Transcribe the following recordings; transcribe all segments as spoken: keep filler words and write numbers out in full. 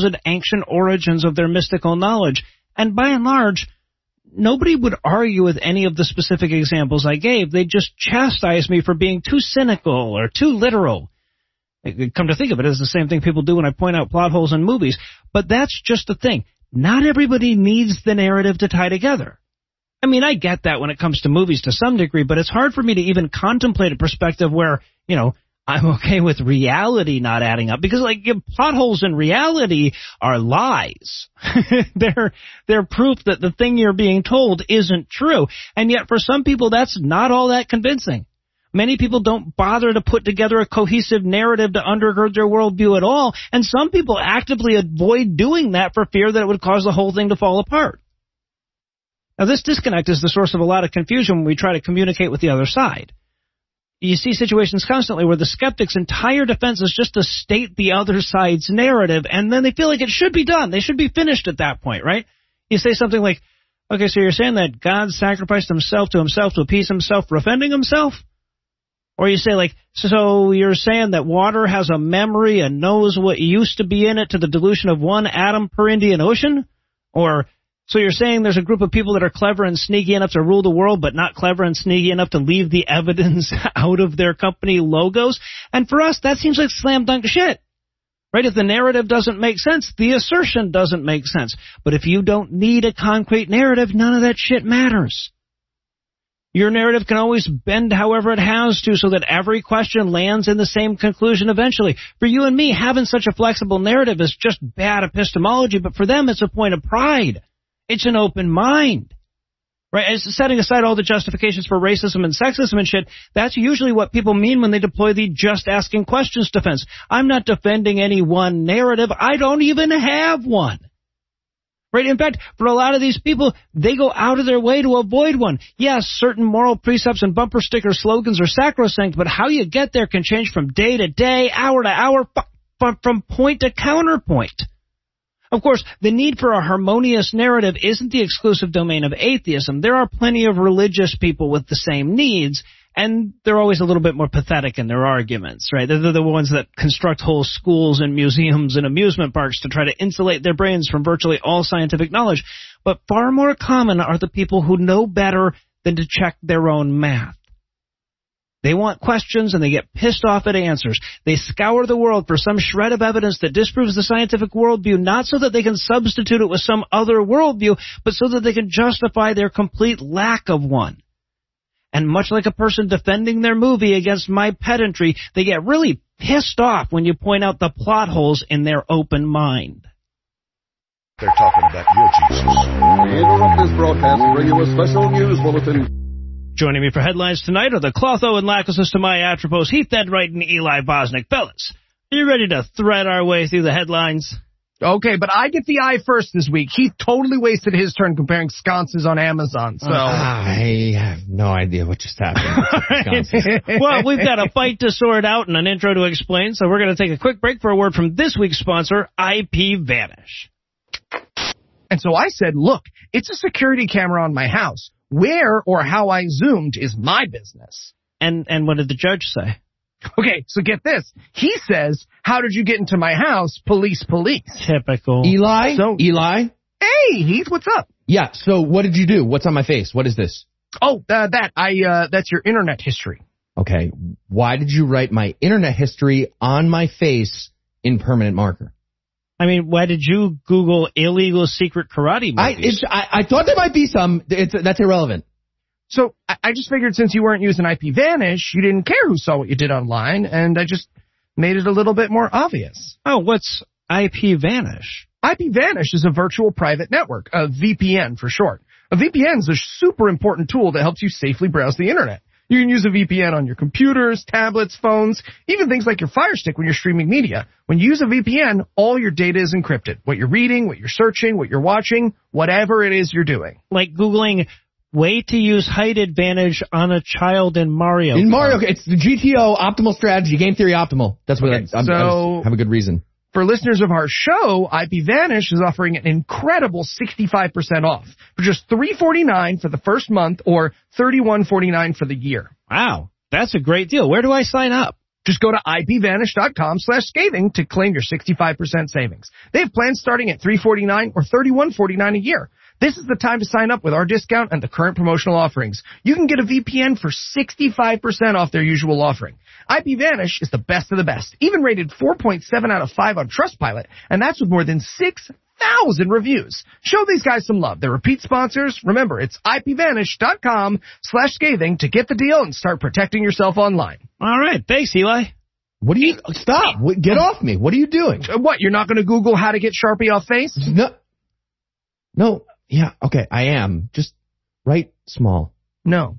supposed ancient origins of their mystical knowledge. And by and large, nobody would argue with any of the specific examples I gave. They just chastised me for being too cynical or too literal. Come to think of it, it's the same thing people do when I point out plot holes in movies. But that's just the thing. Not everybody needs the narrative to tie together. I mean, I get that when it comes to movies to some degree, but it's hard for me to even contemplate a perspective where, you know, I'm okay with reality not adding up, because like plot holes in reality are lies. they're they're proof that the thing you're being told isn't true. And yet for some people, that's not all that convincing. Many people don't bother to put together a cohesive narrative to undergird their worldview at all. And some people actively avoid doing that for fear that it would cause the whole thing to fall apart. Now, this disconnect is the source of a lot of confusion when we try to communicate with the other side. You see situations constantly where the skeptic's entire defense is just to state the other side's narrative, and then they feel like it should be done. They should be finished at that point, right? You say something like, okay, so you're saying that God sacrificed himself to himself to appease himself for offending himself? Or you say, like, so you're saying that water has a memory and knows what used to be in it to the dilution of one atom per Indian Ocean? Or, so you're saying there's a group of people that are clever and sneaky enough to rule the world, but not clever and sneaky enough to leave the evidence out of their company logos? And for us, that seems like slam dunk shit, right? If the narrative doesn't make sense, the assertion doesn't make sense. But if you don't need a concrete narrative, none of that shit matters. Your narrative can always bend however it has to so that every question lands in the same conclusion eventually. For you and me, having such a flexible narrative is just bad epistemology, but for them, it's a point of pride. It's an open mind, right? It's setting aside all the justifications for racism and sexism and shit. That's usually what people mean when they deploy the just asking questions defense. I'm not defending any one narrative. I don't even have one. Right. In fact, for a lot of these people, they go out of their way to avoid one. Yes, certain moral precepts and bumper sticker slogans are sacrosanct, but how you get there can change from day to day, hour to hour, from point to counterpoint. Of course, the need for a harmonious narrative isn't the exclusive domain of atheism. There are plenty of religious people with the same needs, and they're always a little bit more pathetic in their arguments, right? They're the ones that construct whole schools and museums and amusement parks to try to insulate their brains from virtually all scientific knowledge. But far more common are the people who know better than to check their own math. They want questions, and they get pissed off at answers. They scour the world for some shred of evidence that disproves the scientific worldview, not so that they can substitute it with some other worldview, but so that they can justify their complete lack of one. And much like a person defending their movie against my pedantry, they get really pissed off when you point out the plot holes in their open mind. They're talking about your Jesus. We interrupt this broadcast and bring you a special news bulletin. Joining me for headlines tonight are the Clotho and Lachesis to my Atropos, Heath Enright and Eli Bosnick. Fellas, are you ready to thread our way through the headlines? Okay, but I get the eye first this week. Heath totally wasted his turn comparing sconces on Amazon, so... Uh, I have no idea what just happened. Well, we've got a fight to sort out and an intro to explain, so we're going to take a quick break for a word from this week's sponsor, IPVanish. And so I said, look, it's a security camera on my house. Where or how I zoomed is my business. And and what did the judge say? Okay, so get this. He says, how did you get into my house? Police, police. Typical. Eli? So, Eli? Hey, Heath, what's up? Yeah, so what did you do? What's on my face? What is this? Oh, uh, that. I. Uh, that's your internet history. Okay, why did you write my internet history on my face in permanent marker? I mean, why did you Google illegal secret karate movies? I, I, I thought there might be some. It's, that's irrelevant. So I, I just figured since you weren't using IPVanish, you didn't care who saw what you did online, and I just made it a little bit more obvious. Oh, what's IPVanish? IPVanish is a virtual private network, a V P N for short. A V P N is a super important tool that helps you safely browse the internet. You can use a V P N on your computers, tablets, phones, even things like your Fire Stick when you're streaming media. When you use a V P N, all your data is encrypted. What you're reading, what you're searching, what you're watching, whatever it is you're doing. Like Googling way to use height advantage on a child in Mario. In Mario, it's the G T O optimal strategy, game theory optimal. That's what okay, I, I'm, so I just have a good reason. For listeners of our show, IPVanish is offering an incredible sixty-five percent off for just three forty-nine for the first month or thirty-one forty-nine for the year. Wow, that's a great deal. Where do I sign up? Just go to IPVanish.com slash scathing to claim your sixty-five percent savings. They have plans starting at three forty-nine or thirty-one forty-nine a year. This is the time to sign up with our discount and the current promotional offerings. You can get a V P N for sixty-five percent off their usual offering. IPVanish is the best of the best, even rated four point seven out of five on Trustpilot, and that's with more than six thousand reviews. Show these guys some love. They're repeat sponsors. Remember, it's IPVanish.com slash scathing to get the deal and start protecting yourself online. All right. Thanks, Eli. What do you... Stop. Get off me. What are you doing? What? You're not going to Google how to get Sharpie off face? No. No. Yeah, okay, I am. Just write small. No.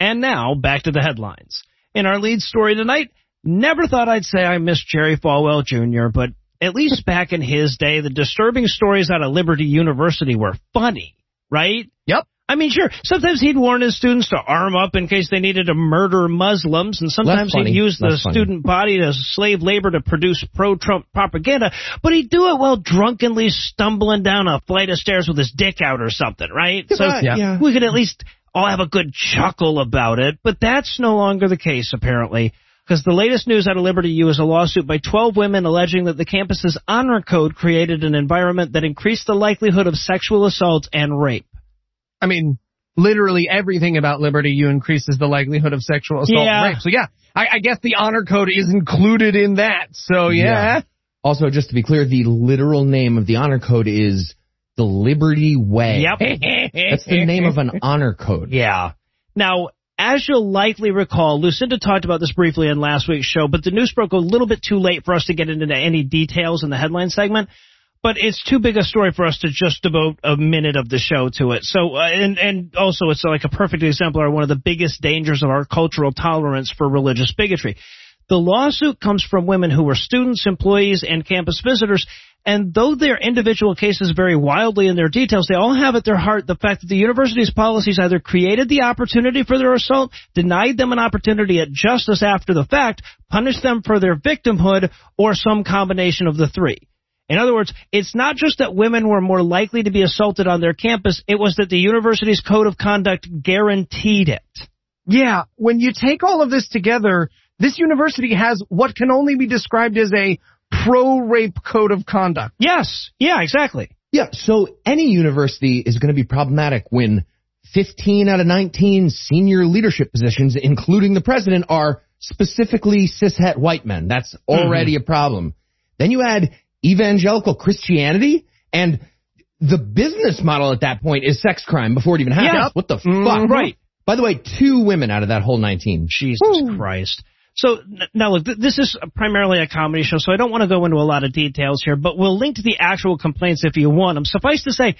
And now, back to the headlines. In our lead story tonight, never thought I'd say I miss Jerry Falwell Junior, but at least back in his day, the disturbing stories out of Liberty University were funny, right? Yep. I mean, sure, sometimes he'd warn his students to arm up in case they needed to murder Muslims, and sometimes he'd use the student body to slave labor to produce pro-Trump propaganda, but he'd do it while drunkenly stumbling down a flight of stairs with his dick out or something, right? So yeah. We could at least all have a good chuckle about it, but that's no longer the case, apparently, because the latest news out of Liberty U is a lawsuit by twelve women alleging that the campus's honor code created an environment that increased the likelihood of sexual assault and rape. I mean, literally everything about Liberty U increases the likelihood of sexual assault yeah. and rape. So, yeah, I, I guess the honor code is included in that. So, yeah. yeah. Also, just to be clear, the literal name of the honor code is the Liberty Way. Yep. That's the name of an honor code. Yeah. Now, as you'll likely recall, Lucinda talked about this briefly in last week's show, but the news broke a little bit too late for us to get into any details in the headline segment. But it's too big a story for us to just devote a minute of the show to it. So, uh, and, and also it's like a perfect exemplar of one of the biggest dangers of our cultural tolerance for religious bigotry. The lawsuit comes from women who were students, employees, and campus visitors. And though their individual cases vary wildly in their details, they all have at their heart the fact that the university's policies either created the opportunity for their assault, denied them an opportunity at justice after the fact, punished them for their victimhood, or some combination of the three. In other words, it's not just that women were more likely to be assaulted on their campus. It was that the university's code of conduct guaranteed it. Yeah. When you take all of this together, this university has what can only be described as a pro-rape code of conduct. Yes. Yeah, exactly. Yeah. So any university is going to be problematic when fifteen out of nineteen senior leadership positions, including the president, are specifically cishet white men. That's already mm-hmm. a problem. Then you add evangelical Christianity, and the business model at that point is sex crime before it even happens. Yep. What the fuck? Mm, right. By the way, two women out of that whole nineteen. Jesus Woo. Christ. So, now look, th- this is primarily a comedy show, so I don't want to go into a lot of details here, but we'll link to the actual complaints if you want them. Suffice to say,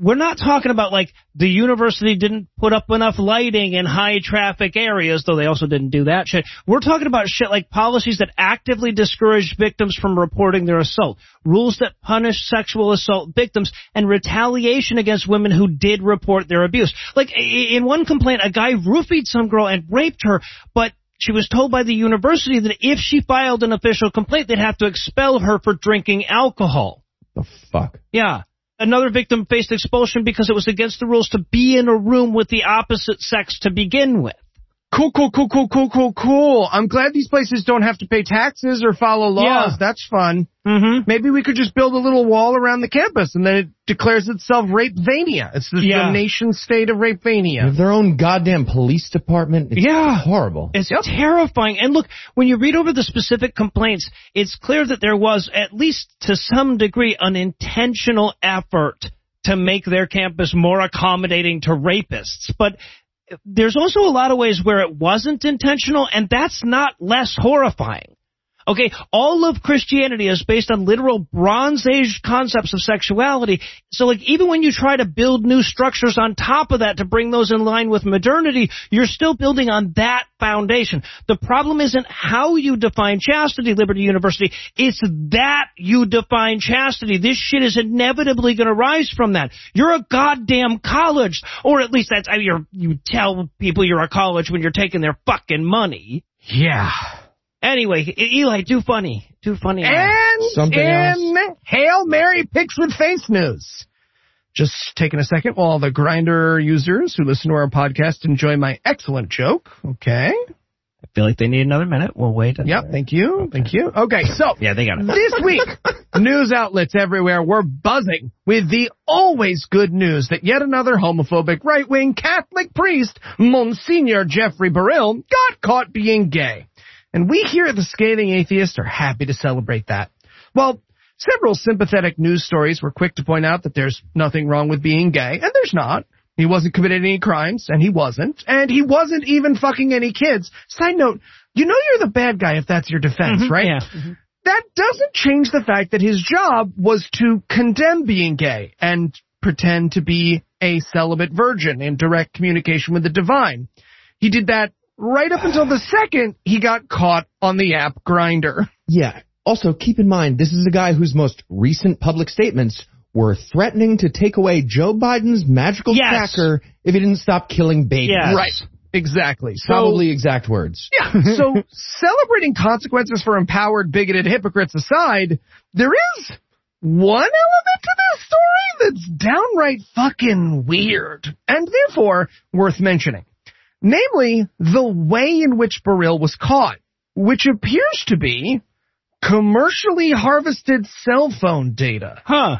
we're not talking about, like, the university didn't put up enough lighting in high-traffic areas, though they also didn't do that shit. We're talking about shit like policies that actively discourage victims from reporting their assault, rules that punish sexual assault victims, and retaliation against women who did report their abuse. Like, in one complaint, a guy roofied some girl and raped her, but she was told by the university that if she filed an official complaint, they'd have to expel her for drinking alcohol. The fuck? Yeah. Another victim faced expulsion because it was against the rules to be in a room with the opposite sex to begin with. Cool, cool, cool, cool, cool, cool, cool. I'm glad these places don't have to pay taxes or follow laws. Yeah. That's fun. Mm-hmm. Maybe we could just build a little wall around the campus, and then it declares itself Rapevania. It's the yeah. nation state of Rapevania. With their own goddamn police department. It's yeah. horrible. It's yep. terrifying. And look, when you read over the specific complaints, it's clear that there was, at least to some degree, an intentional effort to make their campus more accommodating to rapists. But there's also a lot of ways where it wasn't intentional, and that's not less horrifying. Okay, all of Christianity is based on literal Bronze Age concepts of sexuality. So, like, even when you try to build new structures on top of that to bring those in line with modernity, you're still building on that foundation. The problem isn't how you define chastity, Liberty University. It's that you define chastity. This shit is inevitably going to rise from that. You're a goddamn college, or at least that's how you're, you tell people you're a college when you're taking their fucking money. Yeah. Anyway, Eli, too funny. Too funny. And Something in else. Hail Mary Picks with Face News. Just taking a second while the Grindr users who listen to our podcast enjoy my excellent joke. Okay. I feel like they need another minute. We'll wait. Yep. There. Thank you. Okay. Thank you. Okay. So yeah, they got it. This week, news outlets everywhere were buzzing with the always good news that yet another homophobic right-wing Catholic priest, Monsignor Jeffrey Burrill, got caught being gay. And we here at The Scathing Atheist are happy to celebrate that. Well, several sympathetic news stories were quick to point out that there's nothing wrong with being gay, and there's not. He wasn't committing any crimes, and he wasn't, and he wasn't even fucking any kids. Side note, you know you're the bad guy if that's your defense, mm-hmm, right? Yeah. Mm-hmm. That doesn't change the fact that his job was to condemn being gay and pretend to be a celibate virgin in direct communication with the divine. He did that right up until the second he got caught on the app Grindr. Yeah. Also, keep in mind, this is a guy whose most recent public statements were threatening to take away Joe Biden's magical yes. tracker if he didn't stop killing babies. Yes. Right. Exactly. So, probably exact words. Yeah. So celebrating consequences for empowered, bigoted hypocrites aside, there is one element to this story that's downright fucking weird and therefore worth mentioning. Namely, the way in which Burrill was caught, which appears to be commercially harvested cell phone data. Huh.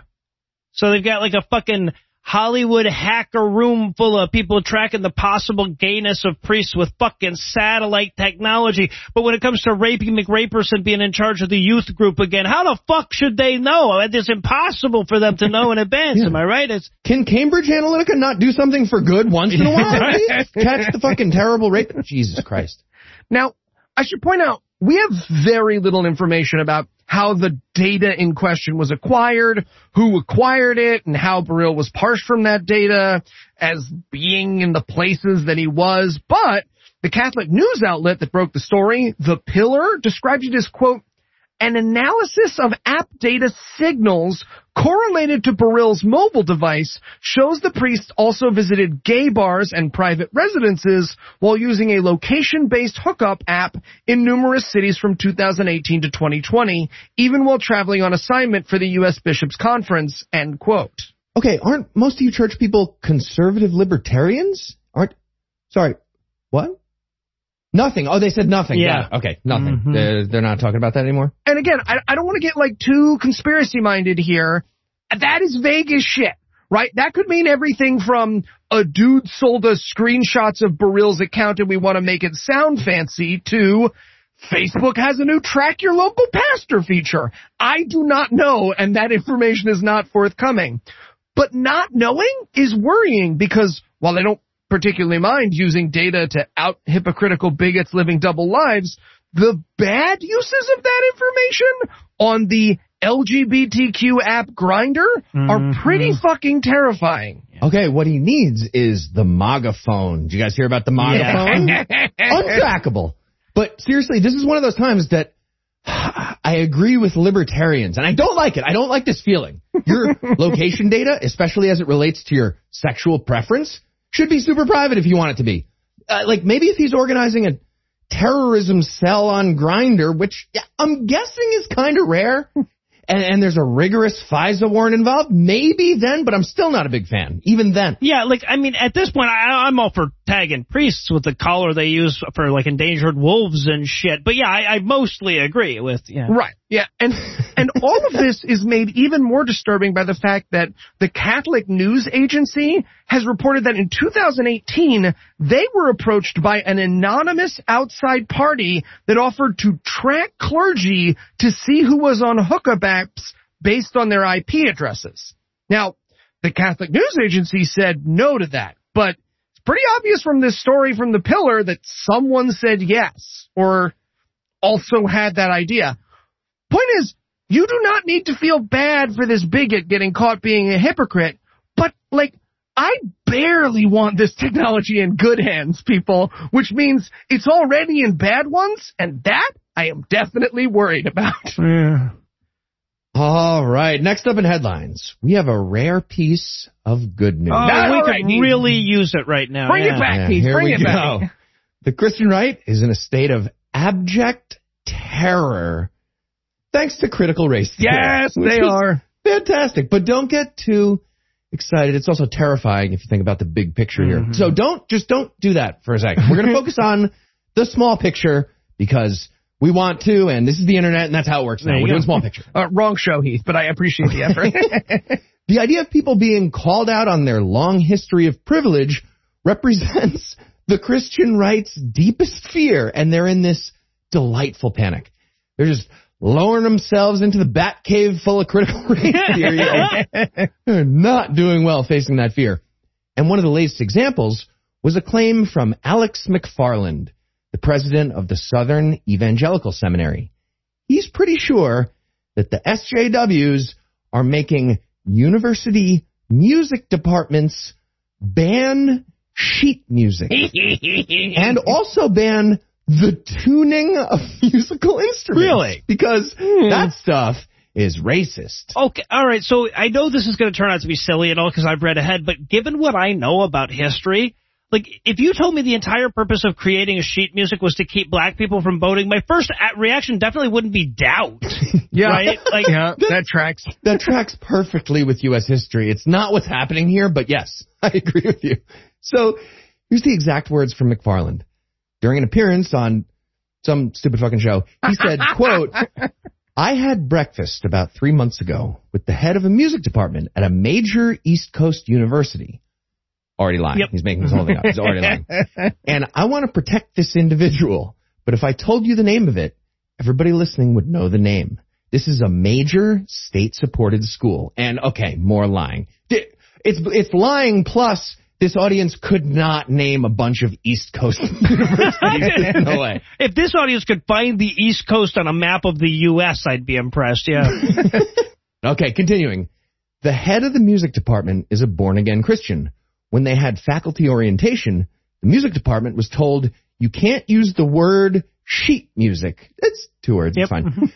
So they've got like a fucking Hollywood hacker room full of people tracking the possible gayness of priests with fucking satellite technology. But when it comes to raping McRaperson being in charge of the youth group again, how the fuck should they know? It's impossible for them to know in advance. Yeah. Am I right? It's- Can Cambridge Analytica not do something for good once in a while? Catch the fucking terrible rape. Jesus Christ. Now, I should point out, we have very little information about how the data in question was acquired, who acquired it, and how Burrill was parsed from that data as being in the places that he was. But the Catholic news outlet that broke the story, The Pillar, described it as, quote, an analysis of app data signals correlated to Burrill's mobile device shows the priest also visited gay bars and private residences while using a location-based hookup app in numerous cities from two thousand eighteen to twenty twenty, even while traveling on assignment for the U S Bishops' Conference, end quote. Okay, aren't most of you church people conservative libertarians? Aren't, sorry, what? Nothing. Oh, they said nothing. Yeah. yeah. Okay. Nothing. Mm-hmm. They're, they're not talking about that anymore. And again, I, I don't want to get like too conspiracy minded here. That is vague as shit, right? That could mean everything from a dude sold us screenshots of Burrill's account and we want to make it sound fancy to Facebook has a new track your local pastor feature. I do not know. And that information is not forthcoming, but not knowing is worrying because while they don't particularly mind using data to out hypocritical bigots living double lives, the bad uses of that information on the L G B T Q app Grindr mm-hmm. are pretty fucking terrifying. Yeah. Okay, what he needs is the MAGA phone. Did you guys hear about the MAGA yeah. phone? Untrackable. But seriously, this is one of those times that I agree with libertarians, and I don't like it. I don't like this feeling. Your location data, especially as it relates to your sexual preference, should be super private if you want it to be. Uh, like, maybe if he's organizing a terrorism cell on Grindr, which I'm guessing is kind of rare, and, and there's a rigorous FISA warrant involved, maybe then, but I'm still not a big fan, even then. Yeah, like, I mean, at this point, I, I'm all for tagging priests with the collar they use for, like, endangered wolves and shit. But, yeah, I, I mostly agree with, yeah. Right, yeah. And and all of this is made even more disturbing by the fact that the Catholic News Agency has reported that in two thousand eighteen, they were approached by an anonymous outside party that offered to track clergy to see who was on hookup apps based on their I P addresses. Now, the Catholic News Agency said no to that, but it's pretty obvious from this story from The Pillar that someone said yes or also had that idea. Point is, you do not need to feel bad for this bigot getting caught being a hypocrite, but, like, I barely want this technology in good hands, people, which means it's already in bad ones, and that I am definitely worried about. Yeah. All right. Next up in headlines, we have a rare piece of good news. Oh, no, we right. can really use it right now. Bring yeah. it back, yeah, Pete. Here Bring we it go. back. The Christian right is in a state of abject terror thanks to critical race theory. Yes, they are. Fantastic. But don't get too excited. It's also terrifying if you think about the big picture mm-hmm. here. So don't, just don't do that for a second. We're going to focus on the small picture because we want to, and this is the internet, and that's how it works now. We're doing small picture. Uh, wrong show, Heath, but I appreciate the effort. The idea of people being called out on their long history of privilege represents the Christian right's deepest fear, and they're in this delightful panic. They're just lowering themselves into the bat cave full of critical race theory. They're not doing well facing that fear. And one of the latest examples was a claim from Alex McFarland, the president of the Southern Evangelical Seminary. He's pretty sure that the S J Ws are making university music departments ban sheet music and also ban the tuning of musical instruments. Really? Because mm. that stuff is racist. Okay, all right, so I know this is going to turn out to be silly and all because I've read ahead, but given what I know about history, like, if you told me the entire purpose of creating a sheet music was to keep black people from voting, my first reaction definitely wouldn't be doubt. Yeah, right? Like, yeah, that, that tracks. That tracks perfectly with U S history. It's not what's happening here, but yes, I agree with you. So here's the exact words from McFarland. During an appearance on some stupid fucking show, he said, quote, I had breakfast about three months ago with the head of a music department at a major East Coast university. Already lying. Yep. He's making this whole thing up. He's already lying. And I want to protect this individual. But if I told you the name of it, everybody listening would know the name. This is a major state-supported school. And, okay, more lying. It's, it's lying plus... This audience could not name a bunch of East Coast universities. No way. If this audience could find the East Coast on a map of the U S, I'd be impressed, yeah. Okay, continuing. The head of the music department is a born-again Christian. When they had faculty orientation, the music department was told, you can't use the word sheet music. It's two words, yep. It's fine.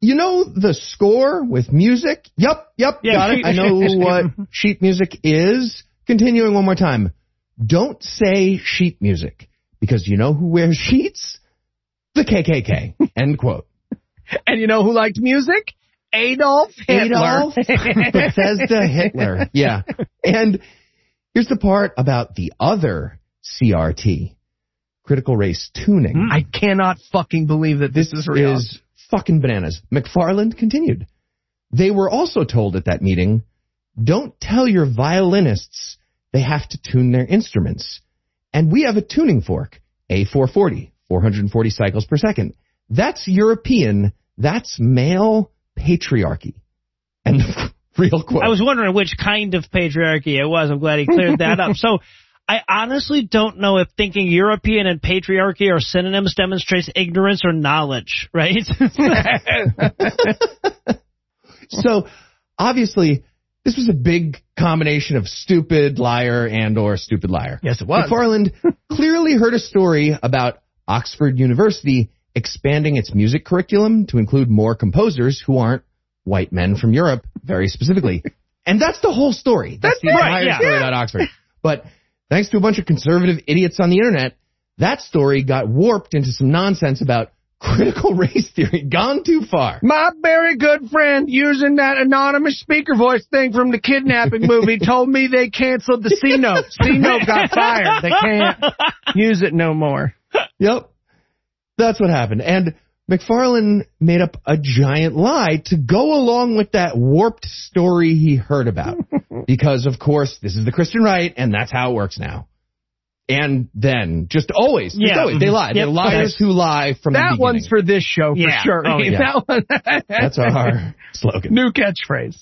You know the score with music? Yep, yep, yeah, got she- it. I know what sheet music is. Continuing one more time, don't say sheet music, because you know who wears sheets? The K K K, end quote. And you know who liked music? Adolf Hitler. Adolf Bethesda Hitler, yeah. And here's the part about the other C R T, critical race tuning. I cannot fucking believe that this, this is real. This is fucking bananas. McFarland continued. They were also told at that meeting, don't tell your violinists they have to tune their instruments. And we have a tuning fork, A four forty, four hundred forty cycles per second. That's European. That's male patriarchy. And the real quote. I was wondering which kind of patriarchy it was. I'm glad he cleared that up. So I honestly don't know if thinking European and patriarchy are synonyms demonstrates ignorance or knowledge, right? So obviously... This was a big combination of stupid liar and or stupid liar. Yes, it was. McFarland clearly heard a story about Oxford University expanding its music curriculum to include more composers who aren't white men from Europe, very specifically. And that's the whole story. That's, that's the right, entire yeah. story about Oxford. But thanks to a bunch of conservative idiots on the internet, that story got warped into some nonsense about critical race theory gone too far. My very good friend using that anonymous speaker voice thing from the kidnapping movie told me they canceled the C-Note. C-Note got fired. They can't use it no more. Yep. That's what happened. And McFarland made up a giant lie to go along with that warped story he heard about. Because, of course, this is the Christian right, and that's how it works now. And then, just always, just yeah. always, they lie. Yep. They're liars who lie from that the beginning. That one's for this show, for yeah. sure. Oh, yeah. That one. That's our slogan. New catchphrase.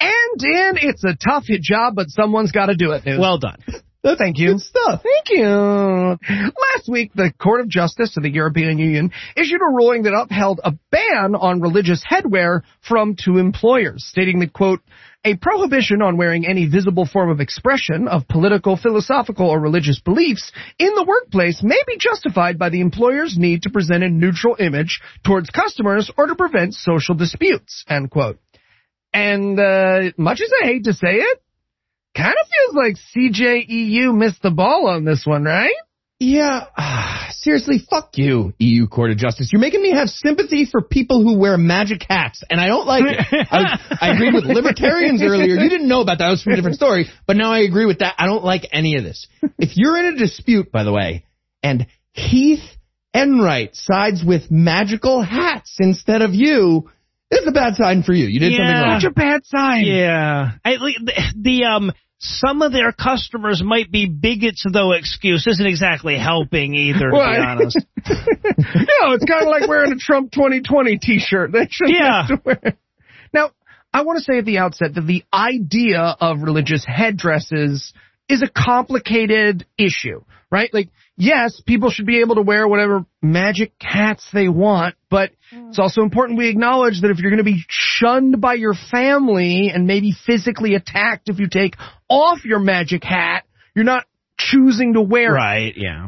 And in, it's a tough job, but someone's got to do it. News. Well done. That's Thank you. Good stuff. Thank you. Last week, the Court of Justice of the European Union issued a ruling that upheld a ban on religious headwear from two employers, stating that, quote, a prohibition on wearing any visible form of expression of political, philosophical, or religious beliefs in the workplace may be justified by the employer's need to present a neutral image towards customers or to prevent social disputes, end quote. And uh, much as I hate to say it, kind of feels like C J E U missed the ball on this one, right? Yeah. Uh, seriously, fuck you, E U Court of Justice. You're making me have sympathy for people who wear magic hats, and I don't like it. I, was, I agreed with libertarians earlier. You didn't know about that. That was from a different story. But now I agree with that. I don't like any of this. If you're in a dispute, by the way, and Heath Enright sides with magical hats instead of you, this is a bad sign for you. You did yeah, something wrong. Such a bad sign. Yeah. I, the, the um, some of their customers might be bigots, though. Excuse isn't exactly helping either, to well, be honest. No, it's kind of like wearing a Trump twenty twenty T-shirt. They shouldn't yeah. have to wear. Now, I want to say at the outset that the idea of religious headdresses is a complicated issue, right? Like, yes, people should be able to wear whatever magic hats they want, but it's also important we acknowledge that if you're going to be shunned by your family and maybe physically attacked if you take off your magic hat, you're not choosing to wear right, it. Right, yeah.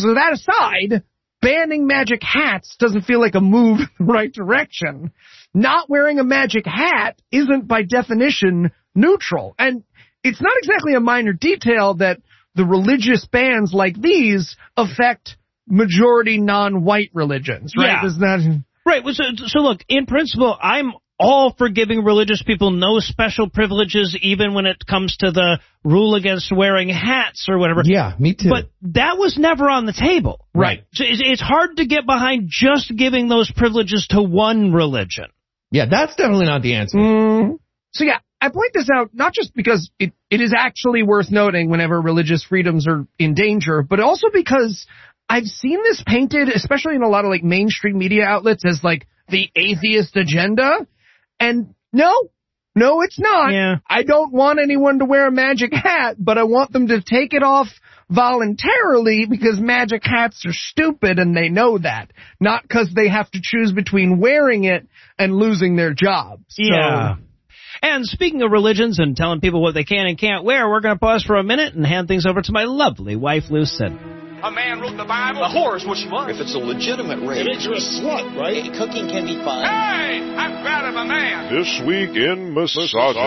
So that aside, banning magic hats doesn't feel like a move in the right direction. Not wearing a magic hat isn't by definition neutral, and it's not exactly a minor detail that the religious bans like these affect majority non-white religions, right? Yeah. Is that... Right. So, so look, in principle, I'm all for giving religious people no special privileges, even when it comes to the rule against wearing hats or whatever. Yeah, me too. But that was never on the table. Right. right. So it's, it's hard to get behind just giving those privileges to one religion. Yeah, that's definitely not the answer. Mm. So, yeah. I point this out not just because it, it is actually worth noting whenever religious freedoms are in danger, but also because I've seen this painted, especially in a lot of like mainstream media outlets, as like the atheist agenda. And no, no, it's not. Yeah. I don't want anyone to wear a magic hat, but I want them to take it off voluntarily because magic hats are stupid and they know that, not because they have to choose between wearing it and losing their jobs. So, yeah. And speaking of religions and telling people what they can and can't wear, we're going to pause for a minute and hand things over to my lovely wife, Lucinda. A man wrote the Bible. A whore is what she was. If it's a legitimate rape. It makes her a slut, right? Cooking can be fun. Hey, I'm proud of a man. This Week in Misogyny.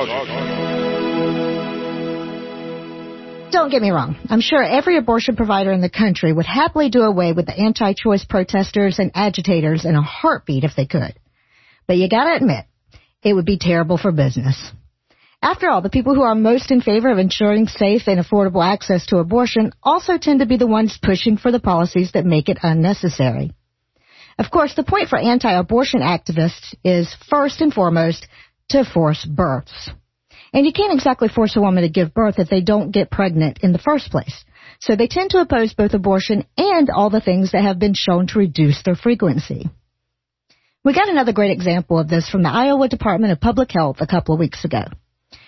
Don't get me wrong. I'm sure every abortion provider in the country would happily do away with the anti-choice protesters and agitators in a heartbeat if they could. But you got to admit, it would be terrible for business. After all, the people who are most in favor of ensuring safe and affordable access to abortion also tend to be the ones pushing for the policies that make it unnecessary. Of course, the point for anti-abortion activists is, first and foremost, to force births. And you can't exactly force a woman to give birth if they don't get pregnant in the first place. So they tend to oppose both abortion and all the things that have been shown to reduce their frequency. We got another great example of this from the Iowa Department of Public Health a couple of weeks ago.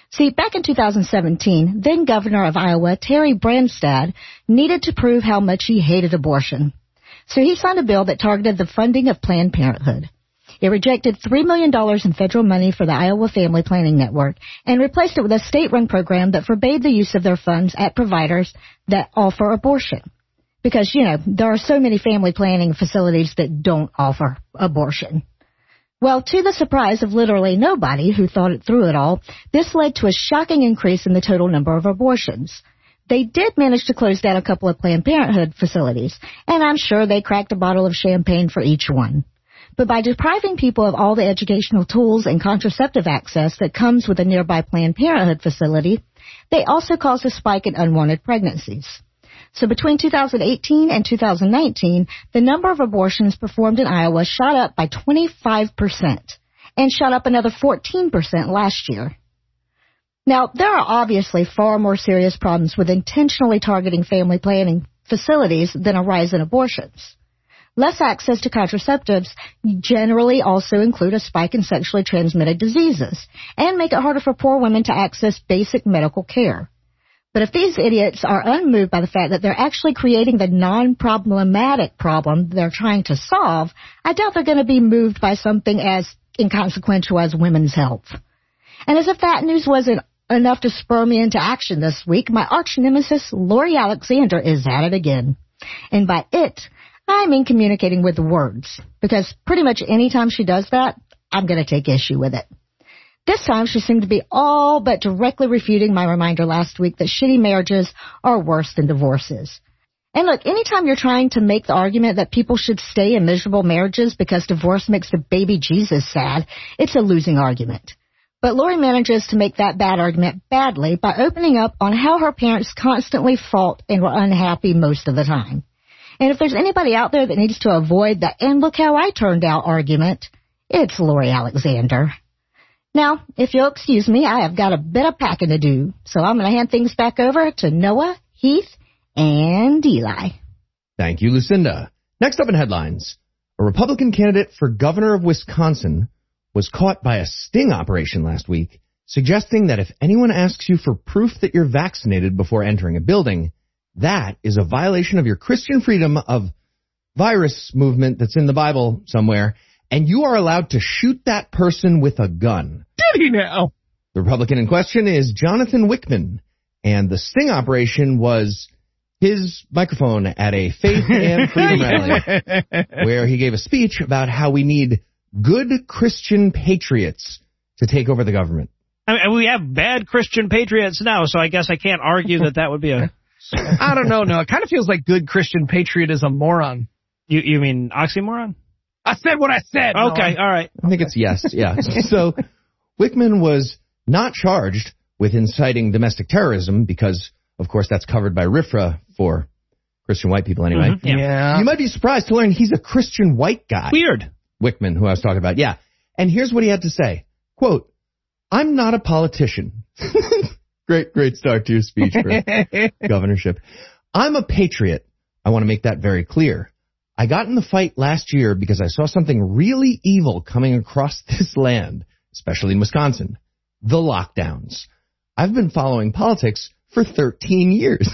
See, back in two thousand seventeen, then Governor of Iowa, Terry Branstad, needed to prove how much he hated abortion. So he signed a bill that targeted the funding of Planned Parenthood. It rejected three million dollars in federal money for the Iowa Family Planning Network and replaced it with a state-run program that forbade the use of their funds at providers that offer abortion. Because, you know, there are so many family planning facilities that don't offer abortion. Well, to the surprise of literally nobody who thought it through at all, this led to a shocking increase in the total number of abortions. They did manage to close down a couple of Planned Parenthood facilities, and I'm sure they cracked a bottle of champagne for each one. But by depriving people of all the educational tools and contraceptive access that comes with a nearby Planned Parenthood facility, they also caused a spike in unwanted pregnancies. So between two thousand eighteen and two thousand nineteen, the number of abortions performed in Iowa shot up by twenty-five percent and shot up another fourteen percent last year. Now, there are obviously far more serious problems with intentionally targeting family planning facilities than a rise in abortions. Less access to contraceptives generally also include a spike in sexually transmitted diseases and make it harder for poor women to access basic medical care. But if these idiots are unmoved by the fact that they're actually creating the non-problematic problem they're trying to solve, I doubt they're going to be moved by something as inconsequential as women's health. And as if that news wasn't enough to spur me into action this week, my arch-nemesis, Lori Alexander, is at it again. And by it, I mean communicating with words, because pretty much any time she does that, I'm going to take issue with it. This time, she seemed to be all but directly refuting my reminder last week that shitty marriages are worse than divorces. And look, anytime you're trying to make the argument that people should stay in miserable marriages because divorce makes the baby Jesus sad, it's a losing argument. But Lori manages to make that bad argument badly by opening up on how her parents constantly fought and were unhappy most of the time. And if there's anybody out there that needs to avoid the "and look how I turned out" argument, it's Lori Alexander. Now, if you'll excuse me, I have got a bit of packing to do, so I'm going to hand things back over to Noah, Heath, and Eli. Thank you, Lucinda. Next up in headlines, a Republican candidate for governor of Wisconsin was caught by a sting operation last week, suggesting that if anyone asks you for proof that you're vaccinated before entering a building, that is a violation of your Christian freedom of virus movement that's in the Bible somewhere, and you are allowed to shoot that person with a gun. Did he now? The Republican in question is Jonathan Wichmann, and the sting operation was his microphone at a faith and freedom rally, where he gave a speech about how we need good Christian patriots to take over the government. I mean, we have bad Christian patriots now, so I guess I can't argue that that would be a... I don't know, no. It kind of feels like good Christian patriot is a moron. You you mean oxymoron? I said what I said. Okay, no, all right. I think okay. It's yes, yeah. So Wichmann was not charged with inciting domestic terrorism because, of course, that's covered by R I F R A for Christian white people anyway. Mm-hmm, yeah. yeah. You might be surprised to learn he's a Christian white guy. Weird. Wichmann, who I was talking about, yeah. And here's what he had to say. Quote, "I'm not a politician." Great, great start to your speech for governorship. "I'm a patriot. I want to make that very clear. I got in the fight last year because I saw something really evil coming across this land, especially in Wisconsin, the lockdowns. I've been following politics for thirteen years.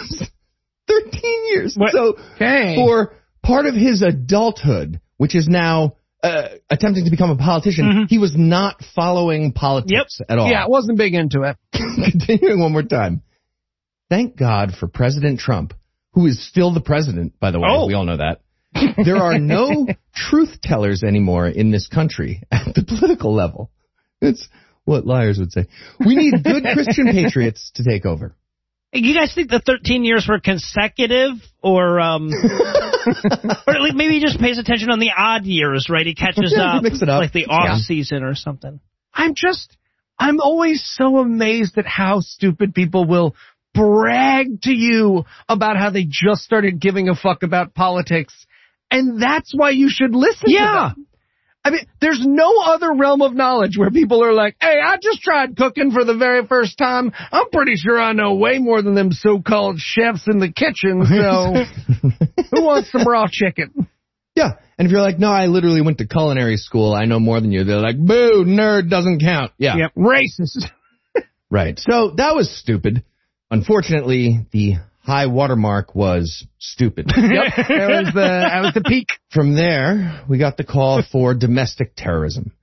thirteen years. What? So Dang. For part of his adulthood, which is now... Uh, attempting to become a politician, mm-hmm. he was not following politics yep. at all. Yeah, I wasn't big into it. Continuing one more time. Thank God for President Trump, who is still the president, by the way. Oh. We all know that. There are no truth tellers anymore in this country at the political level. It's what liars would say. We need good Christian patriots to take over. You guys think the thirteen years were consecutive, or um, or like maybe he just pays attention on the odd years, right? He catches yeah, up, up, like the off yeah. season or something. I'm just, I'm always so amazed at how stupid people will brag to you about how they just started giving a fuck about politics, and that's why you should listen yeah. to them. I mean, there's no other realm of knowledge where people are like, "Hey, I just tried cooking for the very first time. I'm pretty sure I know way more than them so-called chefs in the kitchen, so who wants some raw chicken?" Yeah, and if you're like, "No, I literally went to culinary school. I know more than you," they're like, "Boo, nerd doesn't count." Yeah, yep. Racist. Right, so that was stupid. Unfortunately, the high watermark was stupid. Yep, that was the that was the peak. From there, we got the call for domestic terrorism.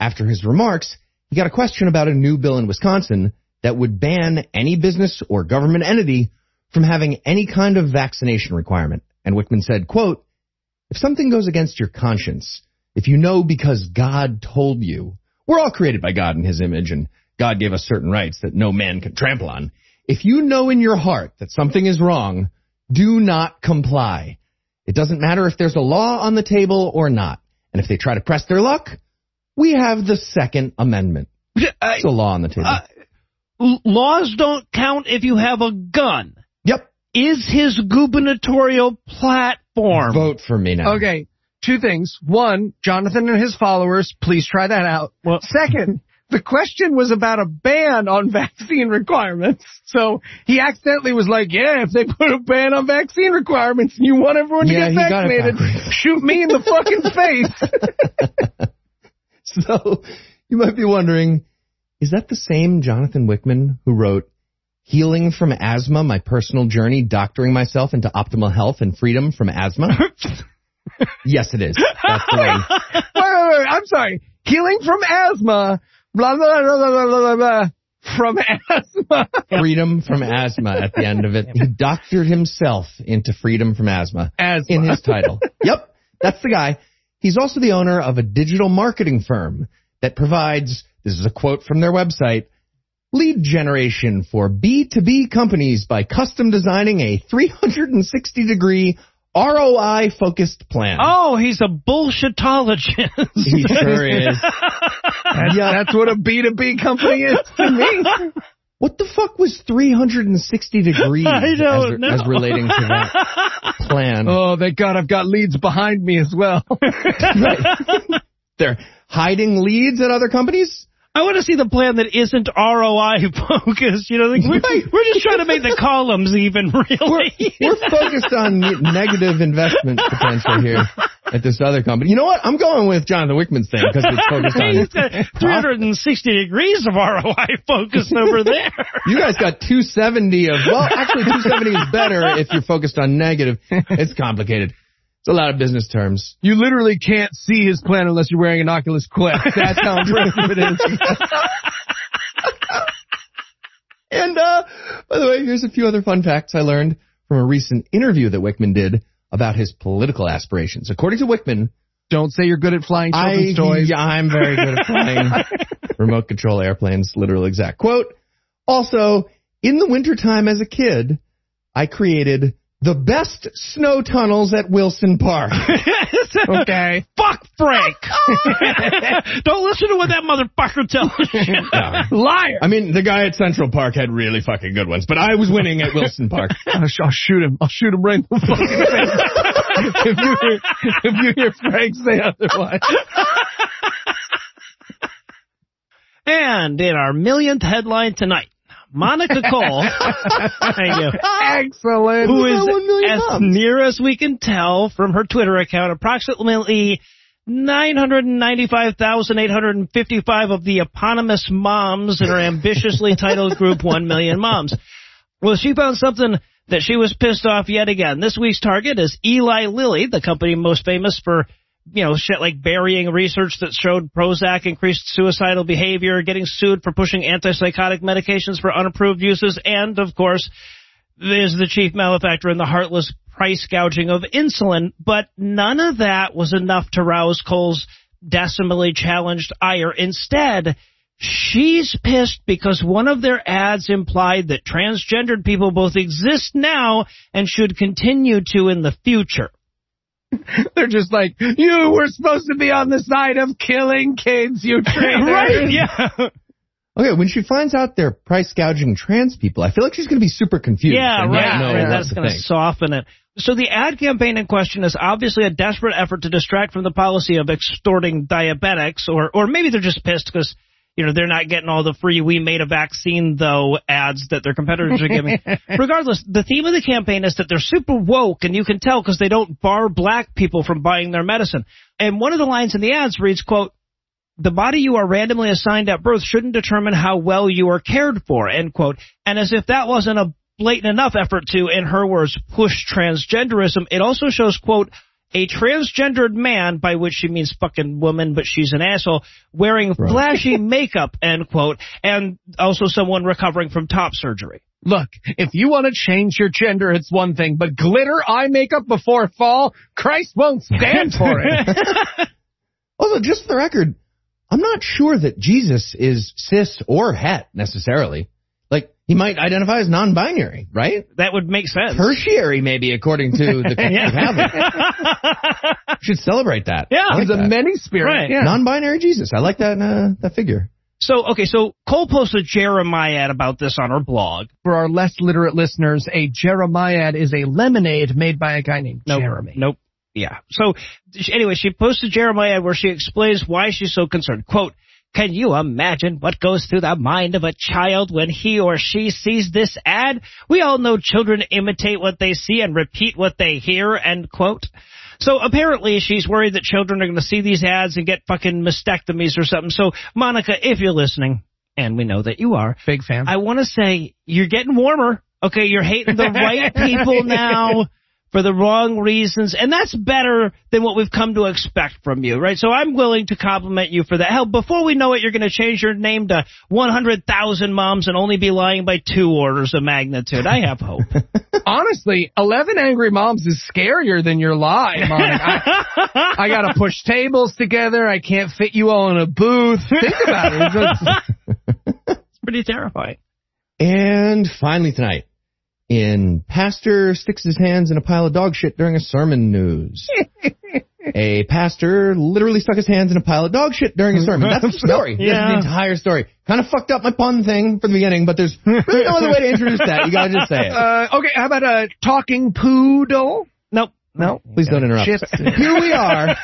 After his remarks, he got a question about a new bill in Wisconsin that would ban any business or government entity from having any kind of vaccination requirement. And Wichmann said, quote, "If something goes against your conscience, if you know because God told you, we're all created by God in his image, and God gave us certain rights that no man can trample on. If you know in your heart that something is wrong, do not comply. It doesn't matter if there's a law on the table or not. And if they try to press their luck, we have the Second Amendment." It's a law on the table. Uh, laws don't count if you have a gun. Yep. Is his gubernatorial platform. Vote for me now. Okay. Two things. One, Jonathan and his followers, please try that out. Well, second, the question was about a ban on vaccine requirements. So he accidentally was like, yeah, if they put a ban on vaccine requirements and you want everyone to yeah, get vaccinated, shoot me in the fucking face. So you might be wondering, is that the same Jonathan Wichmann who wrote, "Healing from Asthma, My Personal Journey, Doctoring Myself into Optimal Health and Freedom from Asthma"? Yes, it is. That's the way. Wait, wait, wait. I'm sorry. Healing from asthma. Blah, blah, blah, blah, blah, blah, blah, from asthma. Freedom from asthma at the end of it. He doctored himself into freedom from asthma, asthma. in his title. Yep, that's the guy. He's also the owner of a digital marketing firm that provides, this is a quote from their website, lead generation for B two B companies by custom designing a three hundred sixty degree R O I-focused plan. Oh, he's a bullshitologist. He sure is. That's, yeah, that's what a B two B company is to me. What the fuck was three hundred sixty degrees as, re- as relating to that plan? Oh, thank God I've got leads behind me as well. They're hiding leads at other companies? I want to see the plan that isn't R O I focused. You know, like we're, right. we're just trying to make the columns even, really. We're, we're focused on negative investment potential here at this other company. You know what? I'm going with Jonathan Wichmann's thing because it's focused on He's got three hundred sixty degrees of R O I focused over there. You guys got two seventy of, well, actually two seventy is better if you're focused on negative. It's complicated. It's a lot of business terms. You literally can't see his plan unless you're wearing an Oculus Quest. That's how impressive it is. And, uh, by the way, here's a few other fun facts I learned from a recent interview that Wichmann did about his political aspirations. According to Wichmann... Don't say you're good at flying children's I, toys. Yeah, I'm very good at flying remote control airplanes, literal exact quote. Also, in the wintertime as a kid, I created... the best snow tunnels at Wilson Park. Okay. Fuck Frank. Don't listen to what that motherfucker tells you. No. Liar. I mean, the guy at Central Park had really fucking good ones, but I was winning at Wilson Park. I'll, sh- I'll shoot him. I'll shoot him right in the fucking face. if, you hear, if you hear Frank say otherwise. And in our millionth headline tonight, Monica Cole, thank you. Excellent. Who is, as moms. near as we can tell from her Twitter account, approximately nine hundred ninety-five thousand eight hundred fifty-five of the eponymous moms in her ambitiously titled group, One Million Moms. Well, she found something that she was pissed off yet again. This week's target is Eli Lilly, the company most famous for, you know, shit like burying research that showed Prozac increased suicidal behavior, getting sued for pushing antipsychotic medications for unapproved uses, and, of course, there's the chief malefactor in the heartless price gouging of insulin. But none of that was enough to rouse Cole's decimally challenged ire. Instead, she's pissed because one of their ads implied that transgendered people both exist now and should continue to in the future. They're just like, you were supposed to be on the side of killing kids, you traitor. Right, yeah. Okay, when she finds out they're price gouging trans people, I feel like she's going to be super confused. Yeah, right. Not know right. That's going to soften it. So the ad campaign in question is obviously a desperate effort to distract from the policy of extorting diabetics, or, or maybe they're just pissed because, you know, they're not getting all the free "we made a vaccine, though" ads that their competitors are giving. Regardless, the theme of the campaign is that they're super woke, and you can tell because they don't bar black people from buying their medicine. And one of the lines in the ads reads, quote, "The body you are randomly assigned at birth shouldn't determine how well you are cared for," end quote. And as if that wasn't a blatant enough effort to, in her words, push transgenderism, it also shows, quote, "a transgendered man," by which she means fucking woman, but she's an asshole, "wearing right. flashy makeup," end quote, and also someone recovering from top surgery. Look, if you want to change your gender, it's one thing, but glitter eye makeup before fall, Christ won't stand for it. Also, just for the record, I'm not sure that Jesus is cis or het necessarily. Like, he might identify as non-binary, right? That would make sense. Tertiary, maybe, according to the Catholic. Should celebrate that. Yeah, like he's that. A many-spirit. Right. Yeah. Non-binary Jesus. I like that uh, that figure. So, okay, so Cole posted Jeremiah ad about this on her blog. For our less literate listeners, a Jeremiah ad is a lemonade made by a guy named nope. Jeremy. Nope. Yeah. So, anyway, she posted Jeremiah ad where she explains why she's so concerned. Quote, "Can you imagine what goes through the mind of a child when he or she sees this ad? We all know children imitate what they see and repeat what they hear," end quote. So apparently she's worried that children are going to see these ads and get fucking mastectomies or something. So, Monica, if you're listening, and we know that you are. Big fan. I want to say you're getting warmer. Okay, you're hating the right people now for the wrong reasons, and that's better than what we've come to expect from you, right? So I'm willing to compliment you for that. Hell, before we know it, you're going to change your name to one hundred thousand Moms and only be lying by two orders of magnitude. I have hope. Honestly, eleven Angry Moms is scarier than your lie, Monica. I, I got to push tables together. I can't fit you all in a booth. Think about it. It's, just... it's pretty terrifying. And finally tonight, in pastor sticks his hands in a pile of dog shit during a sermon news. A pastor literally stuck his hands in a pile of dog shit during his sermon. That's the story. Yeah. That's the entire story. Kind of fucked up my pun thing for the beginning, but there's really no other way to introduce that. You gotta just say it. Uh, okay, how about a talking poodle? Nope. No, please don't interrupt. Shit. Here we are,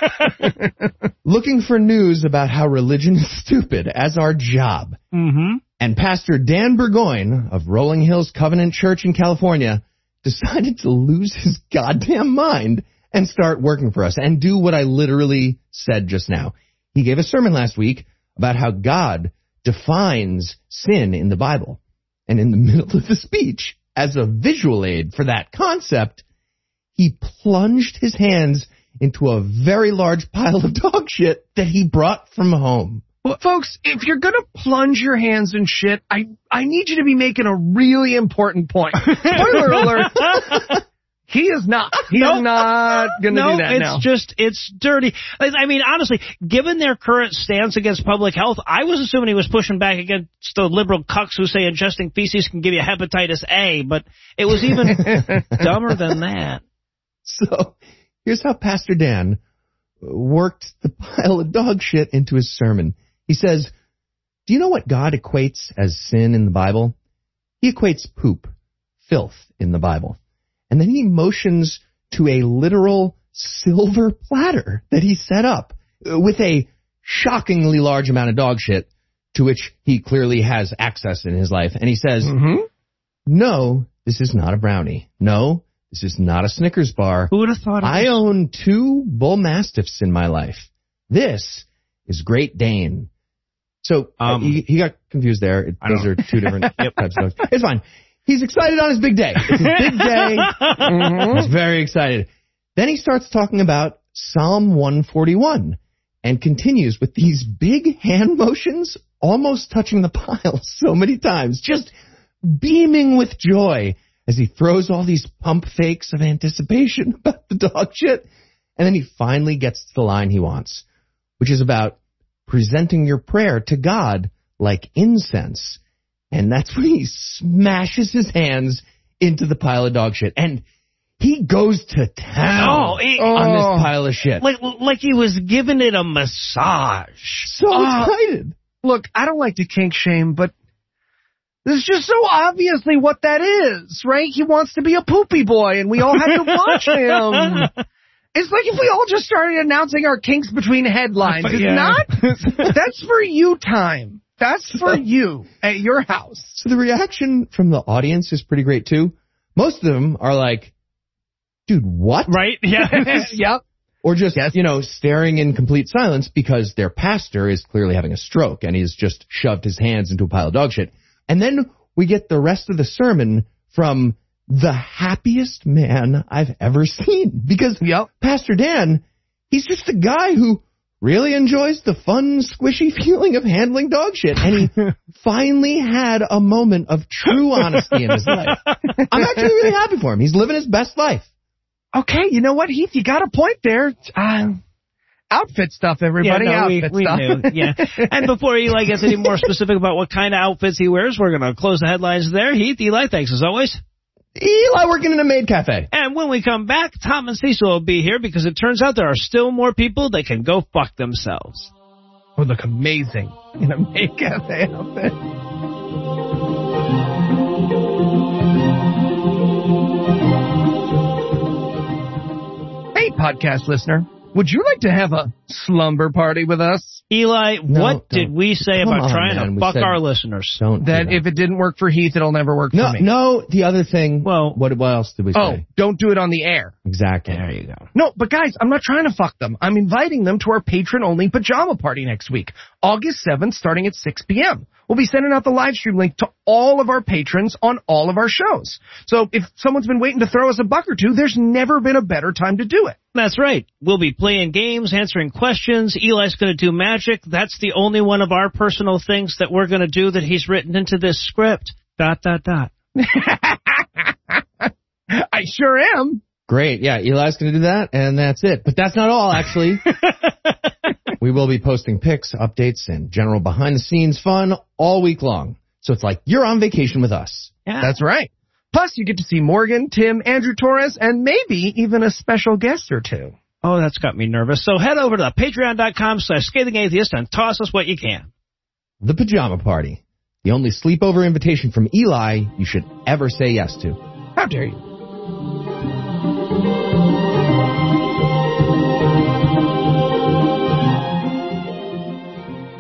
looking for news about how religion is stupid as our job. Mm-hmm. And Pastor Dan Burgoyne of Rolling Hills Covenant Church in California decided to lose his goddamn mind and start working for us and do what I literally said just now. He gave a sermon last week about how God defines sin in the Bible. And in the middle of the speech, as a visual aid for that concept, he plunged his hands into a very large pile of dog shit that he brought from home. Well, folks, if you're going to plunge your hands in shit, I, I need you to be making a really important point. Spoiler alert. He is not. He nope. is not going to nope, do that it's now. It's just, it's dirty. I mean, honestly, given their current stance against public health, I was assuming he was pushing back against the liberal cucks who say ingesting feces can give you hepatitis A, but it was even dumber than that. So here's how Pastor Dan worked the pile of dog shit into his sermon. He says, do you know what God equates as sin in the Bible? He equates poop, filth in the Bible. And then he motions to a literal silver platter that he set up with a shockingly large amount of dog shit to which he clearly has access in his life. And he says, mm-hmm. No, this is not a brownie. No. This is not a Snickers bar. Who would have thought of I this? Own two bull mastiffs in my life. This is Great Dane. So um, he, he got confused there. It, those are two different types of dogs. It's fine. He's excited on his big day. It's his big day. Mm-hmm. He's very excited. Then he starts talking about Psalm one forty-one and continues with these big hand motions, almost touching the pile so many times, just beaming with joy as he throws all these pump fakes of anticipation about the dog shit. And then he finally gets to the line he wants, which is about presenting your prayer to God like incense. And that's when he smashes his hands into the pile of dog shit. And he goes to town oh, it, on oh, this pile of shit. Like, like he was giving it a massage. So uh, excited. Look, I don't like to kink shame, but this is just so obviously what that is, right? He wants to be a poopy boy, and we all have to watch him. It's like if we all just started announcing our kinks between headlines. It's yeah. not. That's for you time. That's for you at your house. So the reaction from the audience is pretty great, too. Most of them are like, dude, what? Right? Yeah. Yep. Or just, yes. you know, staring in complete silence because their pastor is clearly having a stroke, and he's just shoved his hands into a pile of dog shit. And then we get the rest of the sermon from the happiest man I've ever seen. Because yep. Pastor Dan, he's just a guy who really enjoys the fun, squishy feeling of handling dog shit. And he finally had a moment of true honesty in his life. I'm actually really happy for him. He's living his best life. Okay, you know what, Heath? You got a point there. Uh... Outfit stuff, everybody. Yeah, no, outfit we, we stuff. Knew. Yeah. And before Eli gets any more specific about what kind of outfits he wears, we're going to close the headlines there. Heath, Eli, thanks as always. Eli working in a maid cafe. And when we come back, Tom and Cecil will be here because it turns out there are still more people that can go fuck themselves. Would look amazing in a maid cafe outfit. Hey, podcast listener. Would you like to have a slumber party with us? Eli, no, what don't. did we say Come about on, trying man. to fuck our listeners? Don't that, do that if it didn't work for Heath, it'll never work no, for me. No, the other thing, well, what, what else did we oh, say? Oh, don't do it on the air. Exactly. There you go. No, but guys, I'm not trying to fuck them. I'm inviting them to our patron-only pajama party next week, August seventh, starting at six p.m. We'll be sending out the live stream link to all of our patrons on all of our shows. So if someone's been waiting to throw us a buck or two, there's never been a better time to do it. That's right. We'll be playing games, answering questions. Eli's going to do magic. That's the only one of our personal things that we're going to do that he's written into this script. Dot, dot, dot. I sure am. Great. Yeah, Eli's going to do that, and that's it. But that's not all, actually. We will be posting pics, updates, and general behind-the-scenes fun all week long. So it's like you're on vacation with us. Yeah. That's right. Plus, you get to see Morgan, Tim, Andrew Torres, and maybe even a special guest or two. Oh, that's got me nervous. So head over to patreon.com slash scathing atheist and toss us what you can. The pajama party. The only sleepover invitation from Eli you should ever say yes to. How dare you?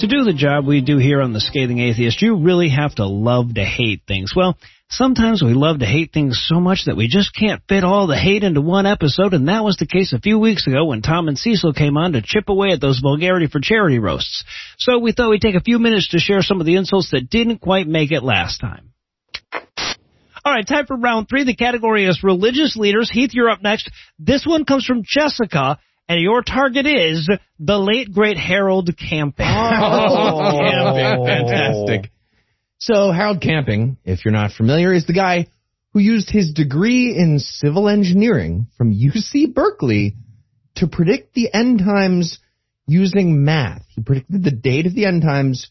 To do the job we do here on The Scathing Atheist, you really have to love to hate things. Well, sometimes we love to hate things so much that we just can't fit all the hate into one episode, and that was the case a few weeks ago when Tom and Cecil came on to chip away at those vulgarity for charity roasts. So we thought we'd take a few minutes to share some of the insults that didn't quite make it last time. All right, time for round three. The category is religious leaders. Heath, you're up next. This one comes from Jessica, and your target is the late, great Harold Camping. Oh, Camping, fantastic. So Harold Camping, if you're not familiar, is the guy who used his degree in civil engineering from U C Berkeley to predict the end times using math. He predicted the date of the end times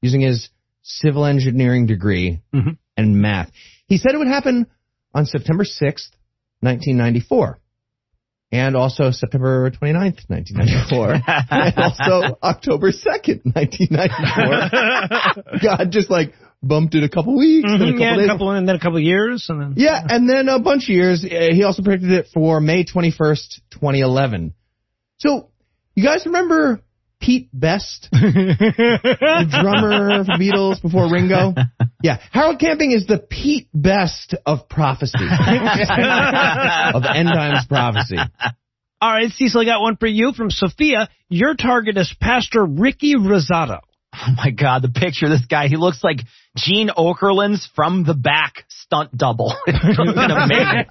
using his civil engineering degree mm-hmm. and math. He said it would happen on September sixth, nineteen ninety-four, and also September twenty-ninth, nineteen ninety-four, and also October second, nineteen ninety-four. God, just like... bumped it a couple weeks, mm-hmm, then a couple yeah, days. A couple, and then a couple years. And then, yeah, yeah, and then a bunch of years. He also predicted it for May twenty-first, twenty eleven. So, you guys remember Pete Best? The drummer for Beatles before Ringo? Yeah, Harold Camping is the Pete Best of prophecy. Of end times prophecy. All right, Cecil, I got one for you from Sophia. Your target is Pastor Ricky Rosado. Oh, my God, the picture of this guy. He looks like Gene Okerlund's From the Back stunt double. It looks amazing.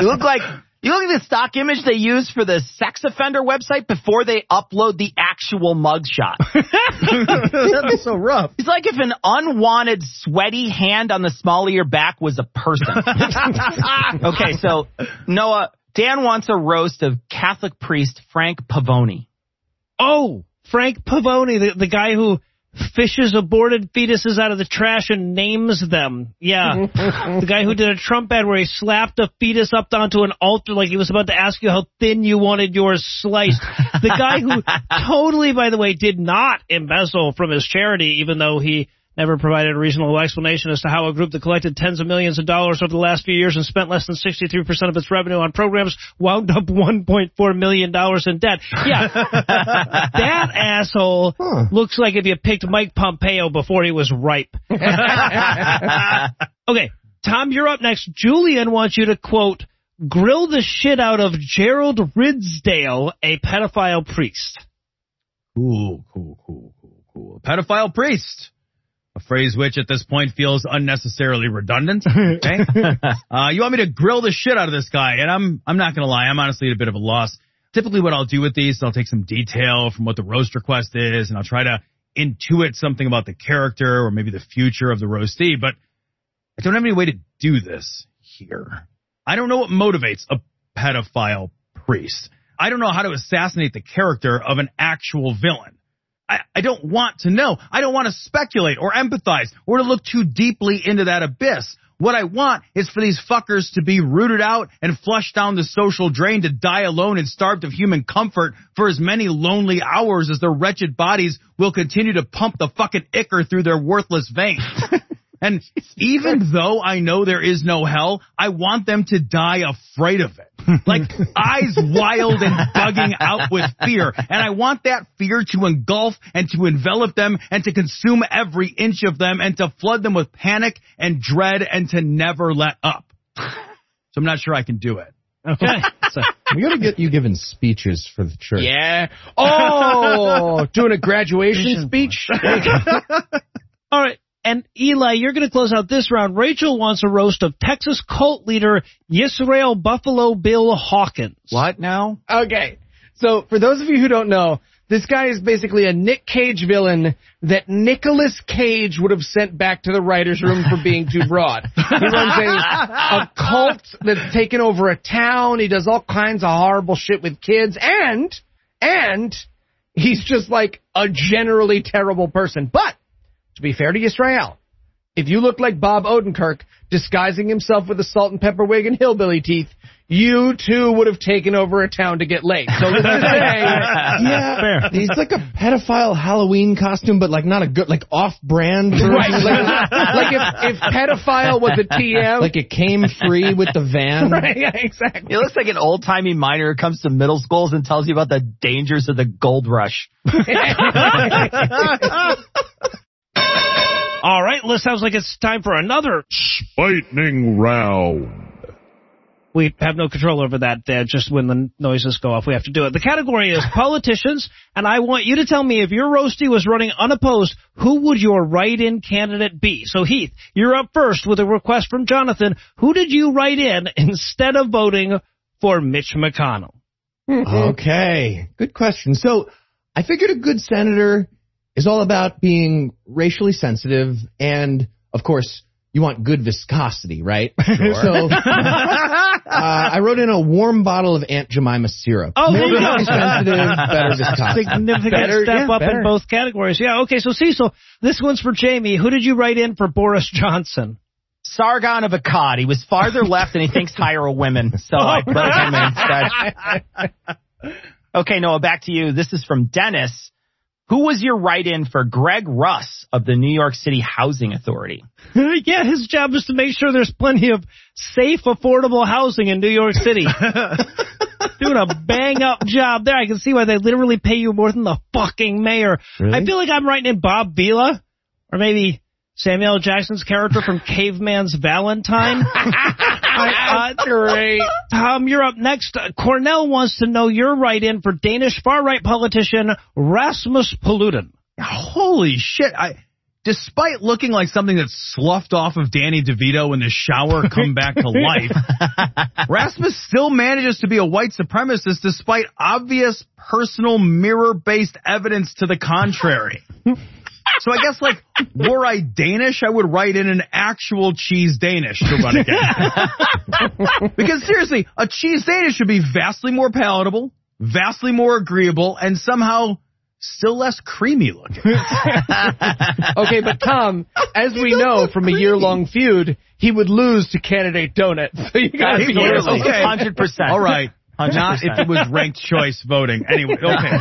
You look like you look at the stock image they use for the sex offender website before they upload the actual mugshot. That's so rough. It's like if an unwanted sweaty hand on the small of your back was a person. Okay, so, Noah, Dan wants a roast of Catholic priest Frank Pavone. Oh, Frank Pavone, the, the guy who fishes aborted fetuses out of the trash and names them. Yeah. The guy who did a Trump ad where he slapped a fetus up onto an altar like he was about to ask you how thin you wanted yours sliced. The guy who totally, by the way, did not embezzle from his charity, even though he never provided a reasonable explanation as to how a group that collected tens of millions of dollars over the last few years and spent less than sixty-three percent of its revenue on programs wound up one point four million dollars in debt. Yeah, that asshole huh. looks like if you picked Mike Pompeo before he was ripe. Okay, Tom, you're up next. Julian wants you to, quote, grill the shit out of Gerald Ridsdale, a pedophile priest. Cool, cool, cool, cool, cool. Pedophile priest. A phrase which, at this point, feels unnecessarily redundant. Okay, uh, you want me to grill the shit out of this guy, and I'm I'm not gonna lie, I'm honestly at a bit of a loss. Typically, what I'll do with these, I'll take some detail from what the roast request is, and I'll try to intuit something about the character or maybe the future of the roastee. But I don't have any way to do this here. I don't know what motivates a pedophile priest. I don't know how to assassinate the character of an actual villain. I don't want to know. I don't want to speculate or empathize or to look too deeply into that abyss. What I want is for these fuckers to be rooted out and flushed down the social drain, to die alone and starved of human comfort for as many lonely hours as their wretched bodies will continue to pump the fucking ichor through their worthless veins. And even though I know there is no hell, I want them to die afraid of it. Like, eyes wild and bugging out with fear. And I want that fear to engulf and to envelop them and to consume every inch of them and to flood them with panic and dread and to never let up. So I'm not sure I can do it. Okay. So we gotta get you giving speeches for the church. Yeah. Oh, doing a graduation speech? All right. And, Eli, you're going to close out this round. Rachel wants a roast of Texas cult leader Yisrael Buffalo Bill Hawkins. What now? Okay. So, for those of you who don't know, this guy is basically a Nick Cage villain that Nicolas Cage would have sent back to the writer's room for being too broad. He runs a, a cult that's taken over a town. He does all kinds of horrible shit with kids. And, and, he's just like a generally terrible person. But, to be fair to Yisrael, If you look like Bob Odenkirk disguising himself with a salt and pepper wig and hillbilly teeth, you too would have taken over a town to get laid. So let's just say, yeah, fair. He's like a pedophile Halloween costume, but like not a good, like off-brand version. Right. Like, like if, if pedophile was a T M, like it came free with the van. Right. Yeah, exactly. It looks like an old-timey miner who comes to middle schools and tells you about the dangers of the gold rush. All right, well, sounds like it's time for another lightning round. We have no control over that. Uh, just when the noises go off, we have to do it. The category is politicians, and I want you to tell me if your roastie was running unopposed, who would your write-in candidate be? So, Heath, you're up first with a request from Jonathan. Who did you write in instead of voting for Mitch McConnell? Okay, good question. So, I figured a good senator is all about being racially sensitive, and, of course, you want good viscosity, right? Sure. So uh, I wrote in a warm bottle of Aunt Jemima syrup. Oh, maybe sensitive, better viscosity. Significant better, step yeah, up better. in both categories. Yeah, okay, so Cecil, this one's for Jamie. Who did you write in for Boris Johnson? Sargon of Akkad. He was farther left and he thinks higher of women, so oh. I wrote him instead. Okay, Noah, back to you. This is from Dennis. Who was your write-in for Greg Russ of the New York City Housing Authority? Yeah, his job is to make sure there's plenty of safe, affordable housing in New York City. Doing a bang-up job there. I can see why they literally pay you more than the fucking mayor. Really? I feel like I'm writing in Bob Vila, or maybe Samuel Jackson's character from Caveman's Valentine. I, uh, great. Tom, you're up next. Uh, Cornell wants to know your write-in for Danish far-right politician Rasmus Paludan. Holy shit. I, despite looking like something that's sloughed off of Danny DeVito in the shower come back to life, Rasmus still manages to be a white supremacist despite obvious personal mirror-based evidence to the contrary. So I guess, like, were I Danish, I would write in an actual cheese Danish to run against. Because seriously, a cheese Danish should be vastly more palatable, vastly more agreeable, and somehow still less creamy looking. Okay, but Tom, as we know from creamy. a year-long feud, he would lose to candidate Donut. So you got to be literally okay. one hundred percent. All right. one hundred percent. Not if it was ranked choice voting. Anyway, okay.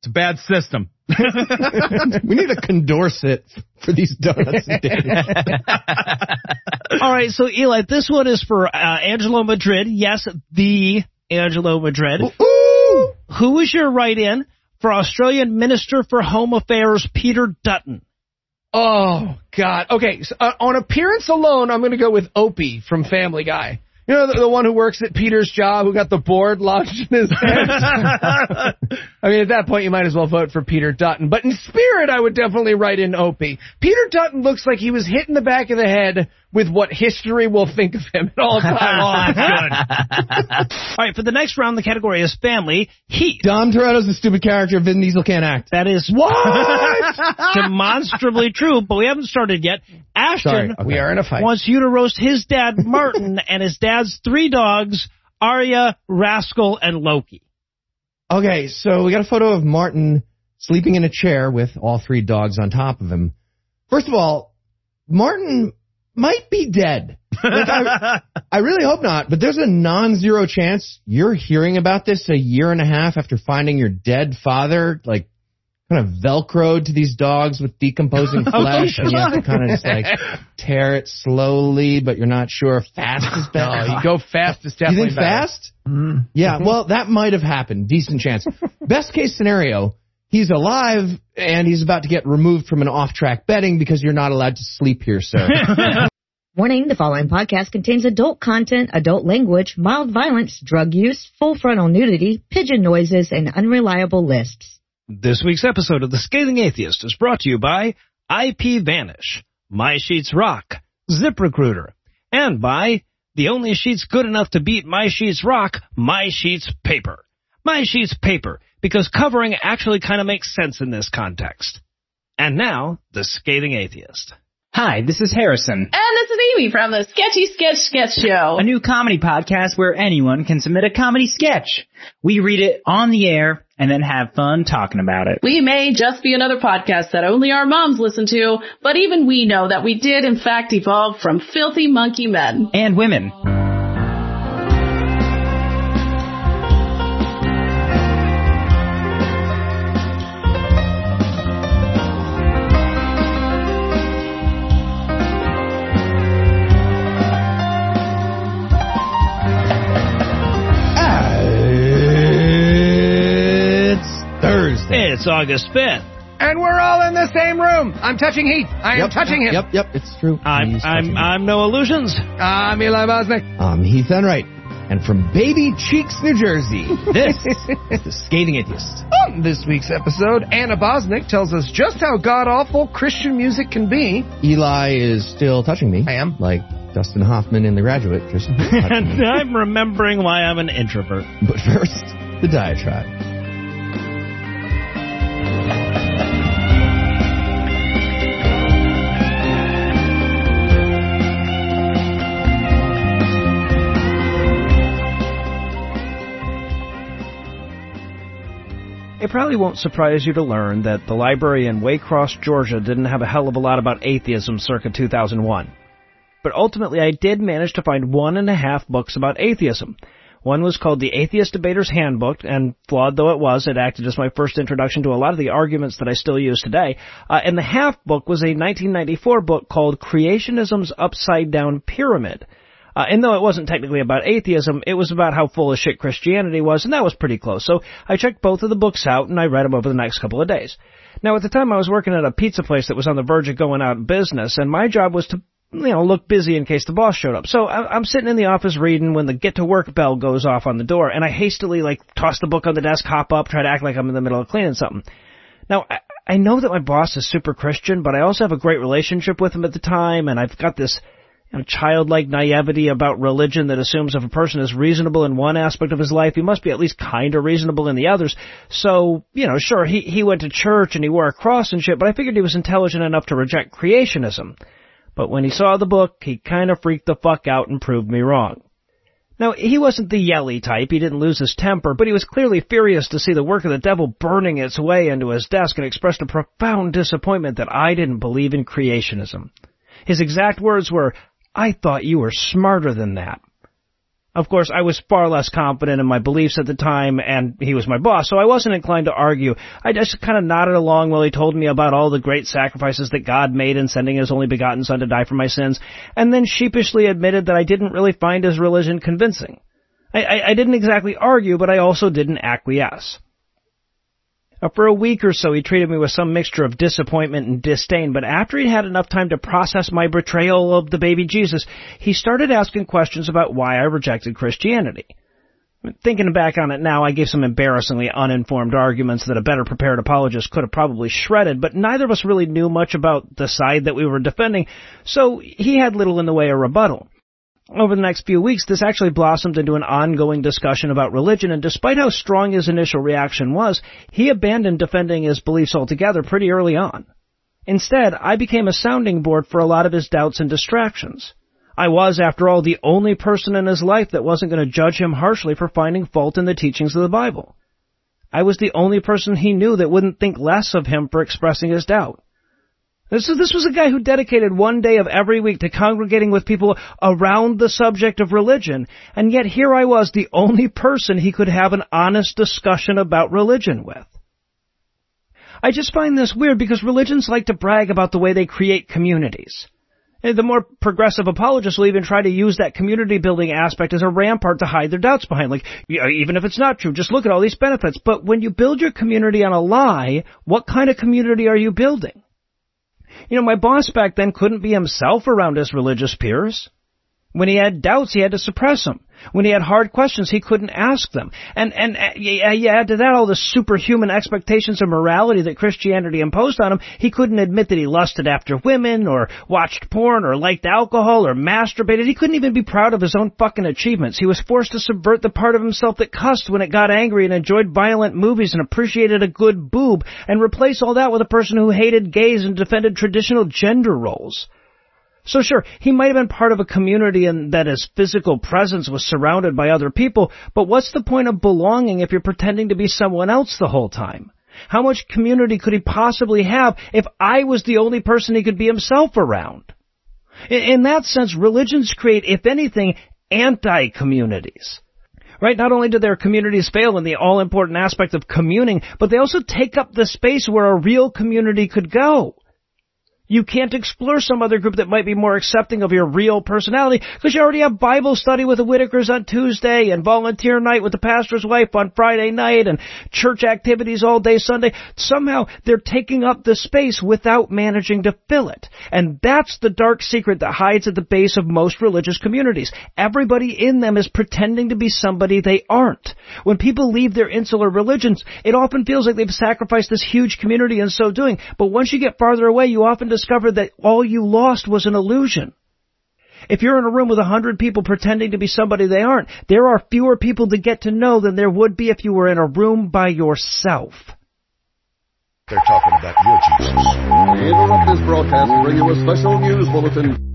It's a bad system. We need a Condorcet for these donuts and Danish. All right, so Eli, this one is for uh, Angelo Madrid. Yes, the Angelo Madrid. Ooh, ooh. Who was your write-in for Australian Minister for Home Affairs Peter Dutton? Oh God. Okay, so, uh, on appearance alone, I'm going to go with Opie from Family Guy. You know, the, the one who works at Peter's job, who got the board lodged in his head? I mean, at that point, you might as well vote for Peter Dutton. But in spirit, I would definitely write in Opie. Peter Dutton looks like he was hit in the back of the head with what history will think of him at all times. Oh, that's good. All right, for the next round, the category is family. Heat. Dom Toretto's the stupid character. Vin Diesel can't act. That is what? Demonstrably true, but we haven't started yet. Ashton Sorry, okay. we are in a fight. wants you to roast his dad, Martin, and his dad. Has three dogs, Arya, Rascal, and Loki. Okay, so we got a photo of Martin sleeping in a chair with all three dogs on top of him. First of all, Martin might be dead. Like, I, I really hope not, but there's a non-zero chance you're hearing about this a year and a half after finding your dead father, like, kind of Velcroed to these dogs with decomposing flesh, and you have to kind of just like tear it slowly, but you're not sure. Fast is better. No, you go fast is definitely You think better. fast? Mm-hmm. Yeah, well, that might have happened. Decent chance. Best case scenario, he's alive, and he's about to get removed from an off-track betting because you're not allowed to sleep here, sir. Warning, the following podcast contains adult content, adult language, mild violence, drug use, full frontal nudity, pigeon noises, and unreliable lists. This week's episode of The Scathing Atheist is brought to you by IPVanish, My Sheets Rock, ZipRecruiter, and by the only sheets good enough to beat My Sheets Rock, My Sheets Paper. My Sheets Paper, because covering actually kind of makes sense in this context. And now, The Scathing Atheist. Hi, this is Harrison. And this is Amy from the Sketchy Sketch Sketch Show, a new comedy podcast where anyone can submit a comedy sketch. We read it on the air and then have fun talking about it. We may just be another podcast that only our moms listen to, but even we know that we did, in fact, evolve from filthy monkey men. And women. It's August fifth. And we're all in the same room. I'm touching Heath. I yep, am touching yep, him. Yep, yep, it's true. I'm I'm, I'm no illusions. I'm Eli Bosnick. I'm Heath Enright. And from Baby Cheeks, New Jersey, this is The Scathing Atheist. On this week's episode, Anna Bosnick tells us just how god-awful Christian music can be. Eli is still touching me. I am. Like Dustin Hoffman in The Graduate. Just and me. I'm remembering why I'm an introvert. But first, the diatribe. It probably won't surprise you to learn that the library in Waycross, Georgia didn't have a hell of a lot about atheism circa two thousand one. But ultimately I did manage to find one and a half books about atheism. One was called The Atheist Debater's Handbook, and flawed though it was, it acted as my first introduction to a lot of the arguments that I still use today. Uh, and the half book was a nineteen ninety-four book called Creationism's Upside Down Pyramid. Uh, and though it wasn't technically about atheism, it was about how full of shit Christianity was, and that was pretty close. So I checked both of the books out, and I read them over the next couple of days. Now, at the time, I was working at a pizza place that was on the verge of going out of business, and my job was to, you know, look busy in case the boss showed up. So I- I'm sitting in the office reading when the get-to-work bell goes off on the door, and I hastily, like, toss the book on the desk, hop up, try to act like I'm in the middle of cleaning something. Now, I, I know that my boss is super Christian, but I also have a great relationship with him at the time, and I've got this a childlike naivety about religion that assumes if a person is reasonable in one aspect of his life, he must be at least kind of reasonable in the others. So, you know, sure, he, he went to church and he wore a cross and shit, but I figured he was intelligent enough to reject creationism. But when he saw the book, he kind of freaked the fuck out and proved me wrong. Now, he wasn't the yelly type, he didn't lose his temper, but he was clearly furious to see the work of the devil burning its way into his desk and expressed a profound disappointment that I didn't believe in creationism. His exact words were, "I thought you were smarter than that." Of course, I was far less confident in my beliefs at the time, and he was my boss, so I wasn't inclined to argue. I just kind of nodded along while he told me about all the great sacrifices that God made in sending his only begotten son to die for my sins, and then sheepishly admitted that I didn't really find his religion convincing. I, I, I didn't exactly argue, but I also didn't acquiesce. For a week or so, he treated me with some mixture of disappointment and disdain, but after he had enough time to process my betrayal of the baby Jesus, he started asking questions about why I rejected Christianity. Thinking back on it now, I gave some embarrassingly uninformed arguments that a better prepared apologist could have probably shredded, but neither of us really knew much about the side that we were defending, so he had little in the way of rebuttal. Over the next few weeks, this actually blossomed into an ongoing discussion about religion, and despite how strong his initial reaction was, he abandoned defending his beliefs altogether pretty early on. Instead, I became a sounding board for a lot of his doubts and distractions. I was, after all, the only person in his life that wasn't going to judge him harshly for finding fault in the teachings of the Bible. I was the only person he knew that wouldn't think less of him for expressing his doubt. This, this was a guy who dedicated one day of every week to congregating with people around the subject of religion, and yet here I was, the only person he could have an honest discussion about religion with. I just find this weird because religions like to brag about the way they create communities. And the more progressive apologists will even try to use that community-building aspect as a rampart to hide their doubts behind. Like, even if it's not true, just look at all these benefits. But when you build your community on a lie, what kind of community are you building? You know, my boss back then couldn't be himself around his religious peers. When he had doubts, he had to suppress them. When he had hard questions, he couldn't ask them. And and uh, you add to that all the superhuman expectations of morality that Christianity imposed on him. He couldn't admit that he lusted after women or watched porn or liked alcohol or masturbated. He couldn't even be proud of his own fucking achievements. He was forced to subvert the part of himself that cussed when it got angry and enjoyed violent movies and appreciated a good boob, and replace all that with a person who hated gays and defended traditional gender roles. So sure, he might have been part of a community and that his physical presence was surrounded by other people, but what's the point of belonging if you're pretending to be someone else the whole time? How much community could he possibly have if I was the only person he could be himself around? In, in that sense, religions create, if anything, anti-communities. Right? Not only do their communities fail in the all-important aspect of communing, but they also take up the space where a real community could go. You can't explore some other group that might be more accepting of your real personality because you already have Bible study with the Whitakers on Tuesday and volunteer night with the pastor's wife on Friday night and church activities all day Sunday. Somehow they're taking up the space without managing to fill it. And that's the dark secret that hides at the base of most religious communities. Everybody in them is pretending to be somebody they aren't. When people leave their insular religions, it often feels like they've sacrificed this huge community in so doing. But once you get farther away, you often discover that all you lost was an illusion. If you're in a room with a hundred people pretending to be somebody they aren't, there are fewer people to get to know than there would be if you were in a room by yourself. They're talking about your Jesus. We interrupt this broadcast and bring you a special news bulletin.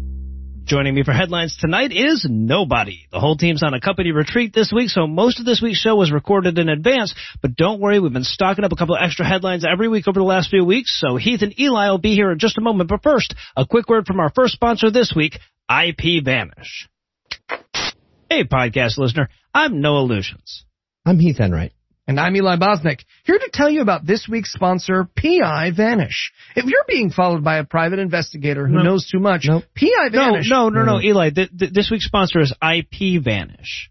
Joining me for headlines tonight is nobody. The whole team's on a company retreat this week, so most of this week's show was recorded in advance. But don't worry, we've been stocking up a couple of extra headlines every week over the last few weeks, so Heath and Eli will be here in just a moment. But first, a quick word from our first sponsor this week, IPVanish. Hey, podcast listener, I'm No Illusions. I'm Heath Enright. And I'm Eli Bosnick, here to tell you about this week's sponsor, PIVanish. If you're being followed by a private investigator who no. knows too much, nope. PIVanish... No, no, no, no, no. Eli, th- th- this week's sponsor is IPVanish.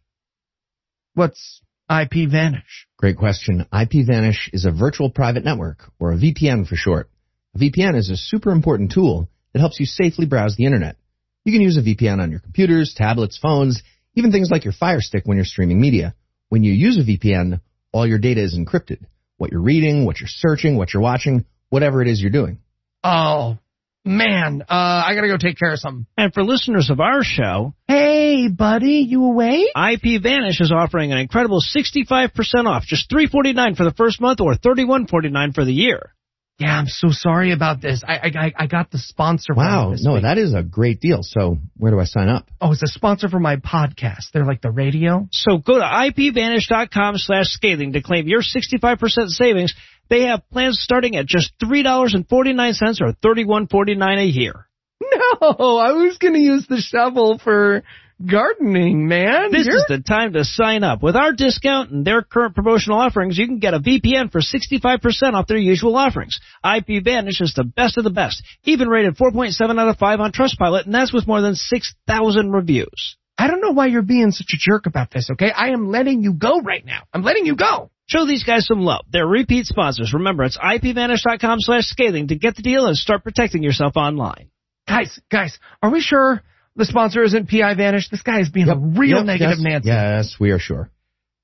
What's IPVanish? Great question. IPVanish is a virtual private network, or a V P N for short. A V P N is a super important tool that helps you safely browse the internet. You can use a V P N on your computers, tablets, phones, even things like your Fire Stick when you're streaming media. When you use a V P N... all your data is encrypted. What you're reading, what you're searching, what you're watching, whatever it is you're doing. Oh, man. Uh, I got to go take care of something. And for listeners of our show... Hey, buddy, you awake? IPVanish is offering an incredible sixty-five percent off. Just three forty-nine for the first month or thirty-one forty-nine for the year. Yeah, I'm so sorry about this. I I, I got the sponsor. Wow, no, week. That is a great deal. So where do I sign up? Oh, it's a sponsor for my podcast. They're like the radio. So go to ipvanish.com slash scathing to claim your sixty-five percent savings. They have plans starting at just three dollars and forty-nine cents or thirty-one forty-nine a year. No, I was going to use the shovel for... gardening, man. This You're... is the time to sign up. With our discount and their current promotional offerings, you can get a V P N for sixty-five percent off their usual offerings. IPVanish is the best of the best, even rated four point seven out of five on Trustpilot, and that's with more than six thousand reviews. I don't know why you're being such a jerk about this, okay? I am letting you go right now. I'm letting you go. Show these guys some love. They're repeat sponsors. Remember, it's ipvanish.com slash scathing to get the deal and start protecting yourself online. Guys, guys, are we sure... the sponsor isn't PIVanish? This guy is being yep, a real yep, negative yes, Nancy. Yes, we are sure.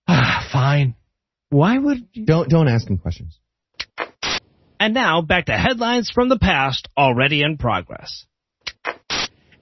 Ah, fine. Why would you... Don't, don't ask him questions. And now, back to headlines from the past, already in progress.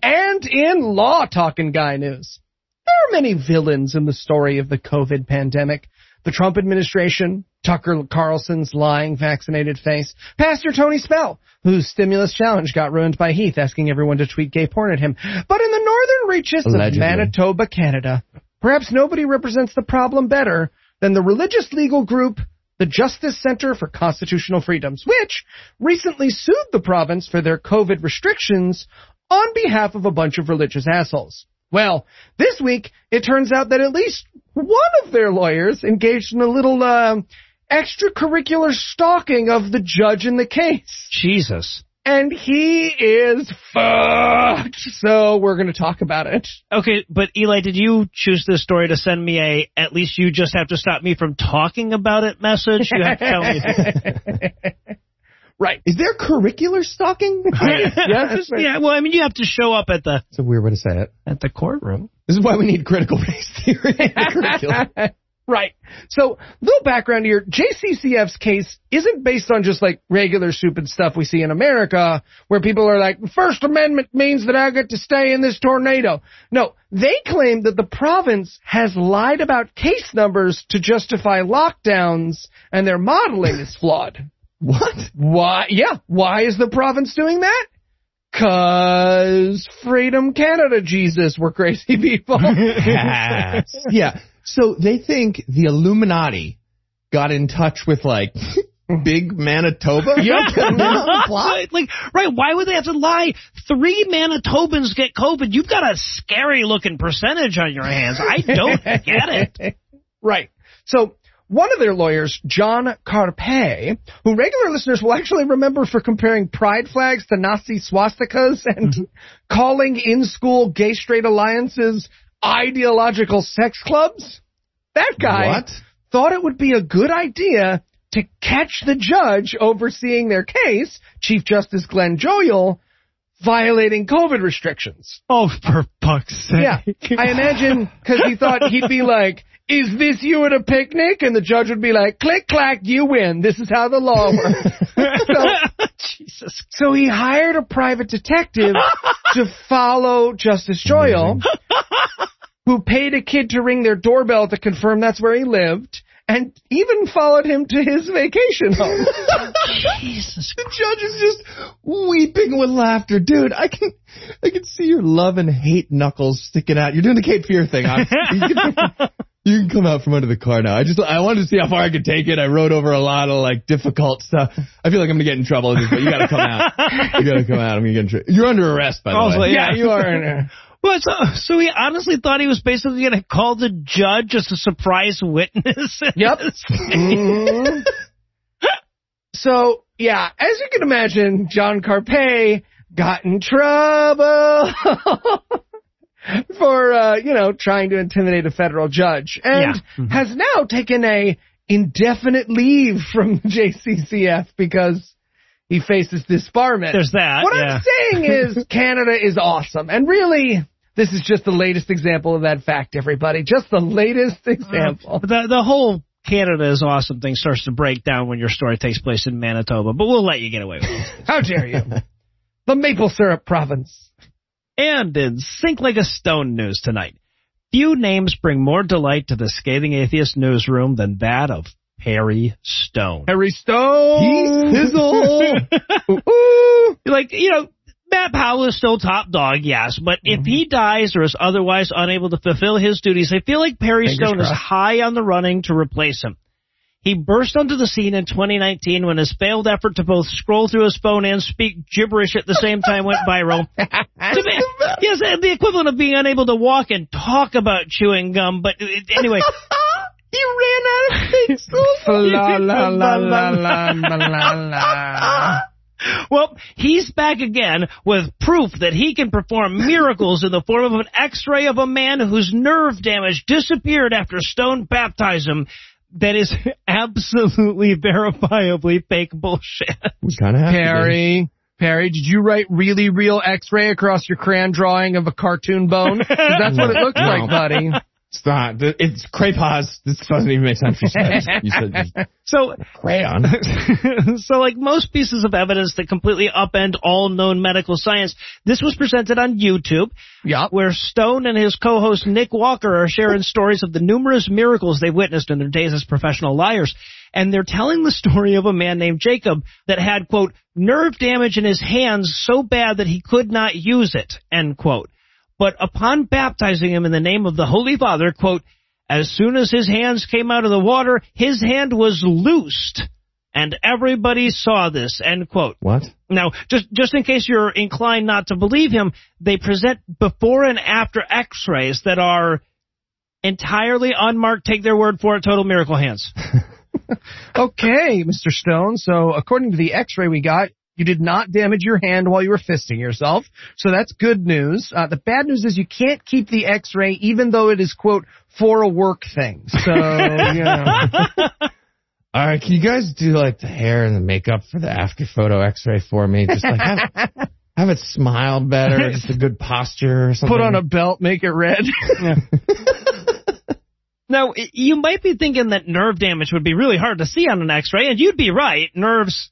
And in law talking guy news. There are many villains in the story of the COVID pandemic. The Trump administration, Tucker Carlson's lying vaccinated face, Pastor Tony Spell, whose stimulus challenge got ruined by Heath asking everyone to tweet gay porn at him. But in the northern reaches Allegedly. of Manitoba, Canada, perhaps nobody represents the problem better than the religious legal group, the Justice Center for Constitutional Freedoms, which recently sued the province for their COVID restrictions on behalf of a bunch of religious assholes. Well, this week, it turns out that at least one of their lawyers engaged in a little... Uh, extracurricular stalking of the judge in the case. Jesus. And he is fucked. So we're going to talk about it. Okay, but Eli, did you choose this story to send me a, at least you just have to stop me from talking about it message? You have to tell me. Right. Is there curricular stalking? Right. Yeah, just, yeah, well, I mean, you have to show up at the... It's a weird way to say it. At the courtroom. This is why we need critical race theory in the curriculum. Right. So, little background here. J C C F's case isn't based on just, like, regular stupid stuff we see in America, where people are like, First Amendment means that I get to stay in this tornado. No, they claim that the province has lied about case numbers to justify lockdowns, and their modeling is flawed. What? Why? Yeah. Why is the province doing that? 'Cause Freedom Canada, Jesus, we're crazy people. Yes. Yeah. So they think the Illuminati got in touch with, like, big Manitoba? Yep. Like, right, why would they have to lie? Three Manitobans get COVID. You've got a scary-looking percentage on your hands. I don't get it. Right. So one of their lawyers, John Carpe, who regular listeners will actually remember for comparing pride flags to Nazi swastikas and mm-hmm. calling in-school gay-straight alliances ideological sex clubs, that guy what? thought it would be a good idea to catch the judge overseeing their case, Chief Justice Glenn Joyal, violating COVID restrictions. Oh, for fuck's sake. Yeah, I imagine because he thought he'd be like, is this you at a picnic? And the judge would be like, click, clack, you win. This is how the law works. So, Jesus. So he hired a private detective to follow Justice Joyal, who paid a kid to ring their doorbell to confirm that's where he lived, and even followed him to his vacation home. Jesus Christ. The judge is just weeping with laughter. Dude, I can I can see your love and hate knuckles sticking out. You're doing the Cape Fear thing. You can come out from under the car now. I just I wanted to see how far I could take it. I rode over a lot of, like, difficult stuff. I feel like I'm going to get in trouble with this, but you got to come out. You got to come out. I'm going to get in trouble. You're under arrest, by the also, way. Yeah, you are under Well, so, so he honestly thought he was basically going to call the judge as a surprise witness. Yep. Mm-hmm. So, yeah, as you can imagine, John Carpe got in trouble for, uh, you know, trying to intimidate a federal judge and yeah. mm-hmm. has now taken a indefinite leave from the J C C F because he faces disbarment. There's that. What yeah. I'm saying is Canada is awesome. And really, this is just the latest example of that fact, everybody. Just the latest example. Uh, the, the whole Canada is awesome thing starts to break down when your story takes place in Manitoba, but we'll let you get away with it. How dare you? The maple syrup province. And in Sink Like a Stone news tonight, few names bring more delight to the Scathing Atheist newsroom than that of Perry Stone. Perry Stone! He sizzle! Like, you know, Matt Powell is still top dog, yes, but mm-hmm. if he dies or is otherwise unable to fulfill his duties, I feel like Perry Fingers Stone crossed. Is high on the running to replace him. He burst onto the scene in twenty nineteen when his failed effort to both scroll through his phone and speak gibberish at the same time went viral. Yes, the equivalent of being unable to walk and talk about chewing gum, but anyway... You ran out of things. La, la, la, la, la, la, la. Well, he's back again with proof that he can perform miracles in the form of an x-ray of a man whose nerve damage disappeared after Stone baptized him. That is absolutely verifiably fake bullshit. We kind of have Perry. To Perry, did you write really real x-ray across your crayon drawing of a cartoon bone? Because that's what it looks no. like, buddy. It's not. It's crayons. This doesn't even make sense. You said, you said so crayon. So, like most pieces of evidence that completely upend all known medical science, this was presented on YouTube, yep. where Stone and his co-host Nick Walker are sharing stories of the numerous miracles they witnessed in their days as professional liars. And they're telling the story of a man named Jacob that had, quote, nerve damage in his hands so bad that he could not use it, end quote. But upon baptizing him in the name of the Holy Father, quote, as soon as his hands came out of the water, his hand was loosed, and everybody saw this, end quote. What? Now, just just in case you're inclined not to believe him, they present before and after x-rays that are entirely unmarked, take their word for it, total miracle hands. Okay, Mister Stone, so according to the x-ray we got, you did not damage your hand while you were fisting yourself, so that's good news. Uh, the bad news is you can't keep the x-ray, even though it is, quote, for a work thing. So, you know. All right, can you guys do, like, the hair and the makeup for the after photo x-ray for me? Just, like, have, have it smile better, just a good posture or something. Put on a belt, make it red. Yeah. Now, you might be thinking that nerve damage would be really hard to see on an x-ray, and you'd be right. Nerves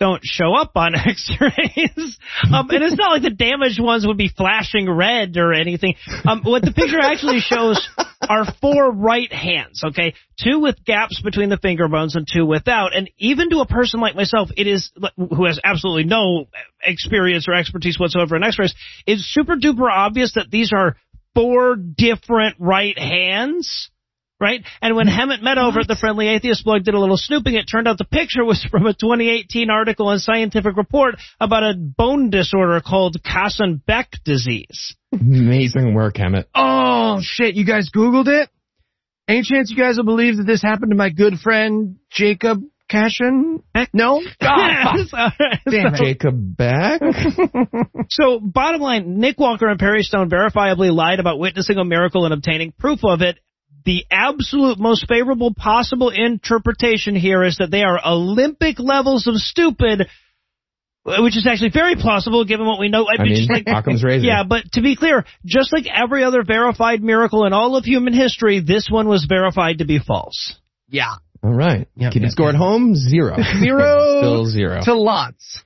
don't show up on x-rays. Um, and it's not like the damaged ones would be flashing red or anything. Um, what the picture actually shows are four right hands, okay? Two with gaps between the finger bones and two without. And even to a person like myself, it is, who has absolutely no experience or expertise whatsoever in x-rays, it's super duper obvious that these are four different right hands. Right? And when Hemet Medover at the Friendly Atheist blog did a little snooping, it turned out the picture was from a twenty eighteen article in Scientific Report about a bone disorder called Kassenbeck disease. Amazing work, Hemet. Oh, shit. You guys Googled it? Any chance you guys will believe that this happened to my good friend, Jacob Cashin? No? Yes. Damn, so, Jacob Beck. So, bottom line, Nick Walker and Perry Stone verifiably lied about witnessing a miracle and obtaining proof of it. The absolute most favorable possible interpretation here is that they are Olympic levels of stupid, which is actually very plausible given what we know. I, I mean, mean like, Occam's razor. Yeah, but to be clear, just like every other verified miracle in all of human history, this one was verified to be false. Yeah. All right. Yep, Keep yep, it score yep. at home, zero. Zero. Still zero. To lots.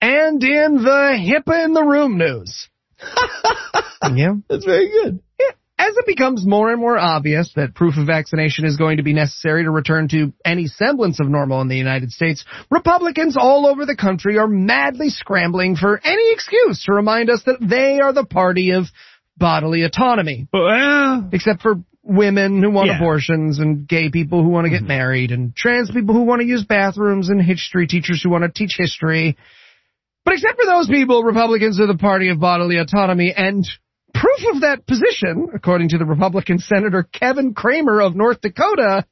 And in the HIPAA in the room news. Yeah. That's very good. Yeah. As it becomes more and more obvious that proof of vaccination is going to be necessary to return to any semblance of normal in the United States, Republicans all over the country are madly scrambling for any excuse to remind us that they are the party of bodily autonomy. Well, except for women who want yeah. abortions and gay people who want to get mm-hmm. married and trans people who want to use bathrooms and history teachers who want to teach history. But except for those people, Republicans are the party of bodily autonomy, and proof of that position, according to the Republican Senator Kevin Cramer of North Dakota,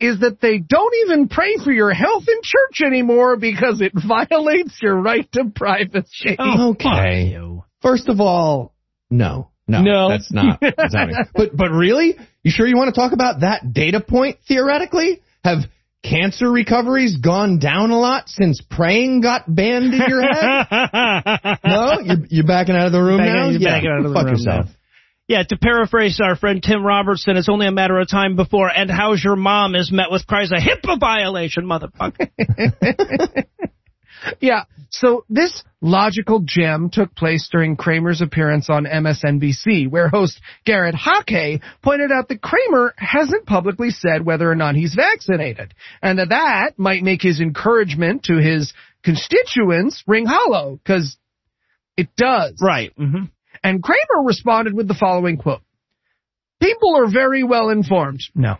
is that they don't even pray for your health in church anymore because it violates your right to privacy. Oh, okay. First of all, no. No, no. That's not. That's not but, but really? You sure you want to talk about that data point theoretically? Have cancer recovery's gone down a lot since praying got banned in your head? No? You're, you're backing out of the room back now? You're yeah. backing out of the Fuck room yourself. Now. Yeah, to paraphrase our friend Tim Robertson, it's only a matter of time before "and how's your mom" is met with cries of HIPAA violation, motherfucker. Yeah, so this logical gem took place during Cramer's appearance on M S N B C, where host Garrett Hake pointed out that Cramer hasn't publicly said whether or not he's vaccinated, and that that might make his encouragement to his constituents ring hollow, because it does. Right. Mm-hmm. And Cramer responded with the following quote, "People are very well informed. No.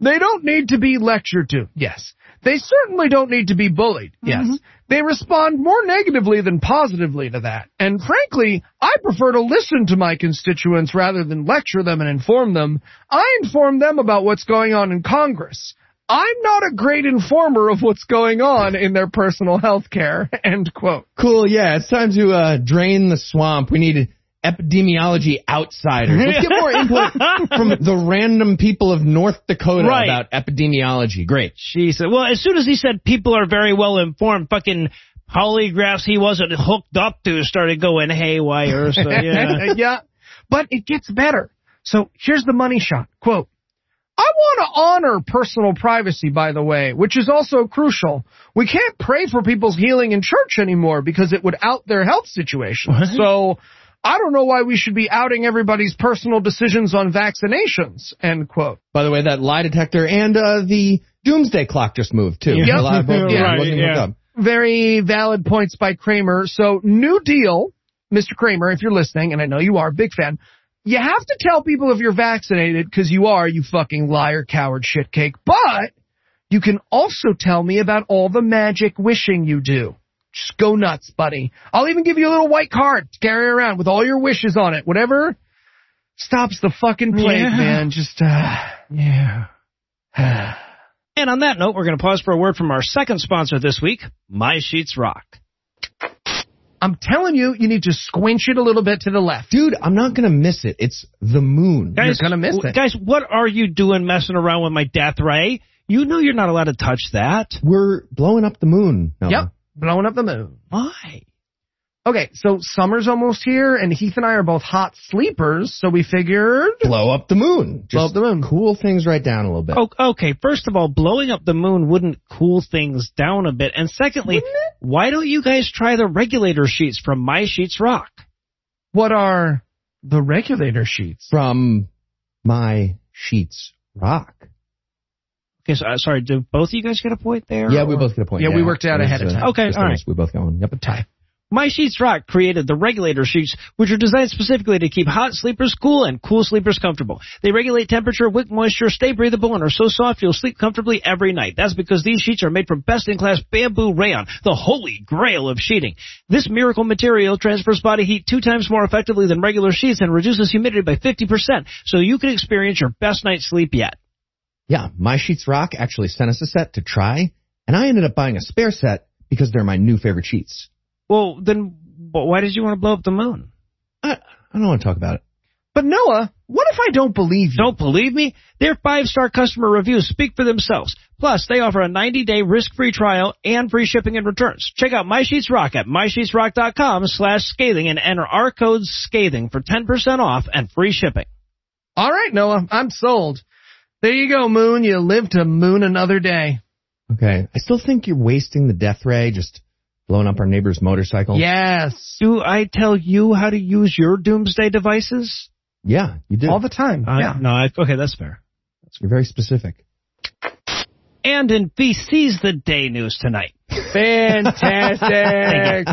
They don't need to be lectured to. Yes. They certainly don't need to be bullied. Yes. Mm-hmm. They respond more negatively than positively to that. And frankly, I prefer to listen to my constituents rather than lecture them and inform them. I inform them about what's going on in Congress. I'm not a great informer of what's going on in their personal health care." End quote. Cool. Yeah. It's time to uh, drain the swamp. We need epidemiology outsiders. Let's get more input from the random people of North Dakota right. about epidemiology. Great. She said, well, as soon as he said people are very well informed, fucking polygraphs he wasn't hooked up to started going haywire. So, yeah. Yeah. But it gets better. So here's the money shot. Quote, "I want to honor personal privacy, by the way, which is also crucial. We can't pray for people's healing in church anymore because it would out their health situation. What? So I don't know why we should be outing everybody's personal decisions on vaccinations," end quote. By the way, that lie detector and uh, the doomsday clock just moved, too. Yep. Of, yeah, yeah, right, yeah. Very valid points by Cramer. So, New Deal, Mister Cramer, if you're listening, and I know you are, big fan, you have to tell people if you're vaccinated, because you are, you fucking liar, coward, shitcake. But you can also tell me about all the magic wishing you do. Just go nuts, buddy. I'll even give you a little white card to carry around with all your wishes on it. Whatever stops the fucking plague, yeah. man. Just, uh, yeah. And on that note, we're going to pause for a word from our second sponsor this week, My Sheets Rock. I'm telling you, you need to squinch it a little bit to the left. Dude, I'm not going to miss it. It's the moon. Guys, you're going to miss w- it. Guys, what are you doing messing around with my death ray? You know you're not allowed to touch that. We're blowing up the moon. Noah. Yep. Blowing up the moon. Why? Okay, so summer's almost here, and Heath and I are both hot sleepers, so we figured... Blow up the moon. Just blow up the moon. Cool things right down a little bit. Oh, okay, first of all, blowing up the moon wouldn't cool things down a bit. And secondly, why don't you guys try the regulator sheets from My Sheets Rock? What are the regulator sheets? From My Sheets Rock. Okay, so, uh, sorry, do both of you guys get a point there? Yeah, or? we both get a point. Yeah, yeah. we worked out ahead of time. Okay, all right. We both got one. Yep, a tie. My Sheets Rock created the regulator sheets, which are designed specifically to keep hot sleepers cool and cool sleepers comfortable. They regulate temperature, wick moisture, stay breathable, and are so soft you'll sleep comfortably every night. That's because these sheets are made from best-in-class bamboo rayon, the holy grail of sheeting. This miracle material transfers body heat two times more effectively than regular sheets and reduces humidity by fifty percent, so you can experience your best night's sleep yet. Yeah, My Sheets Rock actually sent us a set to try, and I ended up buying a spare set because they're my new favorite sheets. Well, then why did you want to blow up the moon? I, I don't want to talk about it. But, Noah, what if I don't believe you? Don't believe me? Their five-star customer reviews speak for themselves. Plus, they offer a ninety-day risk-free trial and free shipping and returns. Check out My Sheets Rock at mysheetsrock.com slash scathing and enter our code scathing for ten percent off and free shipping. All right, Noah, I'm sold. There you go, Moon. You live to moon another day. Okay. I still think you're wasting the death ray just... blowing up our neighbor's motorcycle. Yes. Do I tell you how to use your doomsday devices? Yeah, you do. All the time. Uh, yeah. No, I, okay, that's fair. That's, you're very specific. And in B C's The Day News tonight. Fantastic.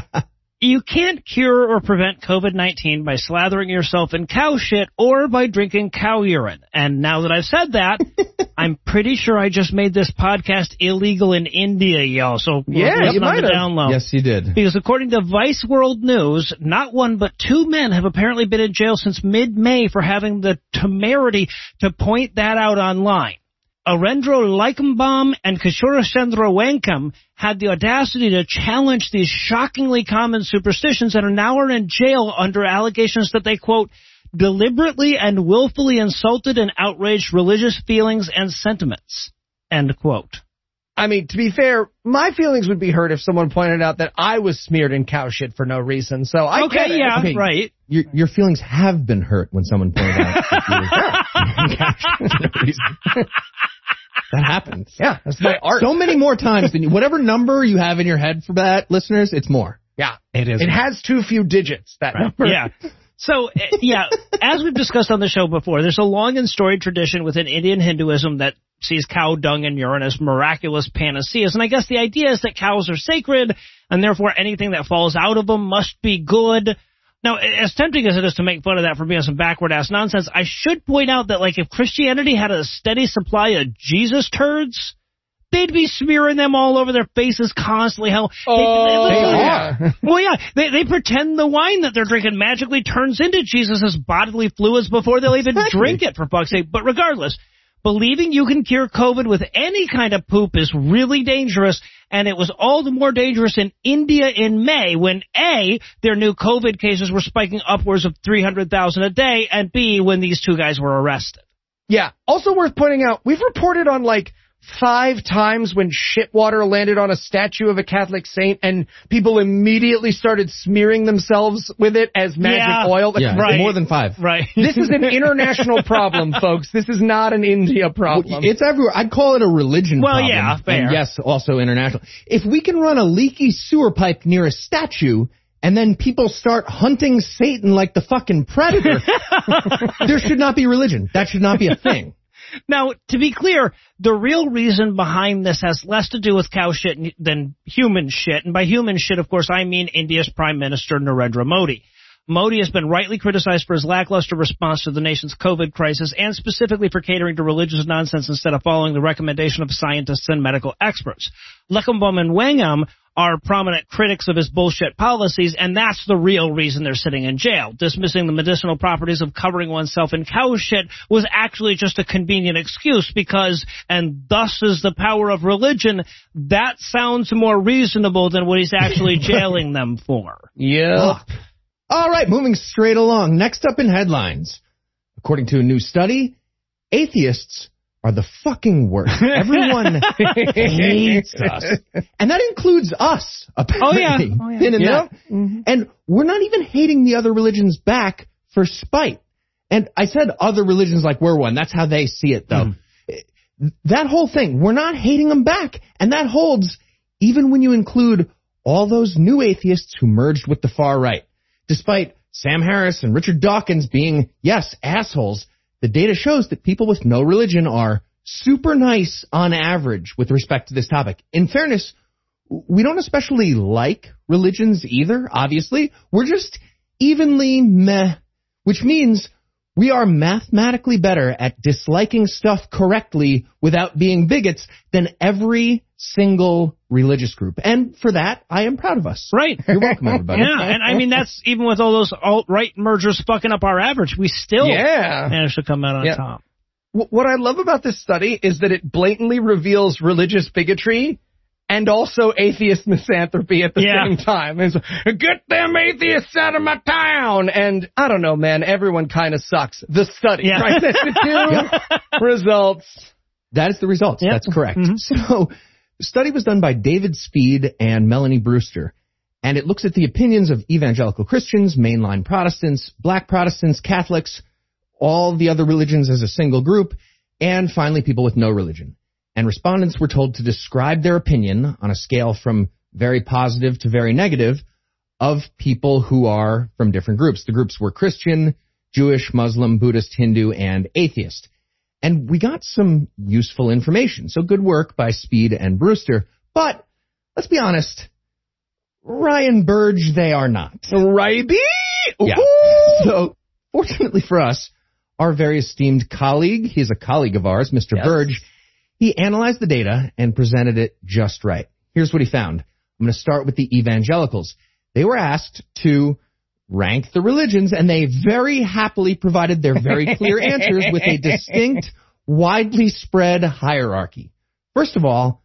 You can't cure or prevent COVID nineteen by slathering yourself in cow shit or by drinking cow urine. And now that I've said that, I'm pretty sure I just made this podcast illegal in India, y'all. So yeah, you might have. Download. Yes, you did. Because according to Vice World News, not one but two men have apparently been in jail since mid-May for having the temerity to point that out online. Arendro Laikambam and Kishore Chandra had the audacity to challenge these shockingly common superstitions and are now are in jail under allegations that they, quote, deliberately and willfully insulted and outraged religious feelings and sentiments, end quote. I mean, to be fair, my feelings would be hurt if someone pointed out that I was smeared in cow shit for no reason, so I okay, get it. Yeah, okay, right. Your, your feelings have been hurt when someone pointed out that you were in cow shit for no reason. That happens. Yeah, that's my art. So many more times than you, whatever number you have in your head for that, listeners, it's more. Yeah, it is. It has too few digits, that right? number. Yeah. So, yeah, as we've discussed on the show before, there's a long and storied tradition within Indian Hinduism that sees cow dung and urine as miraculous panaceas. And I guess the idea is that cows are sacred, and therefore anything that falls out of them must be good. Now, as tempting as it is to make fun of that for being some backward-ass nonsense, I should point out that, like, if Christianity had a steady supply of Jesus turds, they'd be smearing them all over their faces constantly. Hell, oh, they, they, they, they are. Well, yeah, they, they pretend the wine that they're drinking magically turns into Jesus' bodily fluids before they'll even exactly. drink it, for fuck's sake. But regardless, believing you can cure COVID with any kind of poop is really dangerous, and it was all the more dangerous in India in May when, A, their new COVID cases were spiking upwards of three hundred thousand a day, and B, when these two guys were arrested. Yeah, also worth pointing out, we've reported on, like, five times when shit water landed on a statue of a Catholic saint and people immediately started smearing themselves with it as magic yeah. oil. Yeah, right. More than five. Right. This is an international problem, folks. This is not an India problem. It's everywhere. I'd call it a religion well, problem. Well, yeah, fair. And yes, also international. If we can run a leaky sewer pipe near a statue... and then people start hunting Satan like the fucking predator, there should not be religion. That should not be a thing. Now, to be clear, the real reason behind this has less to do with cow shit than human shit. And by human shit, of course, I mean India's Prime Minister Narendra Modi. Modi has been rightly criticized for his lackluster response to the nation's COVID crisis and specifically for catering to religious nonsense instead of following the recommendation of scientists and medical experts. Lekambam and Wangam are prominent critics of his bullshit policies, and that's the real reason they're sitting in jail. Dismissing the medicinal properties of covering oneself in cow shit was actually just a convenient excuse because, and thus is the power of religion, that sounds more reasonable than what he's actually jailing them for. Yeah. Ugh. All right, moving straight along. Next up in headlines, according to a new study, atheists are the fucking worst. Everyone hates us. And that includes us, apparently. Oh, yeah. Oh, yeah. In and, yeah. Out. Mm-hmm. And we're not even hating the other religions back for spite. And I said other religions like we're one. That's how they see it, though. Mm. That whole thing, we're not hating them back. And that holds even when you include all those new atheists who merged with the far right. Despite Sam Harris and Richard Dawkins being, yes, assholes, the data shows that people with no religion are super nice on average with respect to this topic. In fairness, we don't especially like religions either, obviously. We're just evenly meh, which means we are mathematically better at disliking stuff correctly without being bigots than every single religious group. And for that, I am proud of us. Right. You're welcome, everybody. Yeah, and I mean, that's even with all those alt-right mergers fucking up our average, we still yeah. managed to come out on yeah. top. What I love about this study is that it blatantly reveals religious bigotry and also atheist misanthropy at the yeah. same time. It's, get them atheists out of my town! And I don't know, man, everyone kind of sucks. The study. Yeah. Right? That's the two yep. results. That is the results. Yep. That's correct. Mm-hmm. So the study was done by David Speed and Melanie Brewster, and it looks at the opinions of evangelical Christians, mainline Protestants, black Protestants, Catholics, all the other religions as a single group, and finally people with no religion. And respondents were told to describe their opinion on a scale from very positive to very negative of people who are from different groups. The groups were Christian, Jewish, Muslim, Buddhist, Hindu, and atheist. And we got some useful information. So good work by Speed and Brewster. But let's be honest, Ryan Burge, they are not. Riby? Yeah. So fortunately for us, our very esteemed colleague, he's a colleague of ours, Mister Yes. Burge, he analyzed the data and presented it just right. Here's what he found. I'm going to start with the evangelicals. They were asked to rank the religions, and they very happily provided their very clear answers with a distinct, widely spread hierarchy. First of all,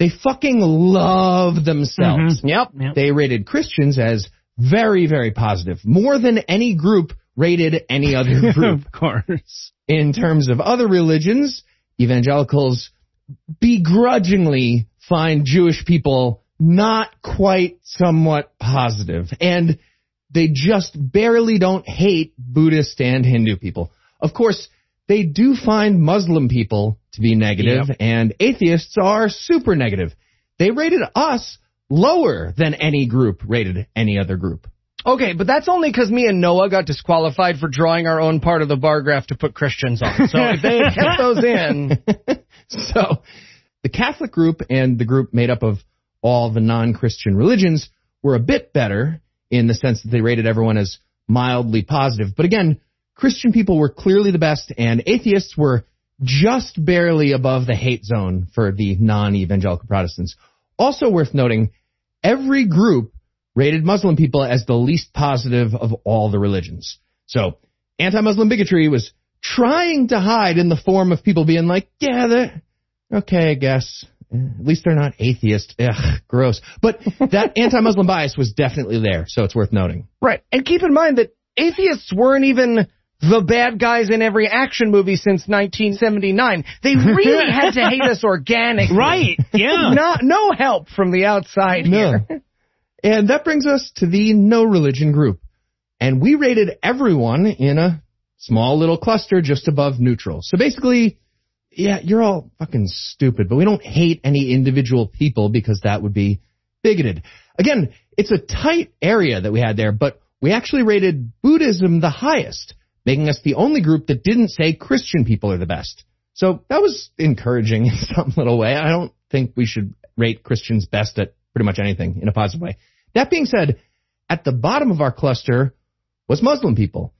they fucking love themselves. Mm-hmm. Yep. yep. They rated Christians as very, very positive, more than any group rated any other group. Of course. In terms of other religions, evangelicals begrudgingly find Jewish people not quite somewhat positive, and they just barely don't hate Buddhist and Hindu people. Of course, they do find Muslim people to be negative, yep. and atheists are super negative. They rated us lower than any group rated any other group. Okay, but that's only because me and Noah got disqualified for drawing our own part of the bar graph to put Christians on. So if they had kept those in. So the Catholic group and the group made up of all the non-Christian religions were a bit better in the sense that they rated everyone as mildly positive. But again, Christian people were clearly the best, and atheists were just barely above the hate zone for the non-evangelical Protestants. Also worth noting, every group rated Muslim people as the least positive of all the religions. So anti-Muslim bigotry was trying to hide in the form of people being like, yeah, they're okay, I guess. At least they're not atheist. Ugh, gross. But that anti-Muslim bias was definitely there, so it's worth noting. Right. And keep in mind that atheists weren't even the bad guys in every action movie since nineteen seventy-nine. They really had to hate us organically. Right, yeah. Not, no help from the outside no. here. And that brings us to the no-religion group. And we rated everyone in a small little cluster just above neutral. So basically, yeah, you're all fucking stupid, but we don't hate any individual people because that would be bigoted. Again, it's a tight area that we had there, but we actually rated Buddhism the highest, making us the only group that didn't say Christian people are the best. So that was encouraging in some little way. I don't think we should rate Christians best at pretty much anything in a positive way. That being said, at the bottom of our cluster was Muslim people,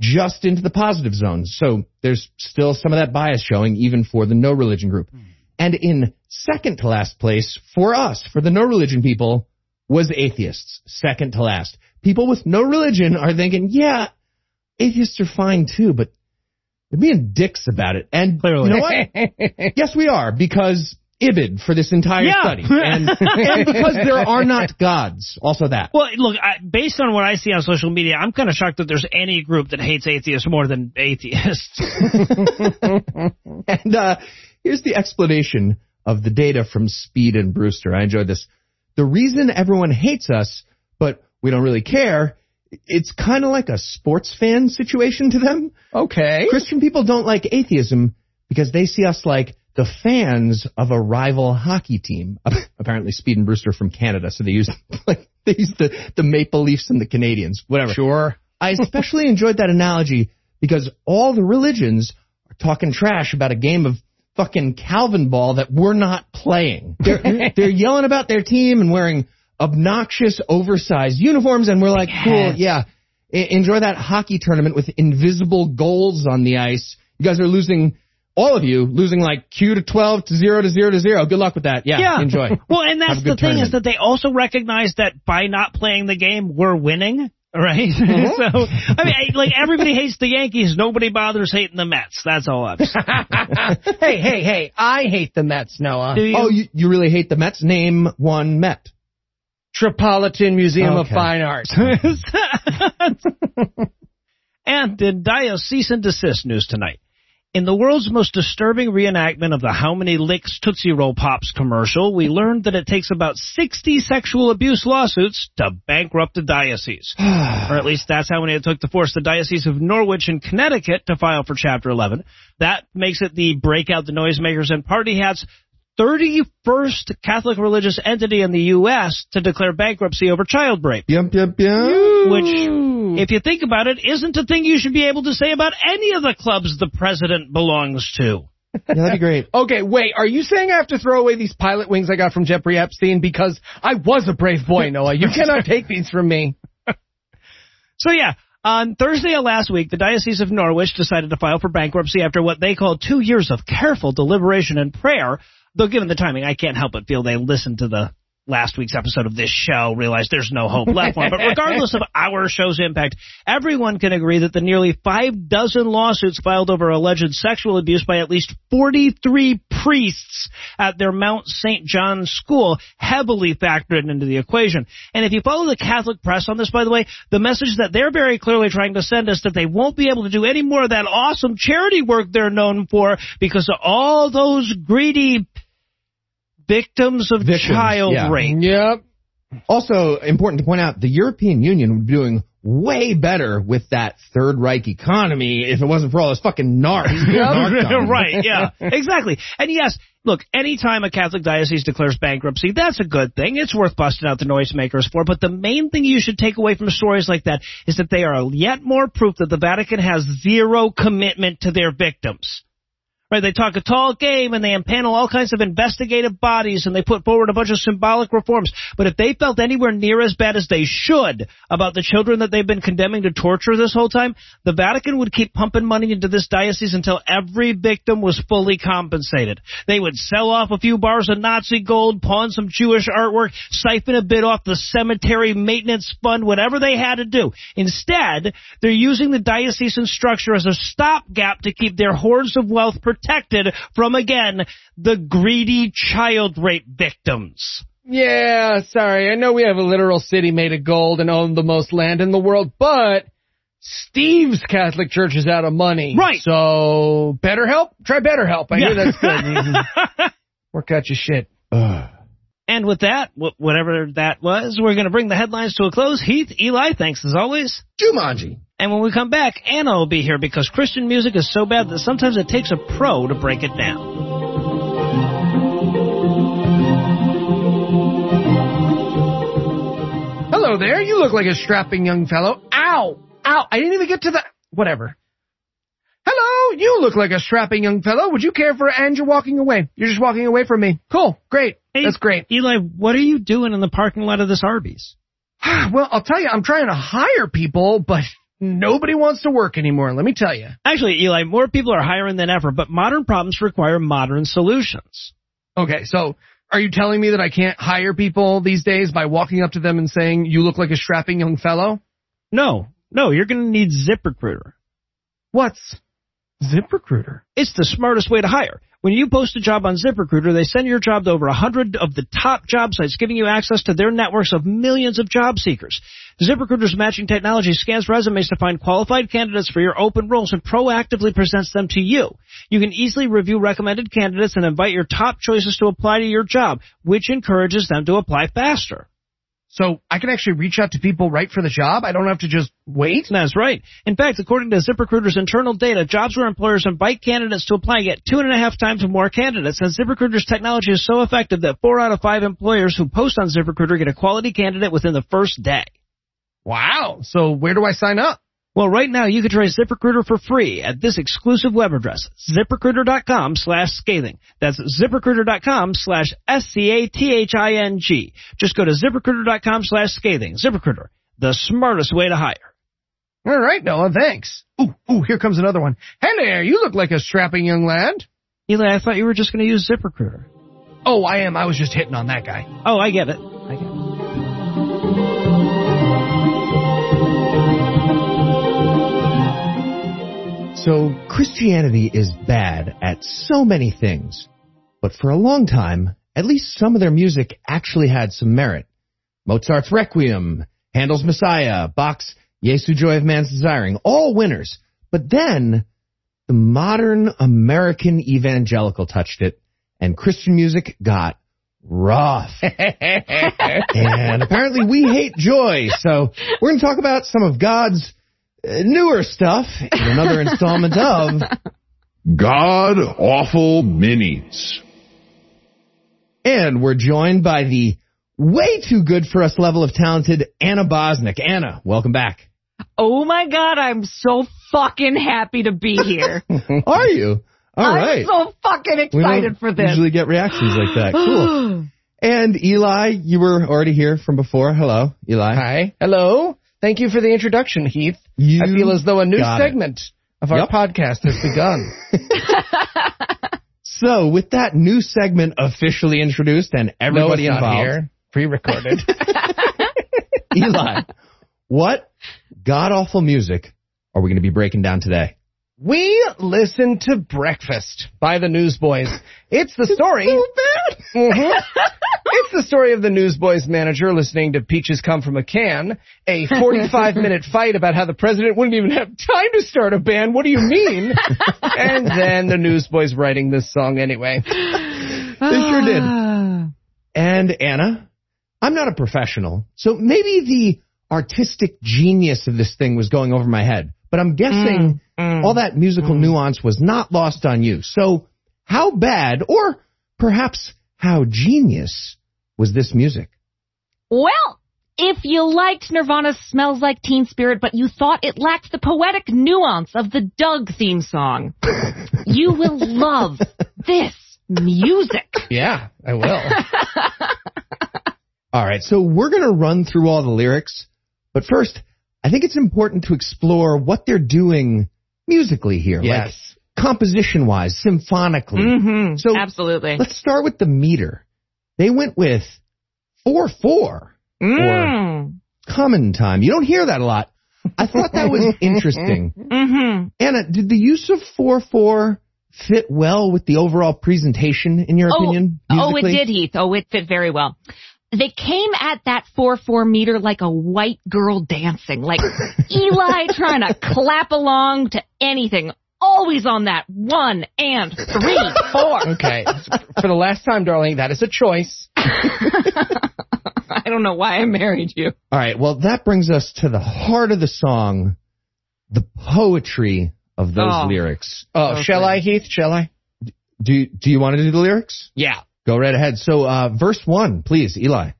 just into the positive zone. So there's still some of that bias showing even for the no-religion group. And in second to last place for us, for the no-religion people, was atheists, second to last. People with no religion are thinking, yeah, atheists are fine too, but they're being dicks about it. And clearly. You know what? Yes, we are, because Ibid for this entire yeah. study, and, and because there are not gods, also that. Well, look, I, based on what I see on social media, I'm kind of shocked that there's any group that hates atheists more than atheists. And uh, here's the explanation of the data from Speed and Brewster. I enjoyed this. The reason everyone hates us, but we don't really care, it's kind of like a sports fan situation to them. Okay. Christian people don't like atheism because they see us like the fans of a rival hockey team. Apparently, Speed and Brewster from Canada, so they used like they used the, the Maple Leafs and the Canadians, whatever. Sure. I especially enjoyed that analogy because all the religions are talking trash about a game of fucking Calvin ball that we're not playing. They're, they're yelling about their team and wearing obnoxious, oversized uniforms, and we're like, yes. cool, yeah, I- enjoy that hockey tournament with invisible goals on the ice. You guys are losing... All of you losing like Q to twelve to zero to zero to zero. Good luck with that. Yeah, yeah. Enjoy. Well, and that's the thing tournament. Is that they also recognize that by not playing the game, we're winning, right? Mm-hmm. So, I mean, I, like everybody hates the Yankees. Nobody bothers hating the Mets. That's all I'm saying. hey, hey, hey, I hate the Mets, Noah. You? Oh, you, you really hate the Mets? Name one Met. Metropolitan Museum okay. of Fine Arts. And in Dio's cease and desist news tonight. In the world's most disturbing reenactment of the How Many Licks Tootsie Roll Pops commercial, we learned that it takes about sixty sexual abuse lawsuits to bankrupt a diocese. Or at least that's how many it took to force the Diocese of Norwich in Connecticut to file for Chapter eleven. That makes it the Break Out the Noisemakers and Party Hats thirty-first Catholic religious entity in the U S to declare bankruptcy over child rape. Yep, yep, yep. Which... If you think about it, isn't a thing you should be able to say about any of the clubs the president belongs to. Yeah, that'd be great. Okay, wait, are you saying I have to throw away these pilot wings I got from Jeffrey Epstein? Because I was a brave boy, Noah. You cannot take these from me. So, yeah, on Thursday of last week, the Diocese of Norwich decided to file for bankruptcy after what they call two years of careful deliberation and prayer. Though, given the timing, I can't help but feel they listened to the... last week's episode of this show realized there's no hope left one. But regardless of our show's impact, everyone can agree that the nearly five dozen lawsuits filed over alleged sexual abuse by at least forty-three priests at their Mount Saint John's school heavily factored into the equation. And if you follow the Catholic press on this, by the way, the message that they're very clearly trying to send us that they won't be able to do any more of that awesome charity work they're known for because of all those greedy Victims of Victims, child yeah. rape. Yep. Also, important to point out, the European Union would be doing way better with that Third Reich economy if it wasn't for all those fucking narcs. Yep. Right, yeah, exactly. And yes, look, anytime a Catholic diocese declares bankruptcy, that's a good thing. It's worth busting out the noisemakers for. But the main thing you should take away from stories like that is that they are yet more proof that the Vatican has zero commitment to their victims. Right, they talk a tall game, and they impanel all kinds of investigative bodies, and they put forward a bunch of symbolic reforms. But if they felt anywhere near as bad as they should about the children that they've been condemning to torture this whole time, the Vatican would keep pumping money into this diocese until every victim was fully compensated. They would sell off a few bars of Nazi gold, pawn some Jewish artwork, siphon a bit off the cemetery maintenance fund, whatever they had to do. Instead, they're using the diocesan structure as a stopgap to keep their hordes of wealth protected from, again, the greedy child rape victims. Yeah, sorry. I know we have a literal city made of gold and own the most land in the world, but Steve's Catholic Church is out of money. Right. So BetterHelp? Try BetterHelp. I yeah. hear that's good. Work out your shit. Ugh. And with that, wh- whatever that was, we're going to bring the headlines to a close. Heath, Eli, thanks as always. Jumanji. And when we come back, Anna will be here because Christian music is so bad that sometimes it takes a pro to break it down. Hello there. You look like a strapping young fellow. Ow! Ow! I didn't even get to the... Whatever. Hello! You look like a strapping young fellow. Would you care for... And you're walking away. You're just walking away from me. Cool. Great. Hey, that's great. Eli, what are you doing in the parking lot of this Arby's? Well, I'll tell you, I'm trying to hire people, but... nobody wants to work anymore, let me tell you. Actually, Eli, more people are hiring than ever, but modern problems require modern solutions. Okay, so are you telling me that I can't hire people these days by walking up to them and saying, you look like a strapping young fellow? No, no, you're going to need ZipRecruiter. What's ZipRecruiter? It's the smartest way to hire. When you post a job on ZipRecruiter, they send your job to over one hundred of the top job sites, giving you access to their networks of millions of job seekers. ZipRecruiter's matching technology scans resumes to find qualified candidates for your open roles and proactively presents them to you. You can easily review recommended candidates and invite your top choices to apply to your job, which encourages them to apply faster. So I can actually reach out to people right for the job? I don't have to just wait? That's right. In fact, according to ZipRecruiter's internal data, jobs where employers invite candidates to apply get two and a half times more candidates, and ZipRecruiter's technology is so effective that four out of five employers who post on ZipRecruiter get a quality candidate within the first day. Wow. So where do I sign up? Well, right now you can try ZipRecruiter for free at this exclusive web address, ZipRecruiter.com slash scathing. That's ZipRecruiter.com slash S C A T H I N G. Just go to ZipRecruiter.com slash scathing. ZipRecruiter, the smartest way to hire. All right, Noah, thanks. Ooh, ooh, here comes another one. Hey there, you look like a strapping young lad. Eli, I thought you were just going to use ZipRecruiter. Oh, I am. I was just hitting on that guy. Oh, I get it. I get it. So Christianity is bad at so many things, but for a long time, at least some of their music actually had some merit. Mozart's Requiem, Handel's Messiah, Bach's Jesu, Joy of Man's Desiring, all winners. But then the modern American evangelical touched it, and Christian music got rough. And apparently we hate joy, so we're going to talk about some of God's newer stuff in another installment of God Awful Minis. And we're joined by the way too good for us level of talented Anna Bosnick. Anna, welcome back. Oh my God, I'm so fucking happy to be here. Are you? All I'm right. I'm so fucking excited for this. We usually get reactions like that. Cool. And Eli, you were already here from before. Hello, Eli. Hi. Hello. Thank you for the introduction, Heath. You I feel as though a new segment it. of our yep. podcast has begun. So, with that new segment officially introduced and everybody no, involved, here, pre-recorded, Eli, what god-awful music are we going to be breaking down today? We listened to Breakfast by the Newsboys. It's the story. It's so bad. Mm-hmm. It's the story of the Newsboys manager listening to Peaches Come From a Can, a forty-five minute fight about how the president wouldn't even have time to start a band. What do you mean? And then the Newsboys writing this song anyway. They sure did. And Anna, I'm not a professional, so maybe the artistic genius of this thing was going over my head. But I'm guessing mm, mm, all that musical mm. nuance was not lost on you. So how bad, or perhaps how genius, was this music? Well, if you liked Nirvana's Smells Like Teen Spirit, but you thought it lacked the poetic nuance of the Doug theme song, you will love this music. Yeah, I will. All right, so we're going to run through all the lyrics, but first, I think it's important to explore what they're doing musically here. Yes. Like composition-wise, symphonically. Mm-hmm. So absolutely. Let's start with the meter. They went with four four mm. or common time. You don't hear that a lot. I thought that was interesting. Mm-hmm. Anna, did the use of four four fit well with the overall presentation, in your oh, opinion? Musically? Oh, it did, Heath. Oh, it fit very well. They came at that four four meter like a white girl dancing, like Eli trying to clap along to anything, always on that one and three, four. Okay. For the last time, darling, that is a choice. I don't know why I married you. All right. Well, that brings us to the heart of the song, the poetry of those oh. lyrics. Oh, okay. Shall I, Heath? Shall I? Do, do you want to do the lyrics? Yeah. Go right ahead. So, uh, verse one, please, Eli.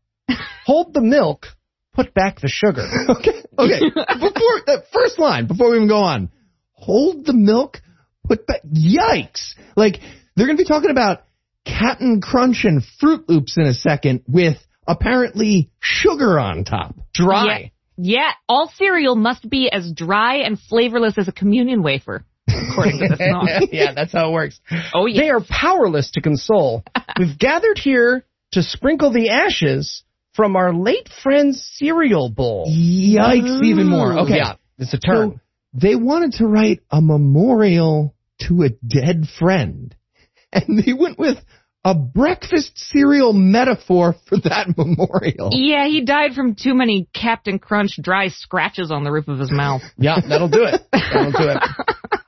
Hold the milk, put back the sugar. Okay. Okay. Before that first line, before we even go on, hold the milk, put back. Yikes. Like, they're going to be talking about Captain Crunch and Fruit Loops in a second with apparently sugar on top. Dry. Yeah. Yeah. All cereal must be as dry and flavorless as a communion wafer. According to the song. Yeah, that's how it works. Oh, yeah. They are powerless to console. We've gathered here to sprinkle the ashes from our late friend's cereal bowl. Yikes, Ooh. even more. Okay. Yeah, it's a term. So they wanted to write a memorial to a dead friend, and they went with a breakfast cereal metaphor for that memorial. Yeah, he died from too many Captain Crunch dry scratches on the roof of his mouth. Yeah, that'll do it. That'll do it.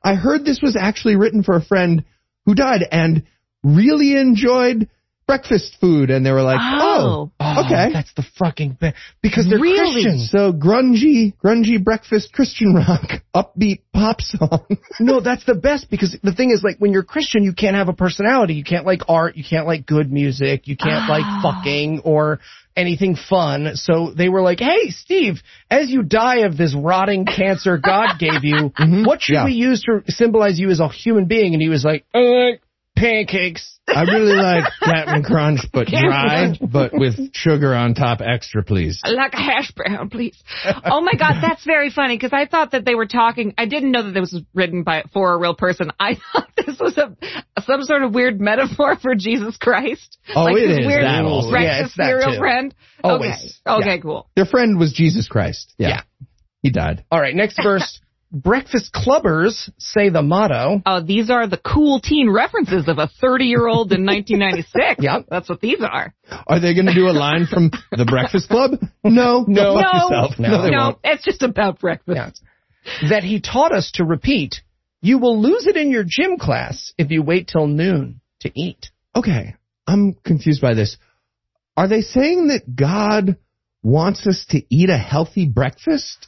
I heard this was actually written for a friend who died and really enjoyed breakfast food, and they were like, oh, oh okay. Oh, that's the fucking best. Because they're really? Christians. So grungy, grungy breakfast Christian rock, upbeat pop song. No, that's the best, because the thing is, like, when you're Christian, you can't have a personality. You can't like art. You can't like good music. You can't oh. like fucking or anything fun. So they were like, hey, Steve, as you die of this rotting cancer God gave you, mm-hmm. what should yeah. we use to symbolize you as a human being? And he was like, I like pancakes. I really like Captain Crunch, but dry, but with sugar on top extra, please. I like a hash brown, please. Oh, my God, that's very funny, because I thought that they were talking. I didn't know that this was written by for a real person. I thought this was a some sort of weird metaphor for Jesus Christ. Oh, like it is. Weird that old. Yeah, it's that too. Friend. Always. Okay, okay yeah. cool. Their friend was Jesus Christ. Yeah. yeah. He died. All right, next verse. Breakfast clubbers say the motto. Oh, these are the cool teen references of a thirty-year-old in nineteen ninety-six. Yep. That's what these are. Are they going to do a line from The Breakfast Club? No. No. No. Yourself. No, no, no it's just about breakfast. Yeah. That he taught us to repeat, you will lose it in your gym class if you wait till noon to eat. Okay. I'm confused by this. Are they saying that God wants us to eat a healthy breakfast?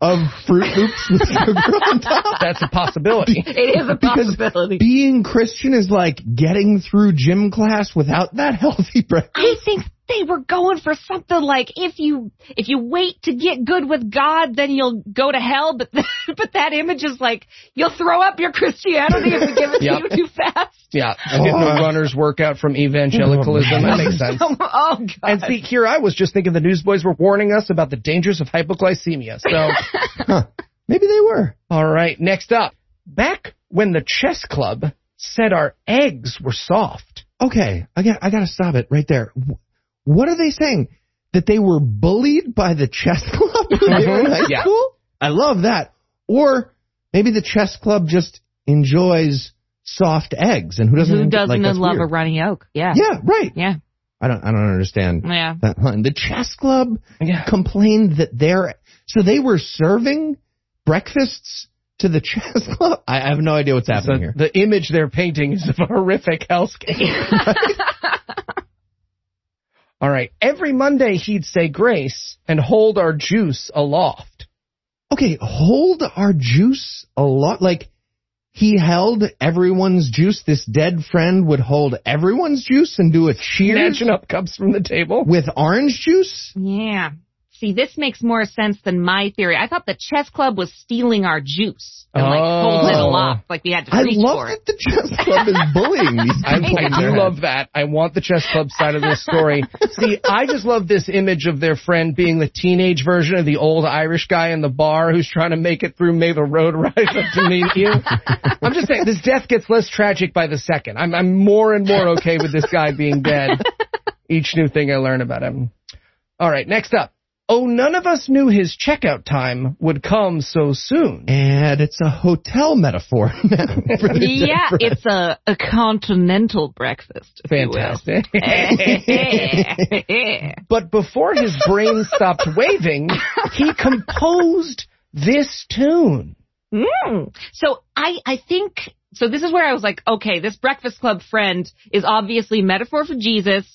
Of Fruit Loops with sugar on top? That's a possibility. It is a possibility. Because being Christian is like getting through gym class without that healthy breakfast. I think they were going for something like if you if you wait to get good with God, then you'll go to hell. But the, but that image is like you'll throw up your Christianity if you give it yep. to you too fast. Yeah, I'm getting a runner's workout from evangelicalism. That makes sense. Oh, God. And see, here I was just thinking the Newsboys were warning us about the dangers of hypoglycemia. So huh, maybe they were. All right, next up. Back when the chess club said our eggs were soft. Okay, I got, I got to stop it right there. What are they saying? That they were bullied by the chess club when they were in high yeah. school? I love that. Or maybe the chess club just enjoys soft eggs, and who doesn't who doesn't like, that's love weird. A runny yolk? Yeah, yeah, right. Yeah, I don't, I don't understand. Yeah, that one. The chess club yeah. complained that they're so they were serving breakfasts to the chess club. I have no idea what's happening so here. The image they're painting is of a horrific hellscape. Right? All right, every Monday he'd say grace and hold our juice aloft. Okay, hold our juice aloft, like. He held everyone's juice. This dead friend would hold everyone's juice and do a cheers. Snatching up cups from the table. With orange juice? Yeah. See, this makes more sense than my theory. I thought the chess club was stealing our juice and, oh. like, holding it aloft. Like, we had to reach for it. I love that the chess club is bullying these people. I, I do love that. I want the chess club side of this story. See, I just love this image of their friend being the teenage version of the old Irish guy in the bar who's trying to make it through May the Road Rise Up to Meet You. I'm just saying, this death gets less tragic by the second. I'm, I'm more and more okay with this guy being dead. Each new thing I learn about him. All right, next up. Oh, none of us knew his checkout time would come so soon. And it's a hotel metaphor now. Yeah, it's a, a continental breakfast. Fantastic. But before his brain stopped waving, he composed this tune. Mm. So I, I think, so this is where I was like, okay, this Breakfast Club friend is obviously metaphor for Jesus.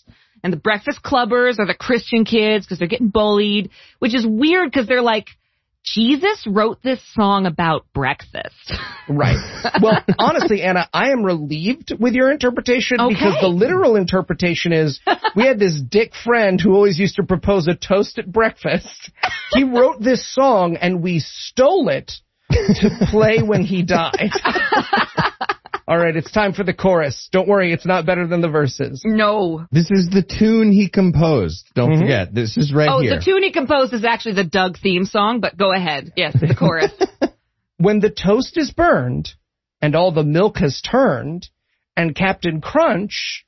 And the breakfast clubbers are the Christian kids because they're getting bullied, which is weird because they're like, Jesus wrote this song about breakfast. Right. Well, honestly, Anna, I am relieved with your interpretation okay. because the literal interpretation is we had this dick friend who always used to propose a toast at breakfast. He wrote this song and we stole it to play when he died. All right, it's time for the chorus. Don't worry, it's not better than the verses. No. This is the tune he composed. Don't mm-hmm. forget, this is right oh, here. Oh, the tune he composed is actually the Doug theme song, but go ahead. Yes, the chorus. When the toast is burned and all the milk has turned and Captain Crunch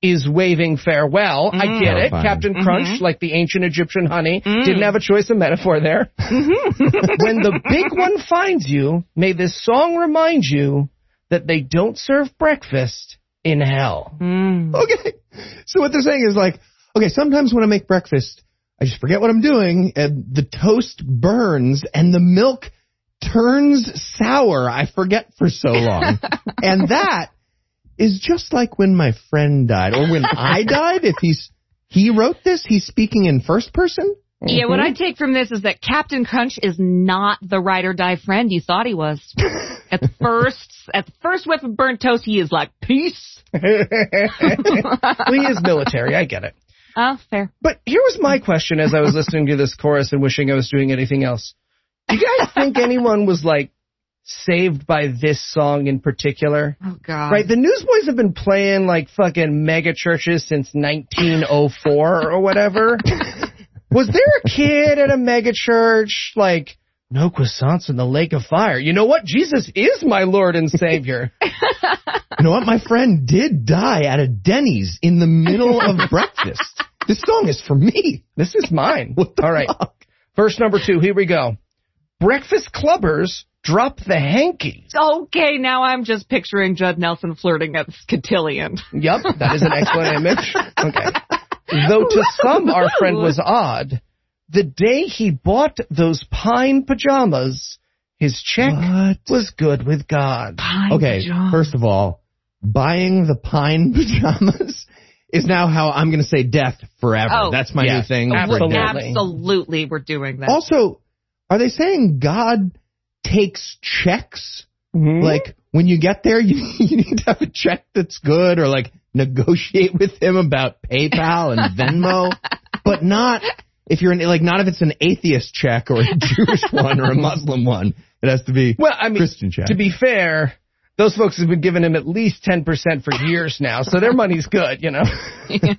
is waving farewell. Mm-hmm. I get it. Fine. Captain mm-hmm. Crunch, like the ancient Egyptian honey, mm. didn't have a choice of metaphor there. Mm-hmm. When the big one finds you, may this song remind you that they don't serve breakfast in hell. Mm. Okay. So what they're saying is like, okay, sometimes when I make breakfast, I just forget what I'm doing, and the toast burns, and the milk turns sour. I forget for so long. And that is just like when my friend died, or when I died. If he's he wrote this, he's speaking in first person. Mm-hmm. Yeah, what I take from this is that Captain Crunch is not the ride-or-die friend you thought he was. At the first at the first whiff of burnt toast, he is like, peace. Well, he is military. I get it. Oh, fair. But here was my question as I was listening to this chorus and wishing I was doing anything else. Do you guys think anyone was, like, saved by this song in particular? Oh, God. Right? The Newsboys have been playing, like, fucking mega churches since nineteen oh four or whatever. Was there a kid at a mega church, like, no croissants in the lake of fire? You know what? Jesus is my Lord and Savior. You know what? My friend did die at a Denny's in the middle of breakfast. This song is for me. This is mine. What the All right. Fuck? Verse number two. Here we go. Breakfast clubbers drop the hankies. Okay, now I'm just picturing Judd Nelson flirting at Scotillion. Yep, that is an excellent image. Okay. Though to some our friend was odd, the day he bought those pine pajamas, his check what? was good with God. Pine okay, pajamas. First of all, buying the pine pajamas is now how I'm going to say death forever. Oh, that's my yes, new thing. Absolutely. Absolutely, we're doing that. Also, are they saying God takes checks? Mm-hmm. Like, when you get there, you, you need to have a check that's good, or, like, negotiate with him about PayPal and Venmo, but not... If you're an, like, not if it's an atheist check or a Jewish one or a Muslim one, it has to be well, I mean, Christian check. To be fair, those folks have been giving him at least ten percent for years now, so their money's good, you know. Yeah.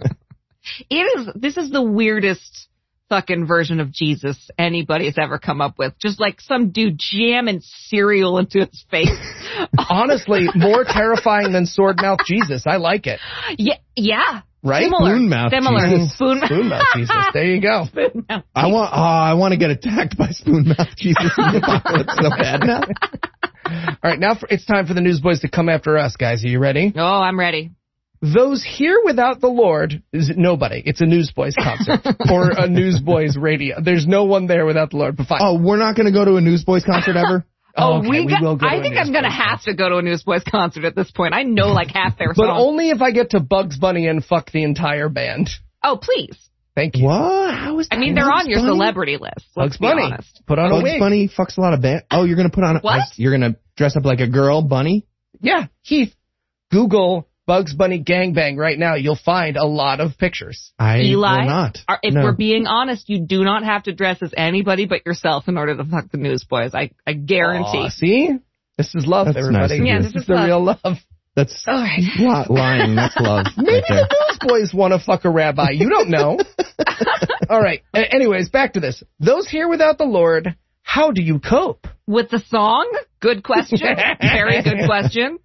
It is. This is the weirdest fucking version of Jesus anybody's ever come up with. Just like some dude jamming cereal into his face. Honestly, more terrifying than sword mouth Jesus. I like it. Yeah. Yeah. Right? Similar. Spoon mouth Similar. Jesus. Spoon, spoon mouth Jesus. There you go. Spoon mouth I want, oh, I want to get attacked by spoon mouth Jesus in the apocalypse so bad now. All right, now for, it's time for the Newsboys to come after us, guys. Are you ready? Oh, I'm ready. Those here without the Lord is nobody. It's a Newsboys concert or a Newsboys radio. There's no one there without the Lord, but fine. Oh, we're not going to go to a Newsboys concert ever? Oh, okay, we, we got, will go I think I'm going to have to go to a Newsboys concert at this point. I know like half their songs. But only if I get to Bugs Bunny and fuck the entire band. Oh, please. Thank you. What? How is that I mean, they're Bugs on your Bunny? Celebrity list. Bugs Bunny. Put on Bugs a wig. Bugs Bunny fucks a lot of band. Oh, you're going to put on a... What? You're going to dress up like a girl bunny? Yeah. Heath, Google Bugs Bunny gangbang right now. You'll find a lot of pictures. I Eli, will not. Are, if no. we're being honest, you do not have to dress as anybody but yourself in order to fuck the Newsboys. I, I guarantee. Aw, see? This is love, That's everybody. Nice yeah, this, this is the love. real love. That's All right. not lying. That's love. Maybe right the Newsboys want to fuck a rabbi. You don't know. All right. A- anyways, back to this. Those here without the Lord, how do you cope? With the song? Good question. Very good question.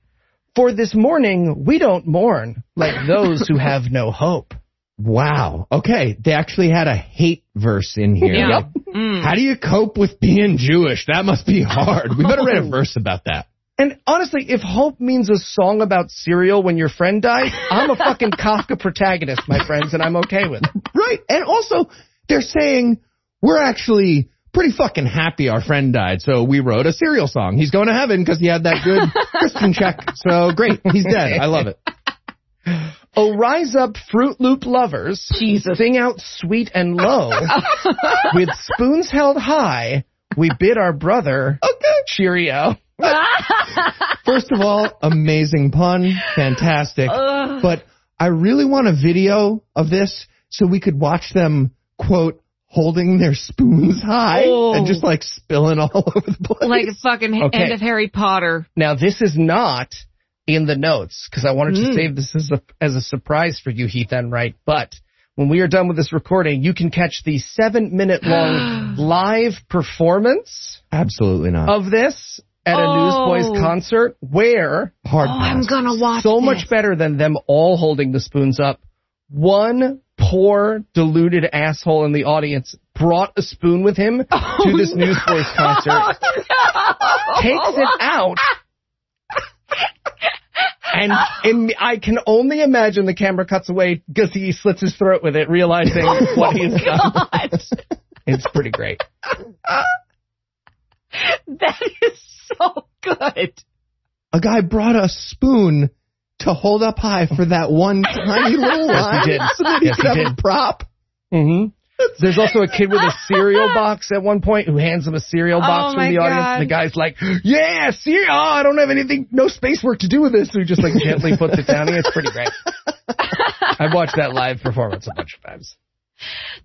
For this morning, we don't mourn like those who have no hope. Wow. Okay. They actually had a hate verse in here. Yep. Mm. How do you cope with being Jewish? That must be hard. We better write a verse about that. And honestly, if hope means a song about cereal when your friend dies, I'm a fucking Kafka protagonist, my friends, and I'm okay with it. Right. And also, they're saying we're actually pretty fucking happy our friend died, so we wrote a cereal song. He's going to heaven because he had that good Christian check, so great. He's dead. I love it. Oh, rise up, Fruit Loop lovers. Jesus. Sing out sweet and low. With spoons held high, we bid our brother okay. cheerio. First of all, amazing pun. Fantastic. Ugh. But I really want a video of this so we could watch them, quote, holding their spoons high oh. and just, like, spilling all over the place. Like a fucking okay. end of Harry Potter. Now, this is not in the notes, because I wanted mm. to save this as a, as a surprise for you, Heath Enright, but when we are done with this recording, you can catch the seven-minute-long live performance Absolutely not. of this at oh. a Newsboys concert where hard oh, I'm gonna watch so this. much better than them all holding the spoons up. One poor, deluded asshole in the audience brought a spoon with him oh, to this no. Newsboys concert, oh, no. takes it out, and, and I can only imagine the camera cuts away because he slits his throat with it, realizing oh, what he has God. done. It's pretty great. That is so good. A guy brought a spoon to hold up high for that one tiny little line yes, so that he yes, could he have did. a prop. Mm-hmm. There's also a kid with a cereal box at one point who hands him a cereal box oh from the God. audience. The guy's like, yeah, cereal. Oh, I don't have anything, no space work to do with this. So he just like gently puts it down. It's pretty great. I've watched that live performance a bunch of times.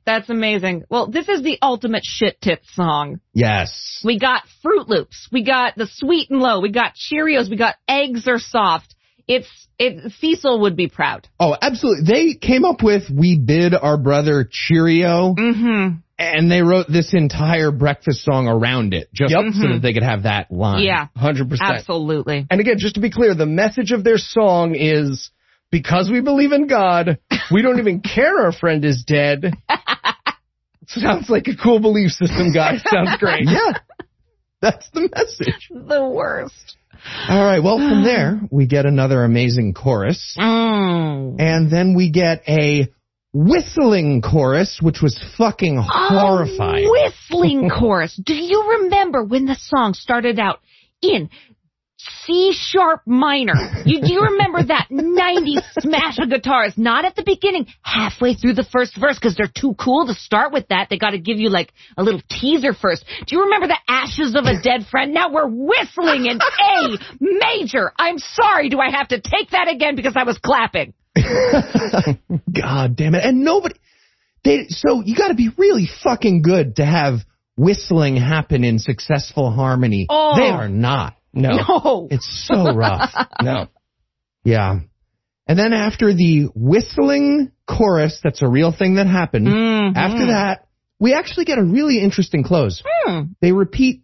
That's amazing. Well, this is the ultimate shit tits song. Yes. We got Fruit Loops. We got the Sweet and Low. We got Cheerios. We got Eggs Are Soft. It's it. Cecil would be proud. Oh, absolutely. They came up with "We Bid Our Brother Cheerio," mm-hmm. and they wrote this entire breakfast song around it, just yep. so mm-hmm. that they could have that line. Yeah, one hundred percent. Absolutely. And again, just to be clear, the message of their song is, because we believe in God, we don't even care our friend is dead. Sounds like a cool belief system, guys. Sounds great. Yeah, that's the message. The worst. All right, well, from there, we get another amazing chorus. Oh. And then we get a whistling chorus, which was fucking horrifying. Oh, whistling chorus. Do you remember when the song started out in C-sharp minor? You, do you remember that nineties smash of guitars? Not at the beginning, halfway through the first verse, because they're too cool to start with that. They got to give you, like, a little teaser first. Do you remember the Ashes of a Dead Friend? Now we're whistling in A major. I'm sorry, do I have to take that again because I was clapping? God damn it. And nobody... They, so you got to be really fucking good to have whistling happen in successful harmony. Oh. They are not. No. no. It's so rough. No. Yeah. And then after the whistling chorus, that's a real thing that happened. Mm-hmm. After that, we actually get a really interesting close. Mm. They repeat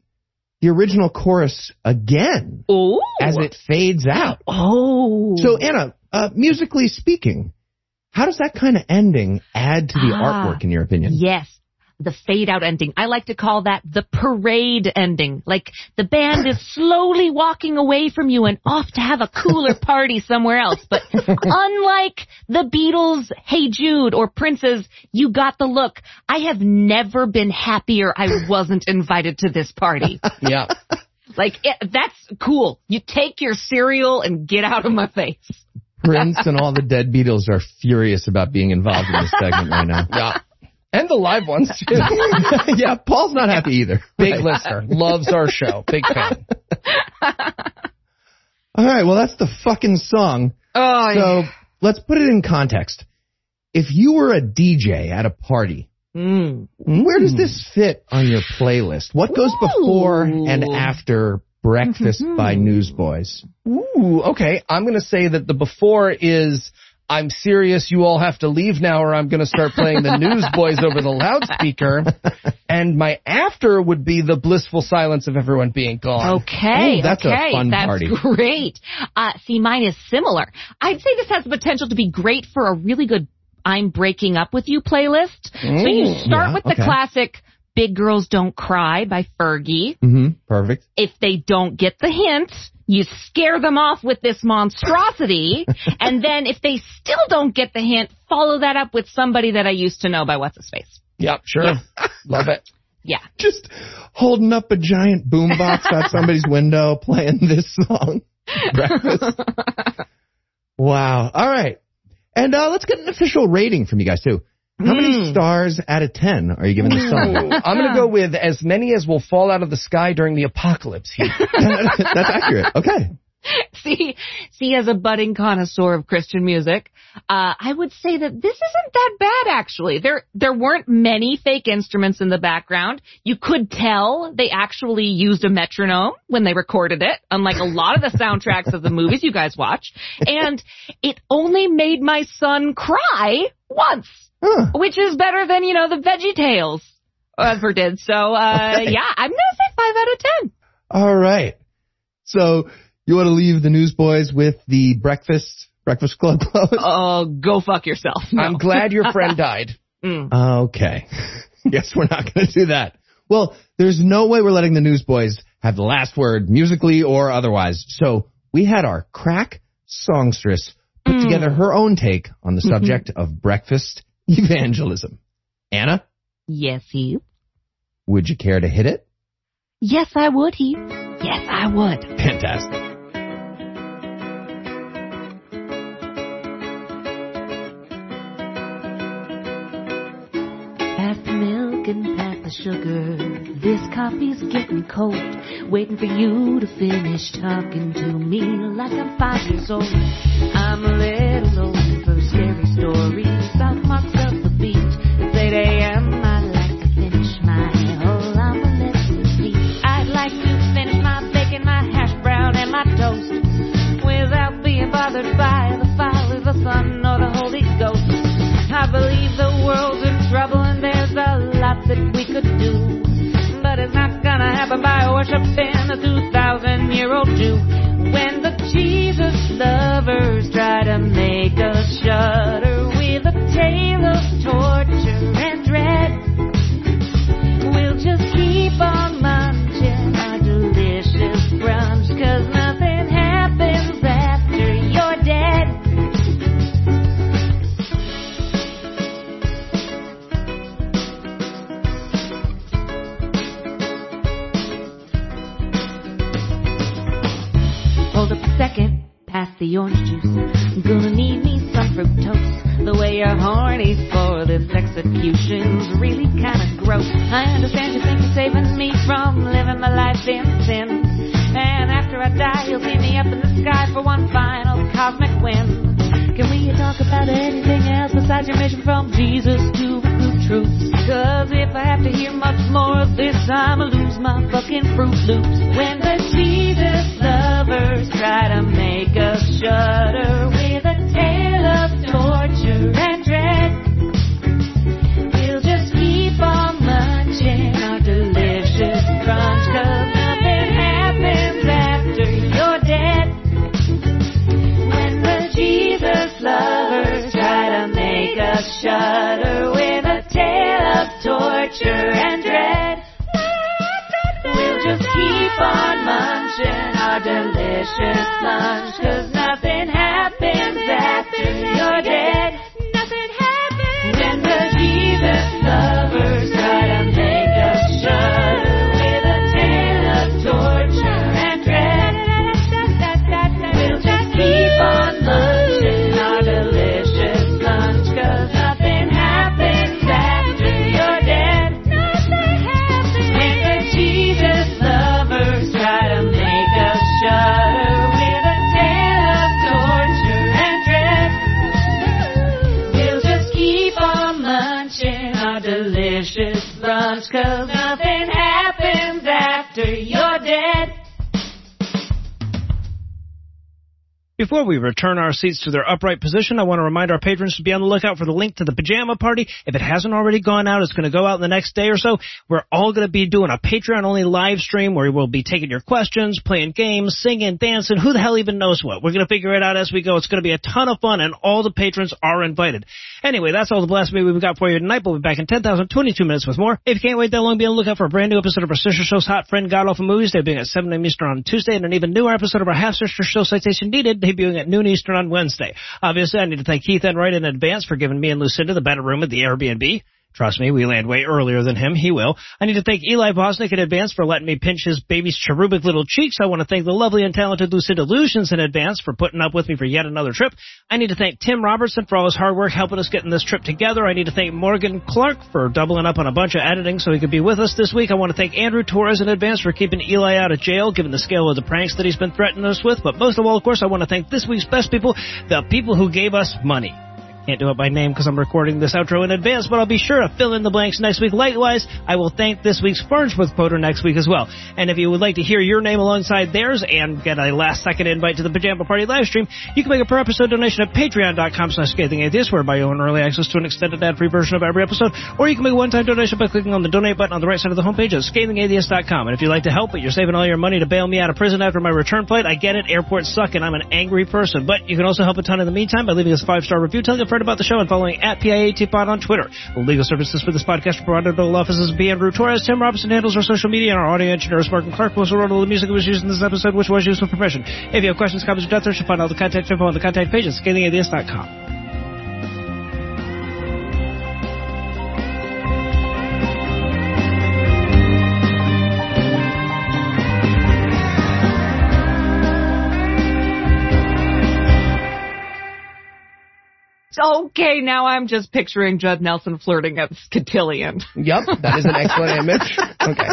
the original chorus again. Ooh. As it fades out. Oh. So, Anna, uh, musically speaking, how does that kind of ending add to the ah, artwork, in your opinion? Yes. The fade-out ending. I like to call that the parade ending. Like, the band is slowly walking away from you and off to have a cooler party somewhere else. But unlike the Beatles' Hey Jude or Prince's You Got the Look, I have never been happier I wasn't invited to this party. Yeah. Like, it, that's cool. You take your cereal and get out of my face. Prince and all the dead Beatles are furious about being involved in this segment right now. Yeah. And the live ones, too. Yeah, Paul's not happy either. Big right. listener. Loves our show. Big fan. All right, well, that's the fucking song. Oh, so yeah. Let's put it in context. If you were a D J at a party, mm. where does this fit on your playlist? What goes Ooh. Before and after Breakfast mm-hmm. by Newsboys? Ooh, okay. I'm going to say that the before is... I'm serious, you all have to leave now or I'm going to start playing the Newsboys over the loudspeaker. And my after would be the blissful silence of everyone being gone. Okay, Ooh, that's okay, a fun that's party. Great. Uh, see, mine is similar. I'd say this has the potential to be great for a really good I'm Breaking Up With You playlist. Mm, so you start yeah, with the okay. classic Big Girls Don't Cry by Fergie. Mm-hmm, perfect. If they don't get the hint... You scare them off with this monstrosity, and then if they still don't get the hint, follow that up with Somebody That I Used to Know by What's-His-Face. Yep, sure. Yeah. Love it. Yeah. Just holding up a giant boombox out somebody's window playing this song. Breakfast. Wow. All right. And uh, let's get an official rating from you guys, too. How many mm. stars out of ten are you giving this song? I'm going to go with as many as will fall out of the sky during the apocalypse here. That's accurate. Okay. See, see, as a budding connoisseur of Christian music, uh, I would say that this isn't that bad, actually. There there weren't many fake instruments in the background. You could tell they actually used a metronome when they recorded it, unlike a lot of the soundtracks of the movies you guys watch. And it only made my son cry once. Huh. Which is better than, you know, the Veggie Tales ever did. So, uh, okay. yeah, I'm going to say five out of ten. All right. So you want to leave the Newsboys with the breakfast, breakfast club clothes? Oh, go fuck yourself. No. I'm glad your friend died. mm. Okay. Guess we're not going to do that. Well, there's no way we're letting the Newsboys have the last word musically or otherwise. So we had our crack songstress put mm. together her own take on the subject mm-hmm. of breakfast evangelism. Anna? Yes, Heath? Would you care to hit it? Yes, I would, Heath. Yes, I would. Fantastic. Pass the milk and pass the sugar. This coffee's getting cold. Waiting for you to finish talking to me like I'm five years old. I'm a little lonely person. story, sound marks of the beat. It's eight a.m. I'd like to finish my whole omelet and sleep. I'd like to finish my bacon, my hash brown, and my toast without being bothered by the Father, the Son, or the Holy Ghost. I believe the world's in trouble and there's a lot that we could do, but it's not gonna happen by worshiping a two thousand year old Jew. When the Jesus lovers try to make us shudder with a tale of torture and dread, we'll just keep on munching our delicious brunch, 'cause nothing happens after you're dead. Hold up a second, pass the orange juice. Gonna need me some fruit toast. The way you're horny for this execution's really kind of gross. I understand you think you're saving me from living my life in sin, and after I die you'll see me up in the sky for one final cosmic win. Can we talk about anything else besides your mission from Jesus to recruit troops? 'Cause if I have to hear much more of this, I'ma lose my fucking Fruit Loops. When the Jesus lovers try to make us shudder with a tale of torture and dread, we'll just keep on munching our delicious crunch, 'cause nothing happens after you're dead. When the Jesus lovers try to make us shudder with a tale of torture and dread, we'll just keep on munching our delicious lunch, 'cause nothing happens after you're dead. Nothing happens when the Jesus lovers try to make us shudder with a tale of torture and dread. We'll just keep on munching our delicious lunch, 'cause nothing happens after you're dead. Nothing happens when the Jesus lovers try to make us shudder with a tale of torture and dread. We'll just keep on munching our delicious brunch, 'cause nothing happens after you're dead. Before we return our seats to their upright position, I want to remind our patrons to be on the lookout for the link to the pajama party. If it hasn't already gone out, it's going to go out in the next day or so. We're all going to be doing a Patreon-only live stream where we'll be taking your questions, playing games, singing, dancing. Who the hell even knows what? We're going to figure it out as we go. It's going to be a ton of fun, and all the patrons are invited. Anyway, that's all the blasphemy we've got for you tonight. We'll be back in ten thousand twenty-two minutes with more. If you can't wait that long, be on the lookout for a brand new episode of our sister show's Hot Friend God Awful Movies. They'll be at seven a.m. Eastern on Tuesday, and an even newer episode of our half-sister show Citation Needed, debuting at noon Eastern on Wednesday. Obviously, I need to thank Heath Enright in advance for giving me and Lucinda the better room at the Airbnb. Trust me, we land way earlier than him. He will. I need to thank Eli Bosnick in advance for letting me pinch his baby's cherubic little cheeks. I want to thank the lovely and talented Lucinda Lucians in advance for putting up with me for yet another trip. I need to thank Tim Robertson for all his hard work helping us getting this trip together. I need to thank Morgan Clark for doubling up on a bunch of editing so he could be with us this week. I want to thank Andrew Torres in advance for keeping Eli out of jail, given the scale of the pranks that he's been threatening us with. But most of all, of course, I want to thank this week's best people, the people who gave us money. Can't do it by name because I'm recording this outro in advance, but I'll be sure to fill in the blanks next week. Likewise, I will thank this week's Farnsworth voter next week as well. And if you would like to hear your name alongside theirs and get a last-second invite to the Pajama Party live stream, you can make a per-episode donation at patreon.com slash scathingatheist, whereby you own early access to an extended ad-free version of every episode, or you can make a one-time donation by clicking on the donate button on the right side of the homepage at scathing atheist dot com. And if you'd like to help, but you're saving all your money to bail me out of prison after my return flight, I get it, airports suck, and I'm an angry person. But you can also help a ton in the meantime by leaving us a five-star review, telling a friend about the show, and following at P I A T Pod on Twitter. The legal services for this podcast are provided by the offices of B. Andrew Torres. Tim Robinson handles our social media, and our audio engineer is Morgan Clark, who also wrote all the music that was used in this episode, which was used with permission. If you have questions, comments, or death threats, you'll find all the contact info on the contact page at scathing atheist dot com. Okay, now I'm just picturing Judd Nelson flirting at Scotillion. Yep, that is an excellent image. Okay.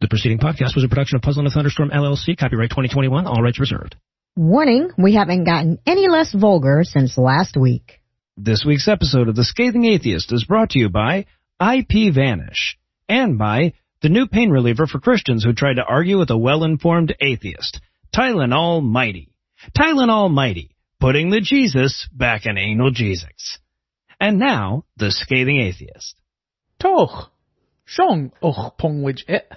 The preceding podcast was a production of Puzzle and a Thunderstorm, L L C, copyright twenty twenty-one, all rights reserved. Warning, we haven't gotten any less vulgar since last week. This week's episode of The Scathing Atheist is brought to you by IPVanish and by the new pain reliever for Christians who tried to argue with a well-informed atheist, Tylenol Mighty. Tylenol Mighty, putting the Jesus back in anal Jesus. And now, The Scathing Atheist. Toch, sjong och pongwij et,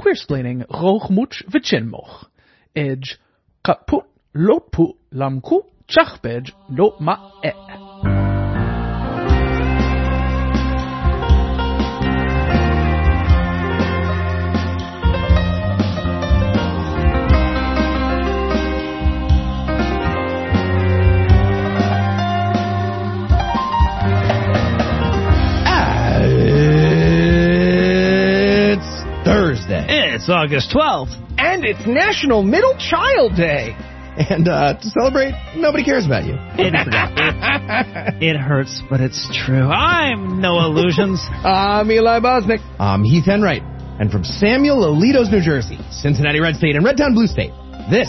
queersplaining rochmuch vichinmoch, edge kaput lotput lamku chachbej lotma et. It's August twelfth, and it's National Middle Child Day. And uh, to celebrate, nobody cares about you. It, it hurts, but it's true. I'm No Illusions. I'm Eli Bosnick. I'm Heath Enright. And from Samuel Alito's, New Jersey, Cincinnati Red State, and Redtown Blue State, this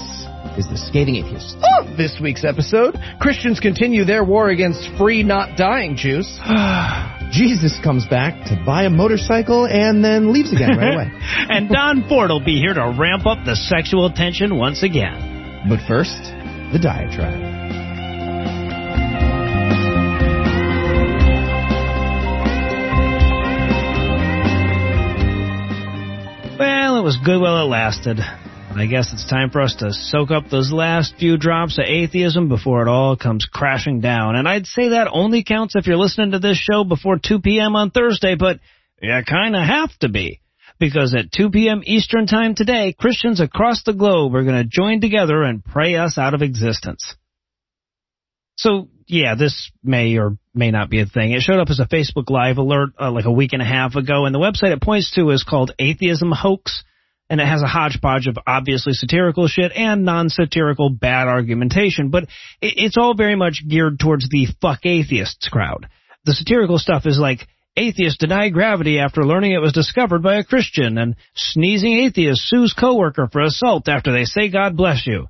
is The Scathing Atheist. Oh, this week's episode, Christians continue their war against free not dying Jews. Jesus comes back to buy a motorcycle and then leaves again right away. And Don Ford will be here to ramp up the sexual tension once again. But first, the diatribe. Well, it was good while it lasted. I guess it's time for us to soak up those last few drops of atheism before it all comes crashing down. And I'd say that only counts if you're listening to this show before two p.m. on Thursday, but you kind of have to be. Because at two p.m. Eastern time today, Christians across the globe are going to join together and pray us out of existence. So, yeah, this may or may not be a thing. It showed up as a Facebook Live alert uh, like a week and a half ago, and the website it points to is called Atheism Hoax. And it has a hodgepodge of obviously satirical shit and non-satirical bad argumentation, but it's all very much geared towards the fuck atheists crowd. The satirical stuff is like, atheists deny gravity after learning it was discovered by a Christian, and sneezing atheist sues coworker for assault after they say God bless you.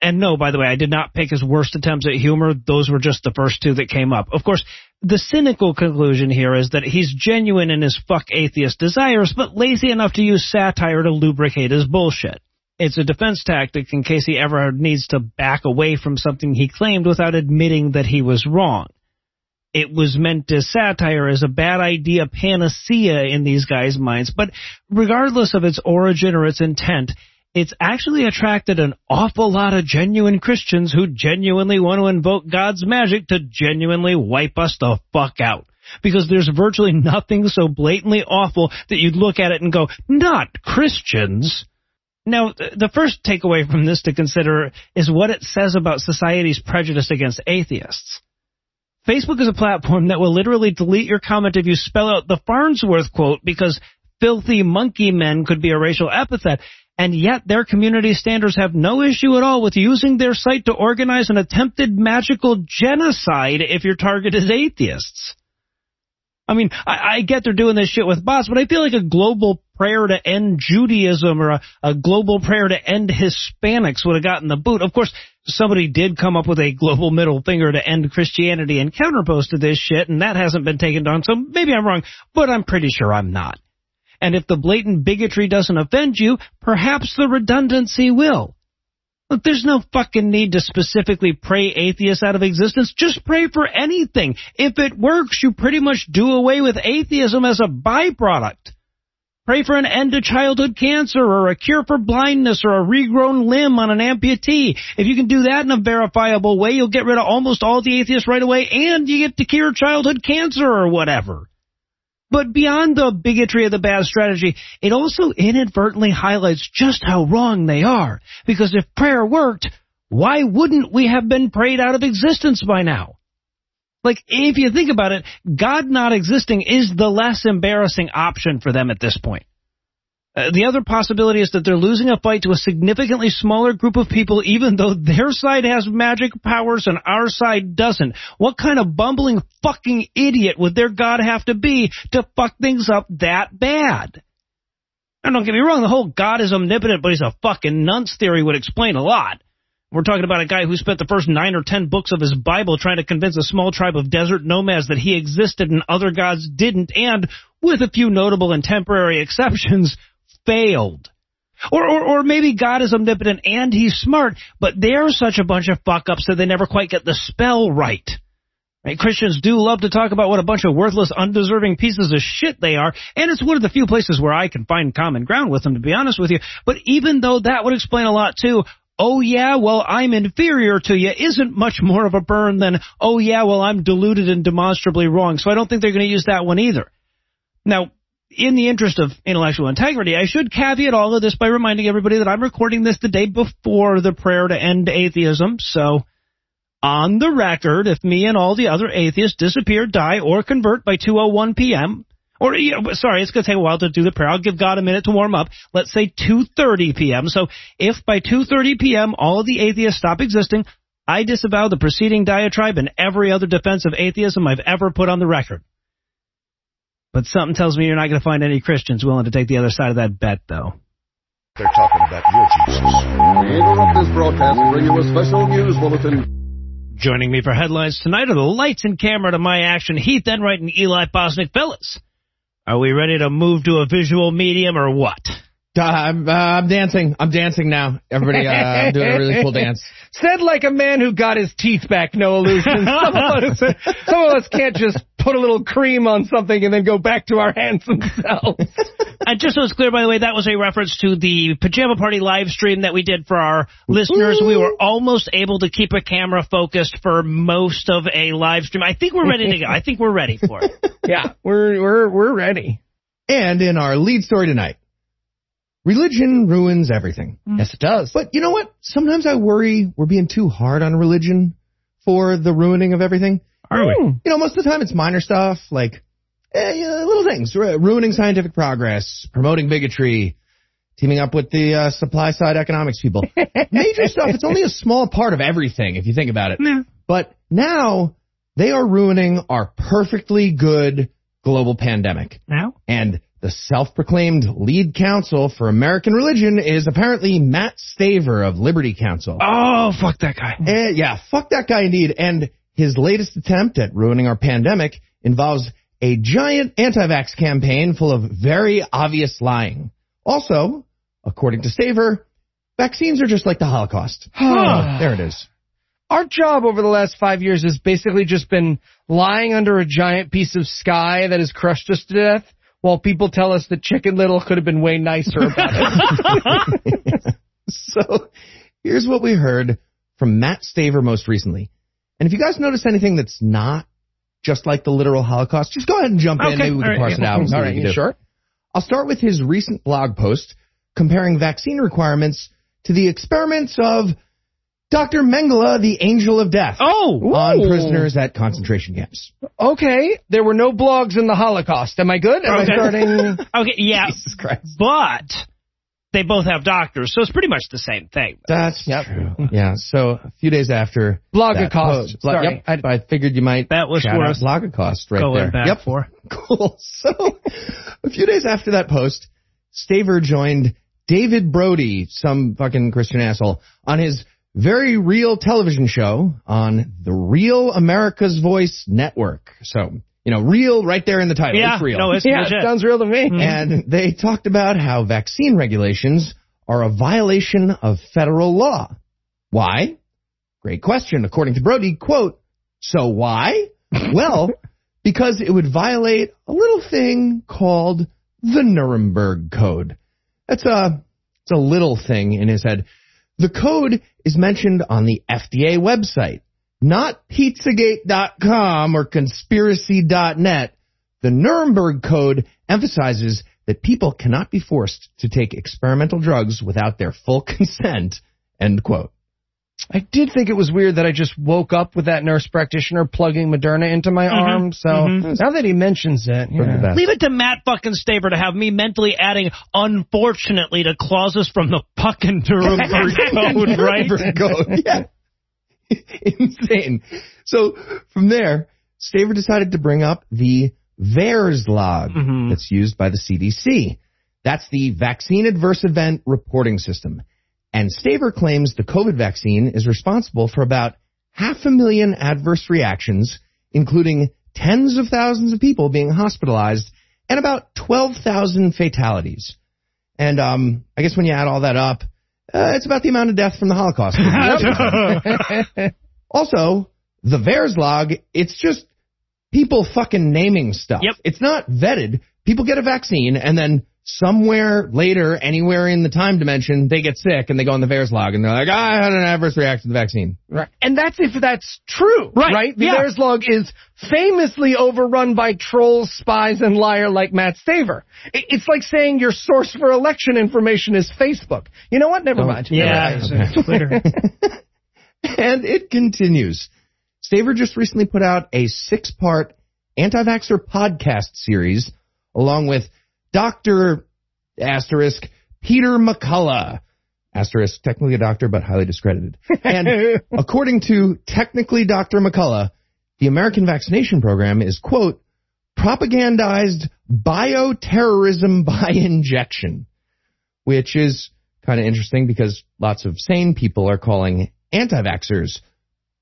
And no, by the way, I did not pick his worst attempts at humor. Those were just the first two that came up. Of course, the cynical conclusion here is that he's genuine in his fuck atheist desires, but lazy enough to use satire to lubricate his bullshit. It's a defense tactic in case he ever needs to back away from something he claimed without admitting that he was wrong. It was meant as satire, as a bad idea panacea in these guys' minds, but regardless of its origin or its intent, it's actually attracted an awful lot of genuine Christians who genuinely want to invoke God's magic to genuinely wipe us the fuck out. Because there's virtually nothing so blatantly awful that you'd look at it and go, not Christians. Now, the first takeaway from this to consider is what it says about society's prejudice against atheists. Facebook is a platform that will literally delete your comment if you spell out the Farnsworth quote because filthy monkey men could be a racial epithet. And yet their community standards have no issue at all with using their site to organize an attempted magical genocide if your target is atheists. I mean, I, I get they're doing this shit with bots, but I feel like a global prayer to end Judaism or a, a global prayer to end Hispanics would have gotten the boot. Of course, somebody did come up with a global middle finger to end Christianity and counterposted this shit, and that hasn't been taken down, so maybe I'm wrong, but I'm pretty sure I'm not. And if the blatant bigotry doesn't offend you, perhaps the redundancy will. Look, there's no fucking need to specifically pray atheists out of existence. Just pray for anything. If it works, you pretty much do away with atheism as a byproduct. Pray for an end to childhood cancer or a cure for blindness or a regrown limb on an amputee. If you can do that in a verifiable way, you'll get rid of almost all the atheists right away, and you get to cure childhood cancer or whatever. But beyond the bigotry of the bad strategy, it also inadvertently highlights just how wrong they are. Because if prayer worked, why wouldn't we have been prayed out of existence by now? Like, if you think about it, God not existing is the less embarrassing option for them at this point. Uh, the other possibility is that they're losing a fight to a significantly smaller group of people, even though their side has magic powers and our side doesn't. What kind of bumbling fucking idiot would their God have to be to fuck things up that bad? And don't get me wrong, the whole God is omnipotent, but he's a fucking nunce theory would explain a lot. We're talking about a guy who spent the first nine or ten books of his Bible trying to convince a small tribe of desert nomads that he existed and other gods didn't, and, with a few notable and temporary exceptions, failed. Or, or, or maybe God is omnipotent and he's smart, but they're such a bunch of fuck-ups that they never quite get the spell right. Right? Christians do love to talk about what a bunch of worthless, undeserving pieces of shit they are, and it's one of the few places where I can find common ground with them, to be honest with you. But even though that would explain a lot, too, oh, yeah, well, I'm inferior to you isn't much more of a burn than, oh, yeah, well, I'm deluded and demonstrably wrong, so I don't think they're going to use that one either. Now, in the interest of intellectual integrity, I should caveat all of this by reminding everybody that I'm recording this the day before the prayer to end atheism, so on the record, if me and all the other atheists disappear, die, or convert by two oh one p.m., or, sorry, it's going to take a while to do the prayer. I'll give God a minute to warm up. Let's say two thirty p.m. So if by two thirty p.m. all of the atheists stop existing, I disavow the preceding diatribe and every other defense of atheism I've ever put on the record. But something tells me you're not going to find any Christians willing to take the other side of that bet, though. They're talking about your Jesus. We interrupt this broadcast and bring you a special news bulletin. Joining me for headlines tonight are the lights and camera to my action, Heath Enright and Eli Bosnick. Fellas, are we ready to move to a visual medium or what? Uh, I'm, uh, I'm dancing. I'm dancing now. Everybody, uh, I'm doing a really cool dance. Said like a man who got his teeth back, no illusions. Some of us, some of us can't just put a little cream on something and then go back to our handsome selves. And just so it's clear, by the way, that was a reference to the Pajama Party live stream that we did for our listeners. Ooh. We were almost able to keep a camera focused for most of a live stream. I think we're ready to go. I think we're ready for it. Yeah, we're, we're, we're ready. And in our lead story tonight, religion ruins everything. Mm. Yes, it does. But you know what? Sometimes I worry we're being too hard on religion for the ruining of everything. Are we? You know, most of the time it's minor stuff, like eh, you know, little things, ru- ruining scientific progress, promoting bigotry, teaming up with the uh, supply-side economics people. Major stuff, it's only a small part of everything, if you think about it. Yeah. But now they are ruining our perfectly good global pandemic. Now? And the self-proclaimed lead counsel for American religion is apparently Matt Staver of Liberty Counsel. Oh, fuck that guy. And, yeah, fuck that guy indeed. And his latest attempt at ruining our pandemic involves a giant anti-vax campaign full of very obvious lying. Also, according to Staver, vaccines are just like the Holocaust. Oh, there it is. Our job over the last five years has basically just been lying under a giant piece of sky that has crushed us to death, while people tell us that Chicken Little could have been way nicer about it. So here's what we heard from Matt Staver most recently. And if you guys notice anything that's not just like the literal Holocaust, just go ahead and jump okay. in. Maybe we can right. parse yeah. it out. All right, you sure? I'll start with his recent blog post comparing vaccine requirements to the experiments of Doctor Mengele, the angel of death, oh, on ooh. prisoners at concentration camps. Okay, there were no blogs in the Holocaust. Am I good? Am okay. I starting? Okay, yeah, Jesus Christ. But they both have doctors, so it's pretty much the same thing. That's yep. true. Yeah, so a few days after Blogacost. Sorry. Yep, I, I figured you might that was shout out Blogacost right going there. Back yep. for. Cool. So a few days after that post, Staver joined David Brody, some fucking Christian asshole, on his very real television show on the Real America's Voice Network. So, you know, real right there in the title. Yeah, it's real. No, it's yeah, legit. It sounds real to me. Mm-hmm. And they talked about how vaccine regulations are a violation of federal law. Why? Great question. According to Brody, quote, so why? Well, because it would violate a little thing called the Nuremberg Code. That's a, it's a little thing in his head. The code is mentioned on the F D A website, not Pizzagate dot com or Conspiracy dot net. The Nuremberg Code emphasizes that people cannot be forced to take experimental drugs without their full consent, end quote. I did think it was weird that I just woke up with that nurse practitioner plugging Moderna into my mm-hmm. arm, so mm-hmm. now that he mentions it, yeah. leave it to Matt fucking Staver to have me mentally adding unfortunately to clauses from the fucking Nuremberg Code, right? Nuremberg Code, yeah. Insane. So, from there, Staver decided to bring up the VAERS log mm-hmm. that's used by the C D C. That's the Vaccine Adverse Event Reporting System. And Staver claims the COVID vaccine is responsible for about half a million adverse reactions, including tens of thousands of people being hospitalized and about twelve thousand fatalities. And um, I guess when you add all that up, uh, it's about the amount of death from the Holocaust. Also, the Verslog, it's just people fucking naming stuff. Yep. It's not vetted. People get a vaccine, and then somewhere later, anywhere in the time dimension, they get sick, and they go on the Verslog, and they're like, I had an adverse reaction to the vaccine. Right. And that's if that's true, right? right? The yeah. Verslog is famously overrun by trolls, spies, and liar like Matt Staver. It's like saying your source for election information is Facebook. You know what? Never oh, mind. Yeah. Never mind. Okay. And it continues. Staver just recently put out a six-part anti-vaxxer podcast series, along with Doctor Asterisk Peter McCullough. Asterisk, technically a doctor, but highly discredited. And according to technically Doctor McCullough, the American vaccination program is, quote, propagandized bioterrorism by injection, which is kind of interesting because lots of sane people are calling anti-vaxxers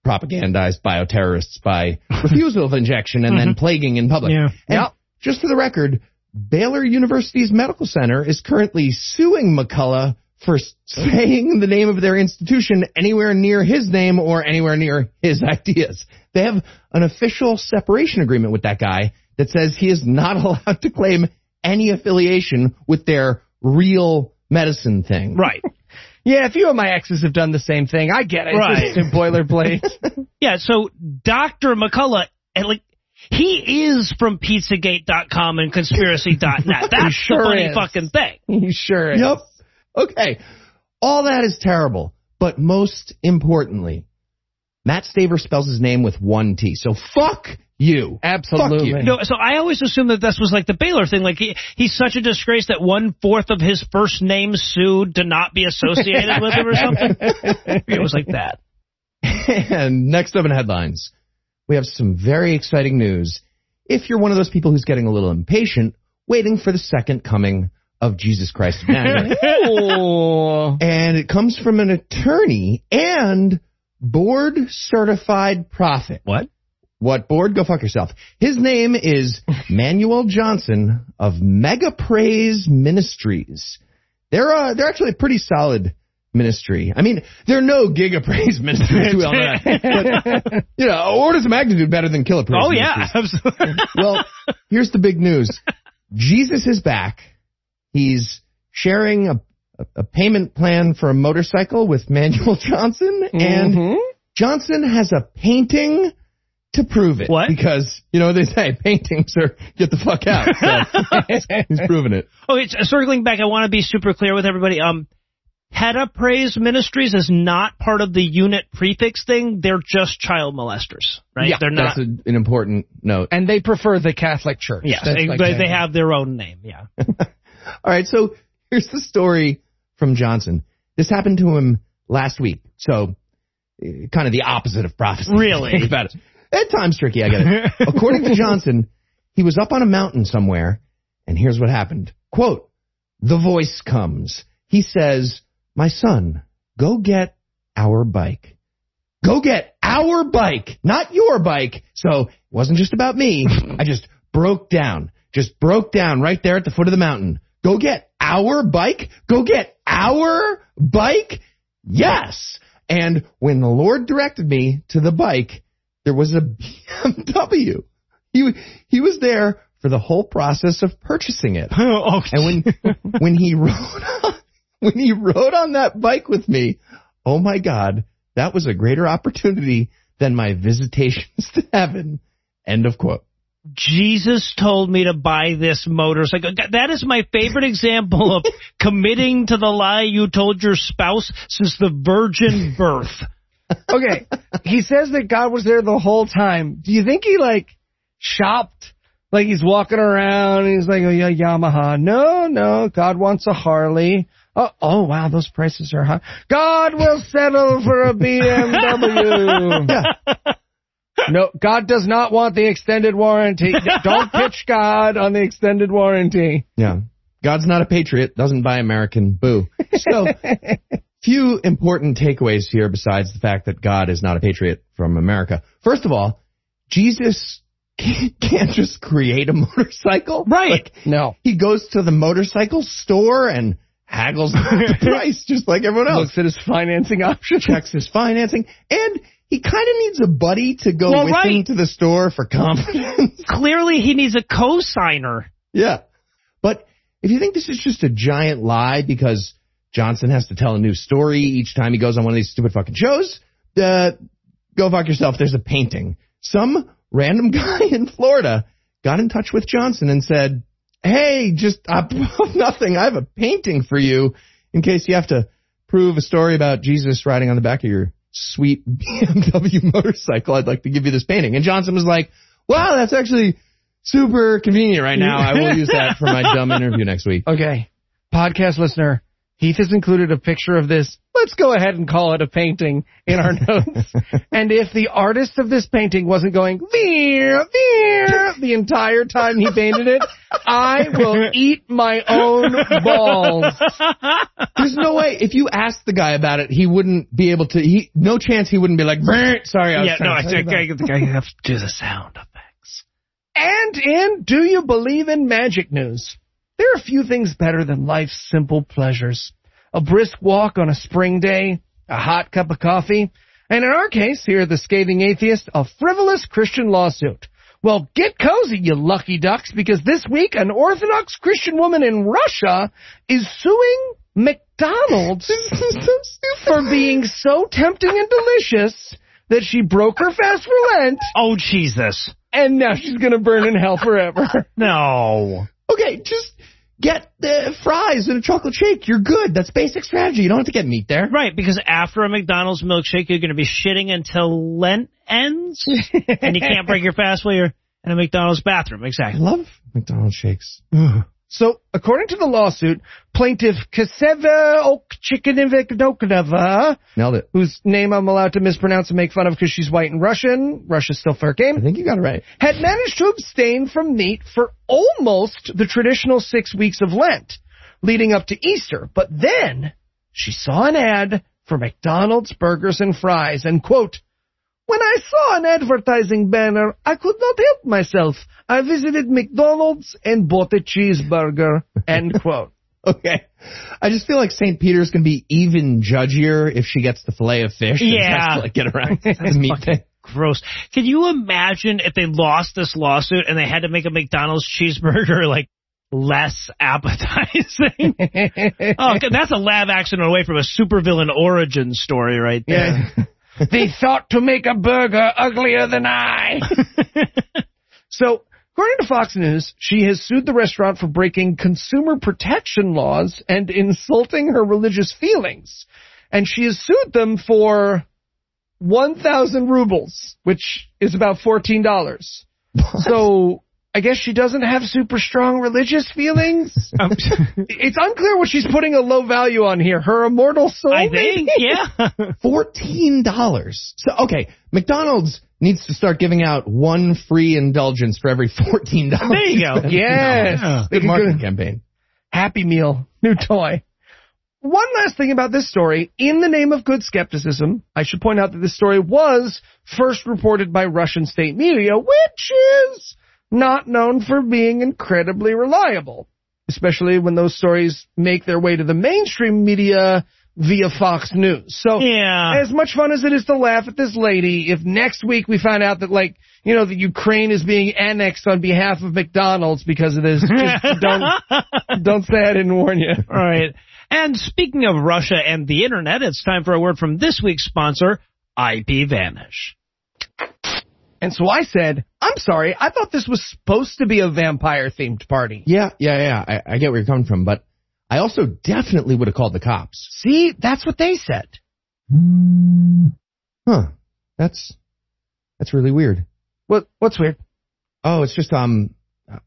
propagandized bioterrorists by refusal of injection and mm-hmm. then plaguing in public. Yeah. And yep. just for the record, Baylor University's Medical Center is currently suing McCullough for saying the name of their institution anywhere near his name or anywhere near his ideas. They have an official separation agreement with that guy that says he is not allowed to claim any affiliation with their real medicine thing. Right. Yeah, a few of my exes have done the same thing. I get it. Right. It's just boilerplate. Yeah, so Doctor McCullough, like, he is from Pizzagate dot com and Conspiracy dot net. That's sure the funny is. fucking thing. He sure is. Yep. Okay. All that is terrible. But most importantly, Matt Staver spells his name with one T. So fuck you. Absolutely. Fuck you. No, so I always assumed that this was like the Baylor thing. Like, he, he's such a disgrace that one-fourth of his first name sued to not be associated with him or something. It was like that. And next up in headlines, we have some very exciting news. If you're one of those people who's getting a little impatient, waiting for the second coming of Jesus Christ of Nazareth. And it comes from an attorney and board-certified prophet. What? What board? Go fuck yourself. His name is Manuel Johnson of Mega Praise Ministries. They're uh, they're actually a pretty solid ministry. I mean, they're no giga-praise ministries, well, but, you know, orders of magnitude better than kilopraise. Oh, ministries. Yeah, absolutely. Well, here's the big news. Jesus is back. He's sharing a, a, a payment plan for a motorcycle with Manuel Johnson, and mm-hmm. Johnson has a painting to prove it. What? Because, you know, they say paintings are get the fuck out, so he's proven it. Oh, it's, uh, circling back, I want to be super clear with everybody. Um. Hedda Praise Ministries is not part of the unit prefix thing. They're just child molesters, right? Yeah, they're not. That's a, an important note. And they prefer the Catholic Church. Yes, they, like they, they have their own name, yeah. All right, so here's the story from Johnson. This happened to him last week, so uh, kind of the opposite of prophecy. Really? Think about it. That time's tricky, I get it. According to Johnson, he was up on a mountain somewhere, and here's what happened. Quote, the voice comes. He says, my son, go get our bike. Go get our bike, not your bike. So it wasn't just about me. I just broke down. Just broke down right there at the foot of the mountain. Go get our bike. Go get our bike. Yes. And when the Lord directed me to the bike, there was a B M W. He, he was there for the whole process of purchasing it. Oh, and when when he rode up, When he rode on that bike with me, oh, my God, that was a greater opportunity than my visitations to heaven. End of quote. Jesus told me to buy this motorcycle. That is my favorite example of committing to the lie you told your spouse since the virgin birth. Okay. He says that God was there the whole time. Do you think he, like, shopped? Like, he's walking around, and he's like, oh, yeah, Yamaha. No, no, God wants a Harley. Oh, oh, wow, those prices are high. God will settle for a B M W. No, God does not want the extended warranty. Don't pitch God on the extended warranty. Yeah. God's not a patriot, doesn't buy American. Boo. So few important takeaways here besides the fact that God is not a patriot from America. First of all, Jesus can't, can't just create a motorcycle. Right. Like, no. He goes to the motorcycle store and haggles the price just like everyone else. Looks at his financing options. Checks his financing. And he kind of needs a buddy to go well, with right. him to the store for confidence. Clearly he needs a co-signer. Yeah. But if you think this is just a giant lie because Johnson has to tell a new story each time he goes on one of these stupid fucking shows, uh, go fuck yourself. There's a painting. Some random guy in Florida got in touch with Johnson and said, hey, just uh, nothing. I have a painting for you in case you have to prove a story about Jesus riding on the back of your sweet B M W motorcycle. I'd like to give you this painting. And Johnson was like, wow, that's actually super convenient right now. I will use that for my dumb interview next week. Okay. Podcast listener, Heath has included a picture of this. Let's go ahead and call it a painting in our notes. And if the artist of this painting wasn't going veer, veer the entire time he painted it, I will eat my own balls. There's no way. If you asked the guy about it, he wouldn't be able to. He no chance he wouldn't be like, sorry, I was yeah, no, I said, I think I have to do the sound effects. And in Do You Believe in Magic News? There are few things better than life's simple pleasures. A brisk walk on a spring day, a hot cup of coffee, and in our case, here at The Scathing Atheist, a frivolous Christian lawsuit. Well, get cozy, you lucky ducks, because this week an Orthodox Christian woman in Russia is suing McDonald's so for being so tempting and delicious that she broke her fast for Lent. Oh, Jesus. And now she's going to burn in hell forever. No. Okay, just get the fries and a chocolate shake. You're good. That's basic strategy. You don't have to get meat there. Right, because after a McDonald's milkshake, you're going to be shitting until Lent ends, and you can't break your fast while you're in a McDonald's bathroom. Exactly. I love McDonald's shakes. Ugh. So, according to the lawsuit, plaintiff Kaseva Okchikinova, nailed it, whose name I'm allowed to mispronounce and make fun of because she's white and Russian, Russia's still fair game, I think you got it right, had managed to abstain from meat for almost the traditional six weeks of Lent, leading up to Easter. But then she saw an ad for McDonald's burgers and fries, and, quote, when I saw an advertising banner, I could not help myself. I visited McDonald's and bought a cheeseburger, end quote. Okay. I just feel like Saint Peter's going to be even judgier if she gets the fillet of fish. Yeah. To, like, get around the meat thing. Gross. Can you imagine if they lost this lawsuit and they had to make a McDonald's cheeseburger, like, less appetizing? Oh, that's a lab accident away from a supervillain origin story right there. Yeah. They thought to make a burger uglier than I. So, according to Fox News, she has sued the restaurant for breaking consumer protection laws and insulting her religious feelings. And she has sued them for one thousand rubles, which is about fourteen dollars. What? So, I guess she doesn't have super strong religious feelings. Um, it's unclear what she's putting a low value on here. Her immortal soul, I think, maybe? Yeah. fourteen dollars. So, okay, McDonald's needs to start giving out one free indulgence for every fourteen dollars. There you go. Yes. Yeah. Good marketing campaign. Happy Meal. New toy. One last thing about this story. In the name of good skepticism, I should point out that this story was first reported by Russian state media, which is not known for being incredibly reliable, especially when those stories make their way to the mainstream media via Fox News. So yeah. As much fun as it is to laugh at this lady, if next week we find out that, like, you know, that Ukraine is being annexed on behalf of McDonald's because of this, just don't, don't say I didn't warn you. All right. And speaking of Russia and the Internet, it's time for a word from this week's sponsor, IPVanish. And so I said, I'm sorry, I thought this was supposed to be a vampire-themed party. Yeah, yeah, yeah, I, I get where you're coming from, but I also definitely would have called the cops. See, that's what they said. Huh, that's that's really weird. What? What's weird? Oh, it's just, um,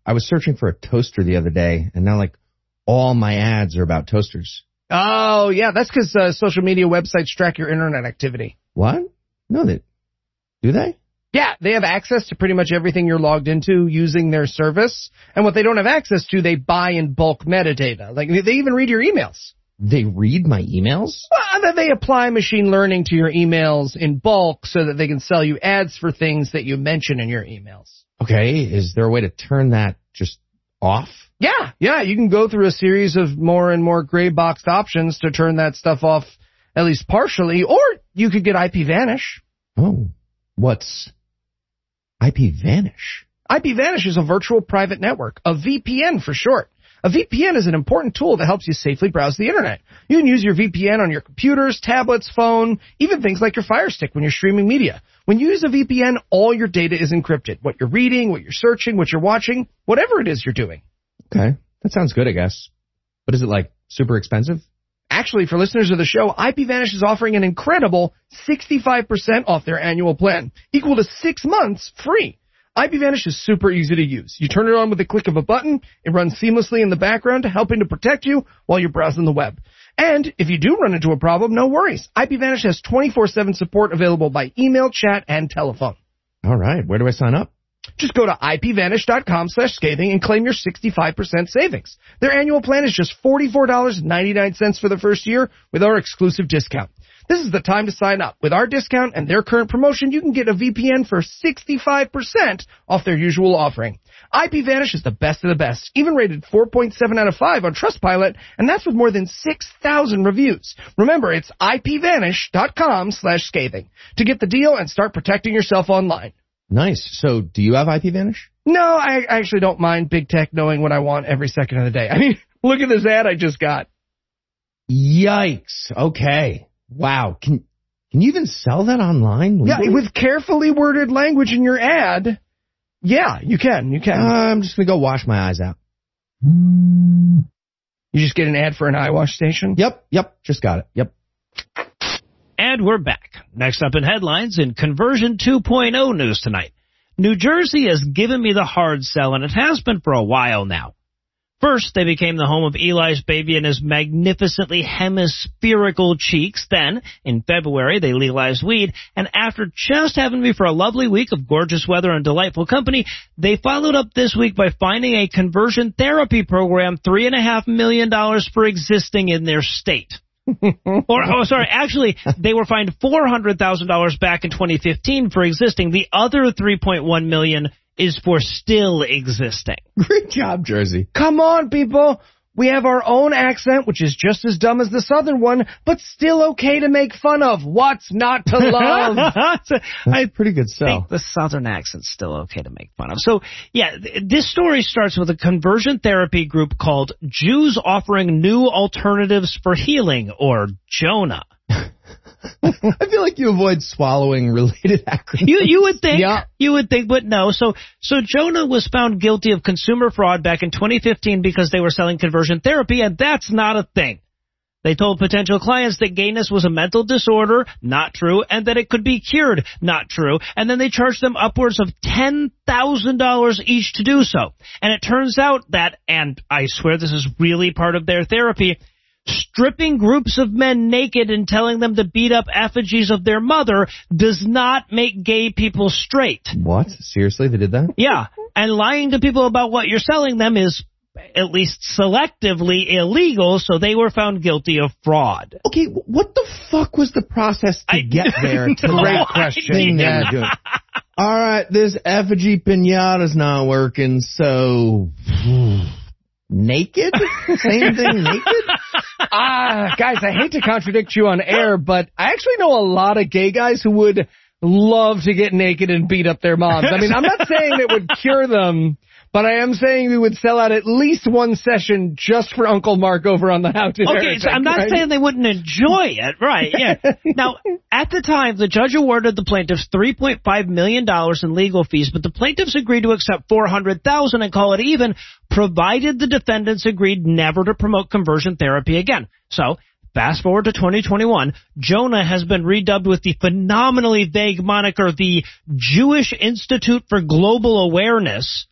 I was searching for a toaster the other day, and now, like, all my ads are about toasters. Oh, yeah, that's because uh, social media websites track your internet activity. What? No, they do they? Yeah, they have access to pretty much everything you're logged into using their service. And what they don't have access to, they buy in bulk metadata. Like, they even read your emails. They read my emails? Well, they apply machine learning to your emails in bulk so that they can sell you ads for things that you mention in your emails. Okay, is there a way to turn that just off? Yeah, yeah, you can go through a series of more and more gray boxed options to turn that stuff off, at least partially, or you could get IPVanish. Oh, what's IPVanish? IPVanish is a virtual private network, a V P N for short. A V P N is an important tool that helps you safely browse the internet. You can use your V P N on your computers, tablets, phone, even things like your Fire Stick when you're streaming media. When you use a V P N, all your data is encrypted. What you're reading, what you're searching, what you're watching, whatever it is you're doing. Okay, that sounds good, I guess. But is it, like, super expensive? Actually, for listeners of the show, IPVanish is offering an incredible sixty-five percent off their annual plan, equal to six months free. IPVanish is super easy to use. You turn it on with a click of a button. It runs seamlessly in the background, helping to protect you while you're browsing the web. And if you do run into a problem, no worries. IPVanish has twenty-four seven support available by email, chat, and telephone. All right. Where do I sign up? Just go to IPVanish.com slash scathing and claim your sixty-five percent savings. Their annual plan is just forty-four dollars and ninety-nine cents for the first year with our exclusive discount. This is the time to sign up. With our discount and their current promotion, you can get a V P N for sixty-five percent off their usual offering. IPVanish is the best of the best, even rated four point seven out of five on Trustpilot, and that's with more than six thousand reviews. Remember, it's IPVanish.com slash scathing to get the deal and start protecting yourself online. Nice. So do you have IPVanish? No, I actually don't mind big tech knowing what I want every second of the day. I mean, look at this ad I just got. Yikes. Okay. Wow. Can can you even sell that online? Legally? Yeah, with carefully worded language in your ad. Yeah, you can. You can. Uh, I'm just going to go wash my eyes out. You just get an ad for an eye wash station? Yep. Yep. Just got it. Yep. And we're back. Next up in headlines in Conversion two point oh news tonight. New Jersey has given me the hard sell, and it has been for a while now. First, they became the home of Eli's baby and his magnificently hemispherical cheeks. Then, in February, they legalized weed. And after just having me for a lovely week of gorgeous weather and delightful company, they followed up this week by finding a conversion therapy program three point five million dollars for existing in their state. or, oh, sorry, actually, they were fined four hundred thousand dollars back in twenty fifteen for existing. The other three point one million dollars is for still existing. Great job, Jersey. Come on, people. We have our own accent, which is just as dumb as the southern one, but still okay to make fun of. What's not to love? That's I pretty good sell. I think the southern accent's still okay to make fun of. So, yeah, th- this story starts with a conversion therapy group called Jews Offering New Alternatives for Healing, or JONAH. I feel like you avoid swallowing related acronyms. You, you would think, yeah. you would think, but no. So, so JONAH was found guilty of consumer fraud back in twenty fifteen because they were selling conversion therapy, and that's not a thing. They told potential clients that gayness was a mental disorder, not true, and that it could be cured, not true, and then they charged them upwards of ten thousand dollars each to do so. And it turns out that, and I swear this is really part of their therapy, stripping groups of men naked and telling them to beat up effigies of their mother does not make gay people straight. What? Seriously, they did that? Yeah. And lying to people about what you're selling them is, at least selectively, illegal, so they were found guilty of fraud. Okay, what the fuck was the process to I, get there? No, great question. All right, this effigy pinata's not working, so... Naked? Same thing, naked? Ah, uh, guys, I hate to contradict you on air, but I actually know a lot of gay guys who would love to get naked and beat up their moms. I mean, I'm not saying it would cure them, but I am saying we would sell out at least one session just for Uncle Mark over on the How to Heretic. Okay, so I'm not right? saying they wouldn't enjoy it. Right, yeah. Now, at the time, the judge awarded the plaintiffs three point five million dollars in legal fees, but the plaintiffs agreed to accept four hundred thousand dollars and call it even, provided the defendants agreed never to promote conversion therapy again. So... fast forward to twenty twenty-one, JONAH has been redubbed with the phenomenally vague moniker, the Jewish Institute for Global Awareness.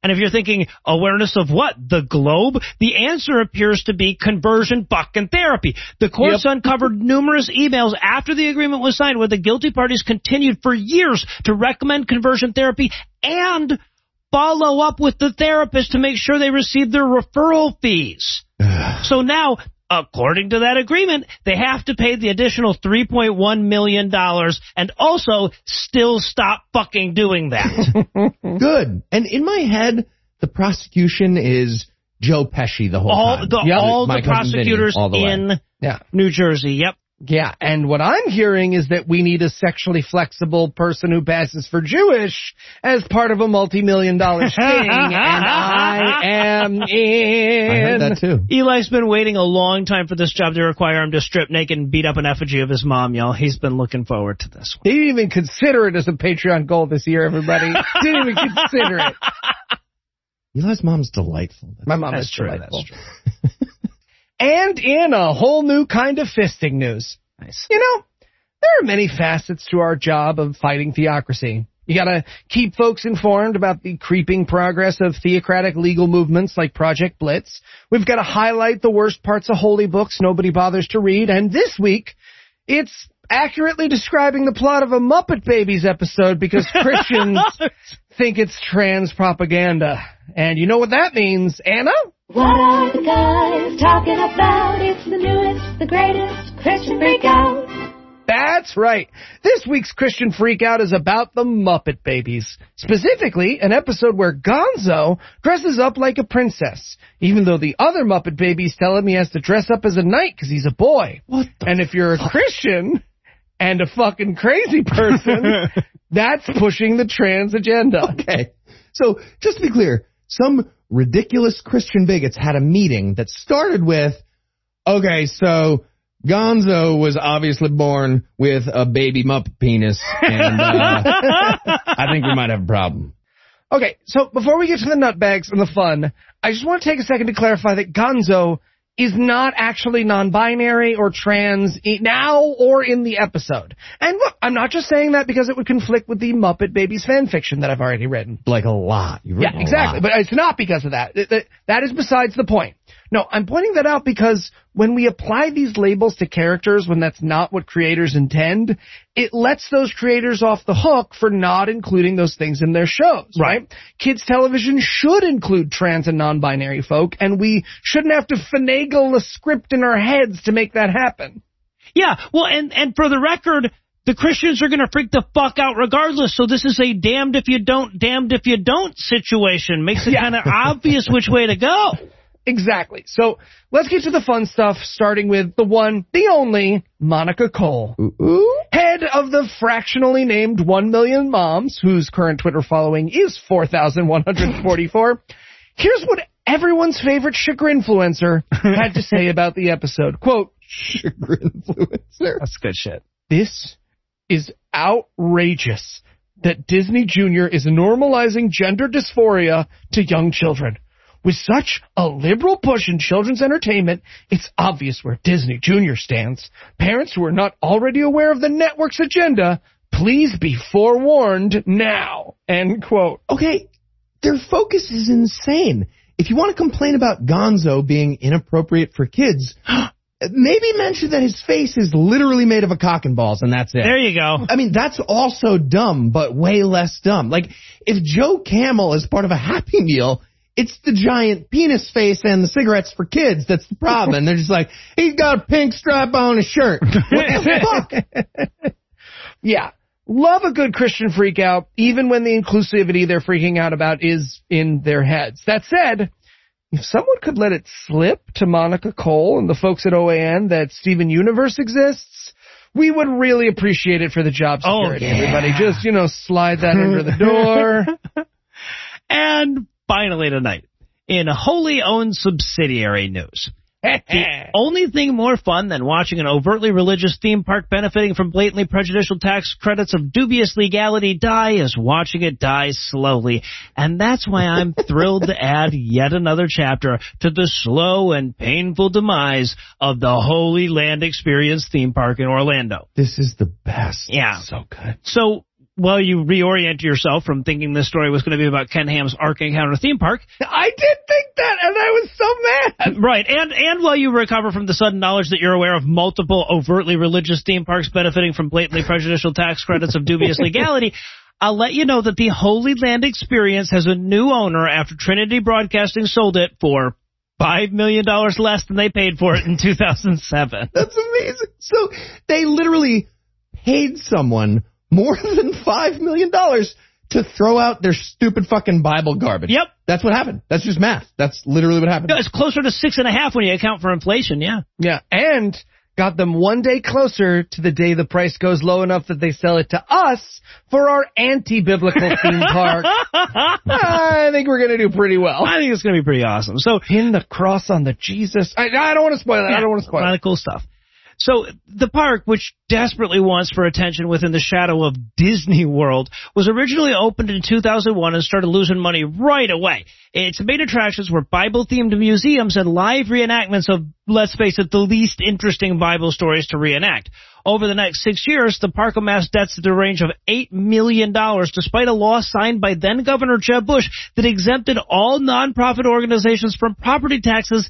And if you're thinking, awareness of what? The globe? The answer appears to be conversion fucking therapy. The courts yep. uncovered numerous emails after the agreement was signed where the guilty parties continued for years to recommend conversion therapy and follow up with the therapist to make sure they received their referral fees. So now... According to that agreement, they have to pay the additional three point one million dollars and also still stop fucking doing that. Good. And in my head, the prosecution is Joe Pesci the whole all, time. The, yep. All my the prosecutors Vinny, all the in yeah. New Jersey. Yep. Yeah. And what I'm hearing is that we need a sexually flexible person who passes for Jewish as part of a multi-million dollar sting. And I am in. I heard that too. Eli's been waiting a long time for this job. They require him to strip naked and beat up an effigy of his mom, y'all. He's been looking forward to this one. They didn't even consider it as a Patreon goal this year, everybody. Didn't even consider it. Eli's mom's delightful. That's, My mom that's is true, delightful. That's true. And in a whole new kind of fisting news. Nice. You know, there are many facets to our job of fighting theocracy. You gotta keep folks informed about the creeping progress of theocratic legal movements like Project Blitz. We've gotta highlight the worst parts of holy books nobody bothers to read. And this week, it's accurately describing the plot of a Muppet Babies episode because Christians think it's trans propaganda. And you know what that means, Anna? What are the guys talking about? It's the newest, the greatest Christian freakout. That's right. This week's Christian freakout is about the Muppet Babies. Specifically, an episode where Gonzo dresses up like a princess, even though the other Muppet Babies tell him he has to dress up as a knight because he's a boy. What the and if you're fuck? a Christian and a fucking crazy person, that's pushing the trans agenda. Okay. So, just to be clear, some ridiculous Christian bigots had a meeting that started with, okay, so Gonzo was obviously born with a baby Muppet penis, and uh, I think we might have a problem. Okay, so before we get to the nutbags and the fun, I just want to take a second to clarify that Gonzo is not actually non-binary or trans now or in the episode. And look, I'm not just saying that because it would conflict with the Muppet Babies fan fiction that I've already written. Like a lot. You've yeah, exactly. Lot. But it's not because of that. That is besides the point. No, I'm pointing that out because when we apply these labels to characters when that's not what creators intend, it lets those creators off the hook for not including those things in their shows, right? right? Kids television should include trans and non-binary folk, and we shouldn't have to finagle a script in our heads to make that happen. Yeah, well, and, and for the record, the Christians are going to freak the fuck out regardless, so this is a damned if you don't, damned if you don't situation. Makes it yeah. kind of obvious which way to go. Exactly. So let's get to the fun stuff, starting with the one, the only, Monica Cole. Ooh, ooh. Head of the fractionally named One Million Moms, whose current Twitter following is four thousand one hundred forty-four. Here's what everyone's favorite sugar influencer had to say about the episode. Quote, sugar influencer. That's good shit. This is outrageous that Disney Junior is normalizing gender dysphoria to young children. With such a liberal push in children's entertainment, it's obvious where Disney Junior stands. Parents who are not already aware of the network's agenda, please be forewarned now. End quote. Okay, their focus is insane. If you want to complain about Gonzo being inappropriate for kids, maybe mention that his face is literally made of a cock and balls, and that's it. There you go. I mean, that's also dumb, but way less dumb. Like, if Joe Camel is part of a Happy Meal, it's the giant penis face and the cigarettes for kids that's the problem. And they're just like, he's got a pink stripe on his shirt. What the fuck? Yeah. Love a good Christian freak out, even when the inclusivity they're freaking out about is in their heads. That said, if someone could let it slip to Monica Cole and the folks at O A N that Steven Universe exists, we would really appreciate it for the job security. Oh, yeah. Everybody just, you know, slide that under the door. And finally tonight, in wholly owned subsidiary news, the only thing more fun than watching an overtly religious theme park benefiting from blatantly prejudicial tax credits of dubious legality die is watching it die slowly. And that's why I'm thrilled to add yet another chapter to the slow and painful demise of the Holy Land Experience theme park in Orlando. This is the best. Yeah. So good. So, well, you reorient yourself from thinking this story was going to be about Ken Ham's Ark Encounter theme park. I did think that, and I was so mad. Right, and and while you recover from the sudden knowledge that you're aware of multiple overtly religious theme parks benefiting from blatantly prejudicial tax credits of dubious legality, I'll let you know that the Holy Land Experience has a new owner after Trinity Broadcasting sold it for five million dollars less than they paid for it in two thousand seven. That's amazing. So they literally paid someone more than five million dollars to throw out their stupid fucking Bible garbage. Yep. That's what happened. That's just math. That's literally what happened. No, it's closer to six and a half when you account for inflation, yeah. Yeah, and got them one day closer to the day the price goes low enough that they sell it to us for our anti-biblical theme park. I think we're going to do pretty well. I think it's going to be pretty awesome. So pin the cross on the Jesus. I, I don't want to spoil it. Yeah, I don't want to spoil it. A lot of cool stuff. So the park, which desperately wants for attention within the shadow of Disney World, was originally opened in two thousand one and started losing money right away. Its main attractions were Bible-themed museums and live reenactments of, let's face it, the least interesting Bible stories to reenact. Over the next six years, the park amassed debts to the range of eight million dollars, despite a law signed by then-Governor Jeb Bush that exempted all nonprofit organizations from property taxes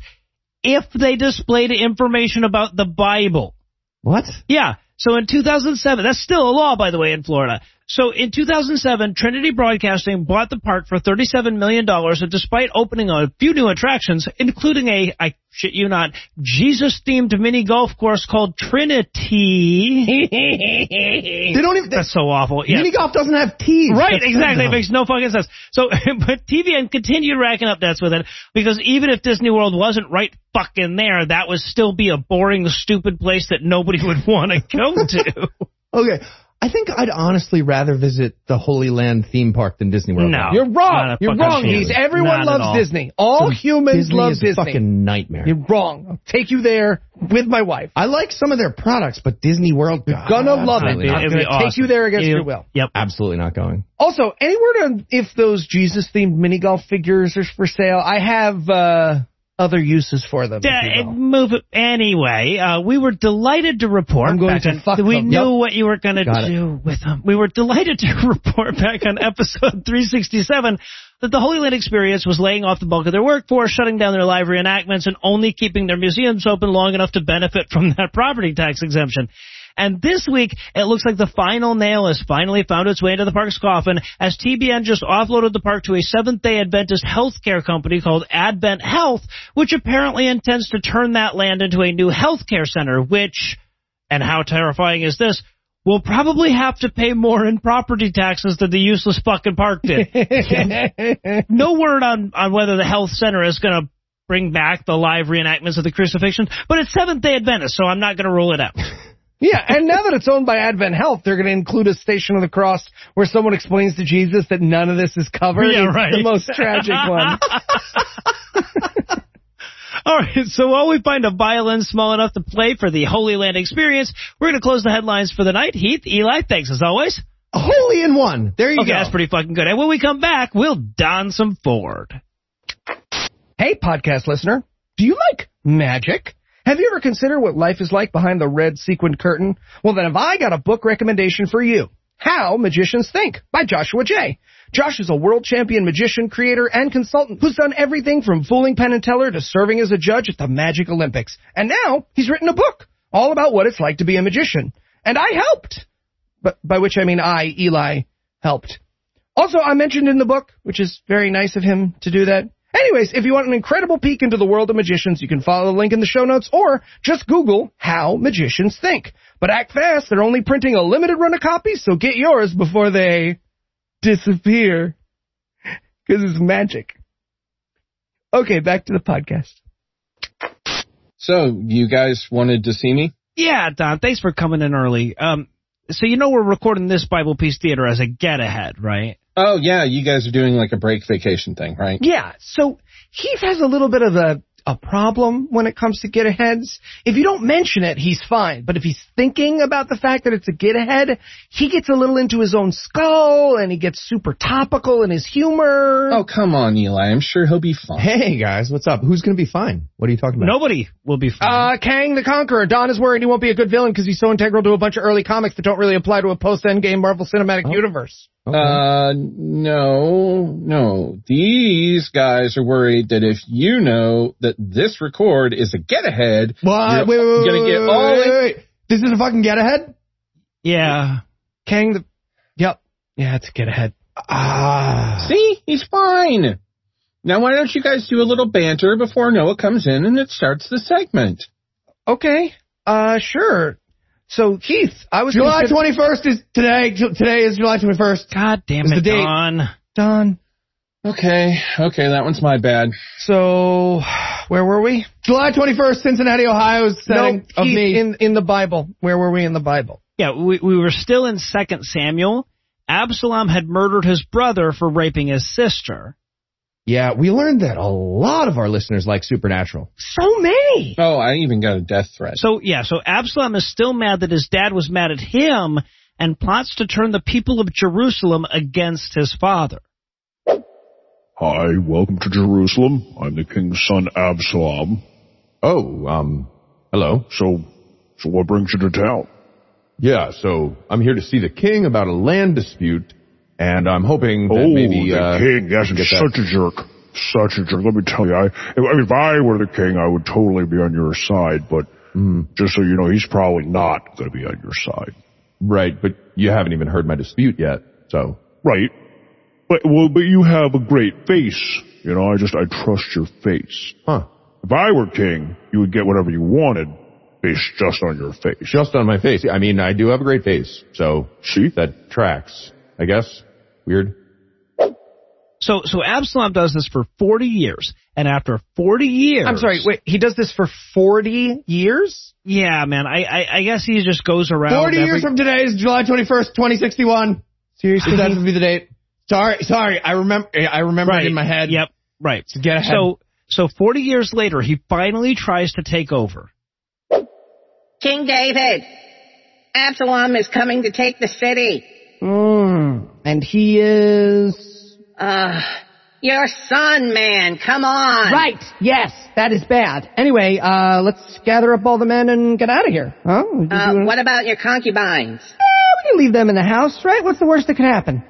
if they displayed information about the Bible. What? Yeah. So in two thousand seven, that's still a law, by the way, in Florida. So in two thousand seven, Trinity Broadcasting bought the park for thirty-seven million dollars, and despite opening a few new attractions, including a, I shit you not, Jesus-themed mini golf course called Trinity. They don't even... They, that's so awful. Yes. Mini golf doesn't have T's. Right, that's exactly. It makes no fucking sense. So, but T V N continued racking up debts with it, because even if Disney World wasn't right fucking there, that would still be a boring, stupid place that nobody would want to go to. Okay. I think I'd honestly rather visit the Holy Land theme park than Disney World. No. You're wrong. You're wrong, Heath. Everyone loves all. Disney. All so humans Disney love is Disney. It's a fucking nightmare. You're wrong. I'll take you there with my wife. I like some of their products, but Disney World, you're going to love it. Dude. I'm going to take you there against you, your will. Yep. Absolutely not going. Also, anywhere to, if those Jesus-themed mini-golf figures are for sale, I have... Uh, other uses for them. D- you know. Move anyway. Uh, we were delighted to report. I'm going to fuck on, them. We knew yep. what you were going to do it. with them. We were delighted to report back on episode three sixty-seven that the Holy Land Experience was laying off the bulk of their workforce, shutting down their live reenactments, and only keeping their museums open long enough to benefit from that property tax exemption. And this week, it looks like the final nail has finally found its way into the park's coffin, as T B N just offloaded the park to a Seventh-day Adventist healthcare company called Advent Health, which apparently intends to turn that land into a new healthcare center, which, and how terrifying is this, will probably have to pay more in property taxes than the useless fucking park did. No word on, on whether the health center is going to bring back the live reenactments of the crucifixion, but it's Seventh-day Adventist, so I'm not going to rule it out. Yeah, and now that it's owned by Advent Health, they're going to include a station of the cross where someone explains to Jesus that none of this is covered. Yeah, right. It's the most tragic one. All right, so while we find a violin small enough to play for the Holy Land Experience, we're going to close the headlines for the night. Heath, Eli, thanks as always. Holy in one. There you okay, go. That's pretty fucking good. And when we come back, we'll don some Ford. Hey, podcast listener, do you like magic? Have you ever considered what life is like behind the red sequined curtain? Well, then have I got a book recommendation for you. How Magicians Think by Joshua J. Josh is a world champion magician, creator, and consultant who's done everything from fooling Penn and Teller to serving as a judge at the Magic Olympics. And now he's written a book all about what it's like to be a magician. And I helped. But by which I mean I, Eli, helped. Also, I mentioned in the book, which is very nice of him to do that. Anyways, if you want an incredible peek into the world of magicians, you can follow the link in the show notes or just Google How Magicians Think. But act fast, they're only printing a limited run of copies, so get yours before they disappear. Because it's magic. Okay, back to the podcast. So, you guys wanted to see me? Yeah, Don, thanks for coming in early. Um, so you know we're recording this Bible Peace Theater as a get-ahead, right? Oh, yeah, you guys are doing like a break vacation thing, right? Yeah, so Heath has a little bit of a, a problem when it comes to get-aheads. If you don't mention it, he's fine. But if he's thinking about the fact that it's a get-ahead, he gets a little into his own skull, and he gets super topical in his humor. Oh, come on, Eli. I'm sure he'll be fine. Hey, guys, what's up? Who's going to be fine? What are you talking about? Nobody will be fine. Uh, Kang the Conqueror. Don is worried he won't be a good villain because he's so integral to a bunch of early comics that don't really apply to a post-Endgame Marvel Cinematic oh. Universe. Okay. Uh, no, no. These guys are worried that if you know that this record is a get-ahead, what? Wait, wait, wait, gonna get all wait, wait, wait. This is a fucking get-ahead? Yeah. Kang the... Yep. Yeah, it's a get-ahead. Ah. See? He's fine. Now, why don't you guys do a little banter before Noah comes in and it starts the segment? Okay, uh, sure. So, Keith, I was... July twenty-first is today. Today is July twenty-first. God damn it, Don. Don. Okay, okay, that one's my bad. So, where were we? July twenty-first, Cincinnati, Ohio's setting no, of me. In, in the Bible. Where were we in the Bible? Yeah, we, we were still in Second Samuel. Absalom had murdered his brother for raping his sister. Yeah, we learned that a lot of our listeners like Supernatural. So many! Oh, I even got a death threat. So, yeah, so Absalom is still mad that his dad was mad at him and plots to turn the people of Jerusalem against his father. Hi, welcome to Jerusalem. I'm the king's son, Absalom. Oh, um, hello. So, so what brings you to town? Yeah, so I'm here to see the king about a land dispute, and I'm hoping that oh, maybe... Oh, the uh, king, yes, he's such a jerk. Such a jerk. Let me tell you, I, I mean, if I were the king, I would totally be on your side, but mm. just so you know, he's probably not going to be on your side. Right, but you haven't even heard my dispute yet, so... Right. But, well, but you have a great face. You know, I just, I trust your face. Huh. If I were king, you would get whatever you wanted. Based just on your face. Just on my face. I mean, I do have a great face, so see? That tracks, I guess. Weird. So so Absalom does this for forty years, and after forty years... I'm sorry, wait, he does this for forty years? Yeah, man, I I, I guess he just goes around... forty every... years from today is July twenty-first, twenty sixty-one. Seriously? That would be the date. Sorry, sorry, I remember I remember right. It in my head. Yep, right. So get ahead. So, so forty years later, he finally tries to take over. King David, Absalom is coming to take the city. Mm, and he is... Uh, your son, man, come on. Right, yes, that is bad. Anyway, uh, let's gather up all the men and get out of here. Huh? Uh, what about your concubines? Eh, we can leave them in the house, right? What's the worst that could happen?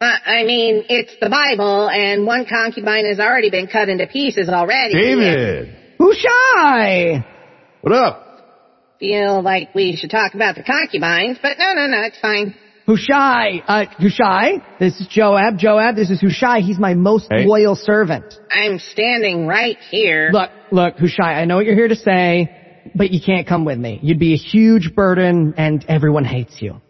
Uh, I mean, it's the Bible, and one concubine has already been cut into pieces already. David! Hushai! What up? Feel like we should talk about the concubines, but no, no, no, it's fine. Hushai, uh, Hushai, this is Joab. Joab, this is Hushai. He's my most hey. loyal servant. I'm standing right here. Look, look, Hushai, I know what you're here to say, but you can't come with me. You'd be a huge burden, and everyone hates you.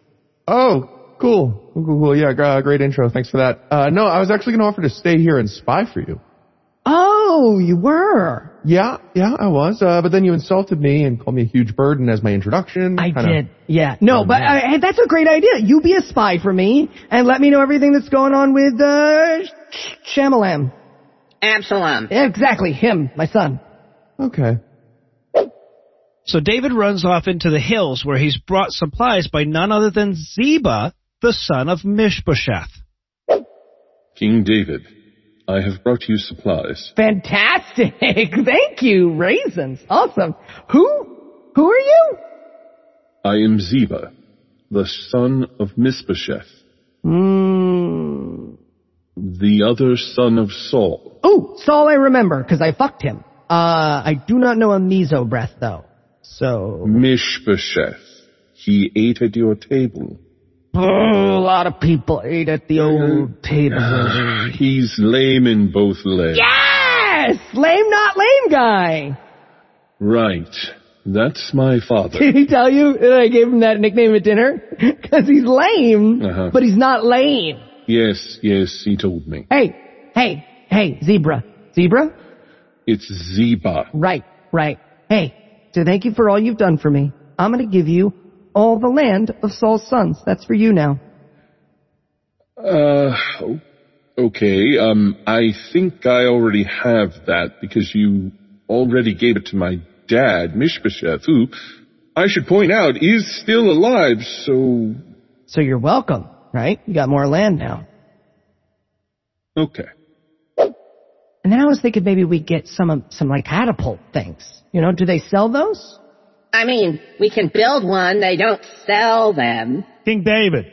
Oh, cool. Cool, cool, cool. Yeah, uh, great intro. Thanks for that. Uh, no, I was actually going to offer to stay here and spy for you. Oh, you were. Yeah, yeah, I was. Uh, but then you insulted me and called me a huge burden as my introduction. I kinda, did, yeah. No, oh, but uh, hey, that's a great idea. You be a spy for me and let me know everything that's going on with uh, Shamalam. Absalom. Exactly, him, my son. Okay. So David runs off into the hills where he's brought supplies by none other than Ziba, the son of Mishbosheth. King David, I have brought you supplies. Fantastic. Thank you. Raisins. Awesome. Who? Who are you? I am Ziba, the son of Mishbosheth. Mm. The other son of Saul. Oh, Saul I remember, because I fucked him. Uh, I do not know a miso breath, though. So... Mishbosheth. He ate at your table. Oh, a lot of people ate at the old table. Uh, he's lame in both legs. Yes! Lame, not lame guy. Right. That's my father. Did he tell you that I gave him that nickname at dinner? Because he's lame, uh-huh. but he's not lame. Yes, yes, he told me. Hey, hey, hey, Zebra. Zebra? It's Ziba. Right, right. Hey, so thank you for all you've done for me. I'm going to give you all the land of Saul's sons. That's for you now. Uh, okay. Um, I think I already have that because you already gave it to my dad, Mishbosheth, who, I should point out, is still alive, so... So you're welcome, right? You got more land now. Okay. And then I was thinking maybe we get some, some like, catapult things. You know, do they sell those? I mean, we can build one. They don't sell them. King David.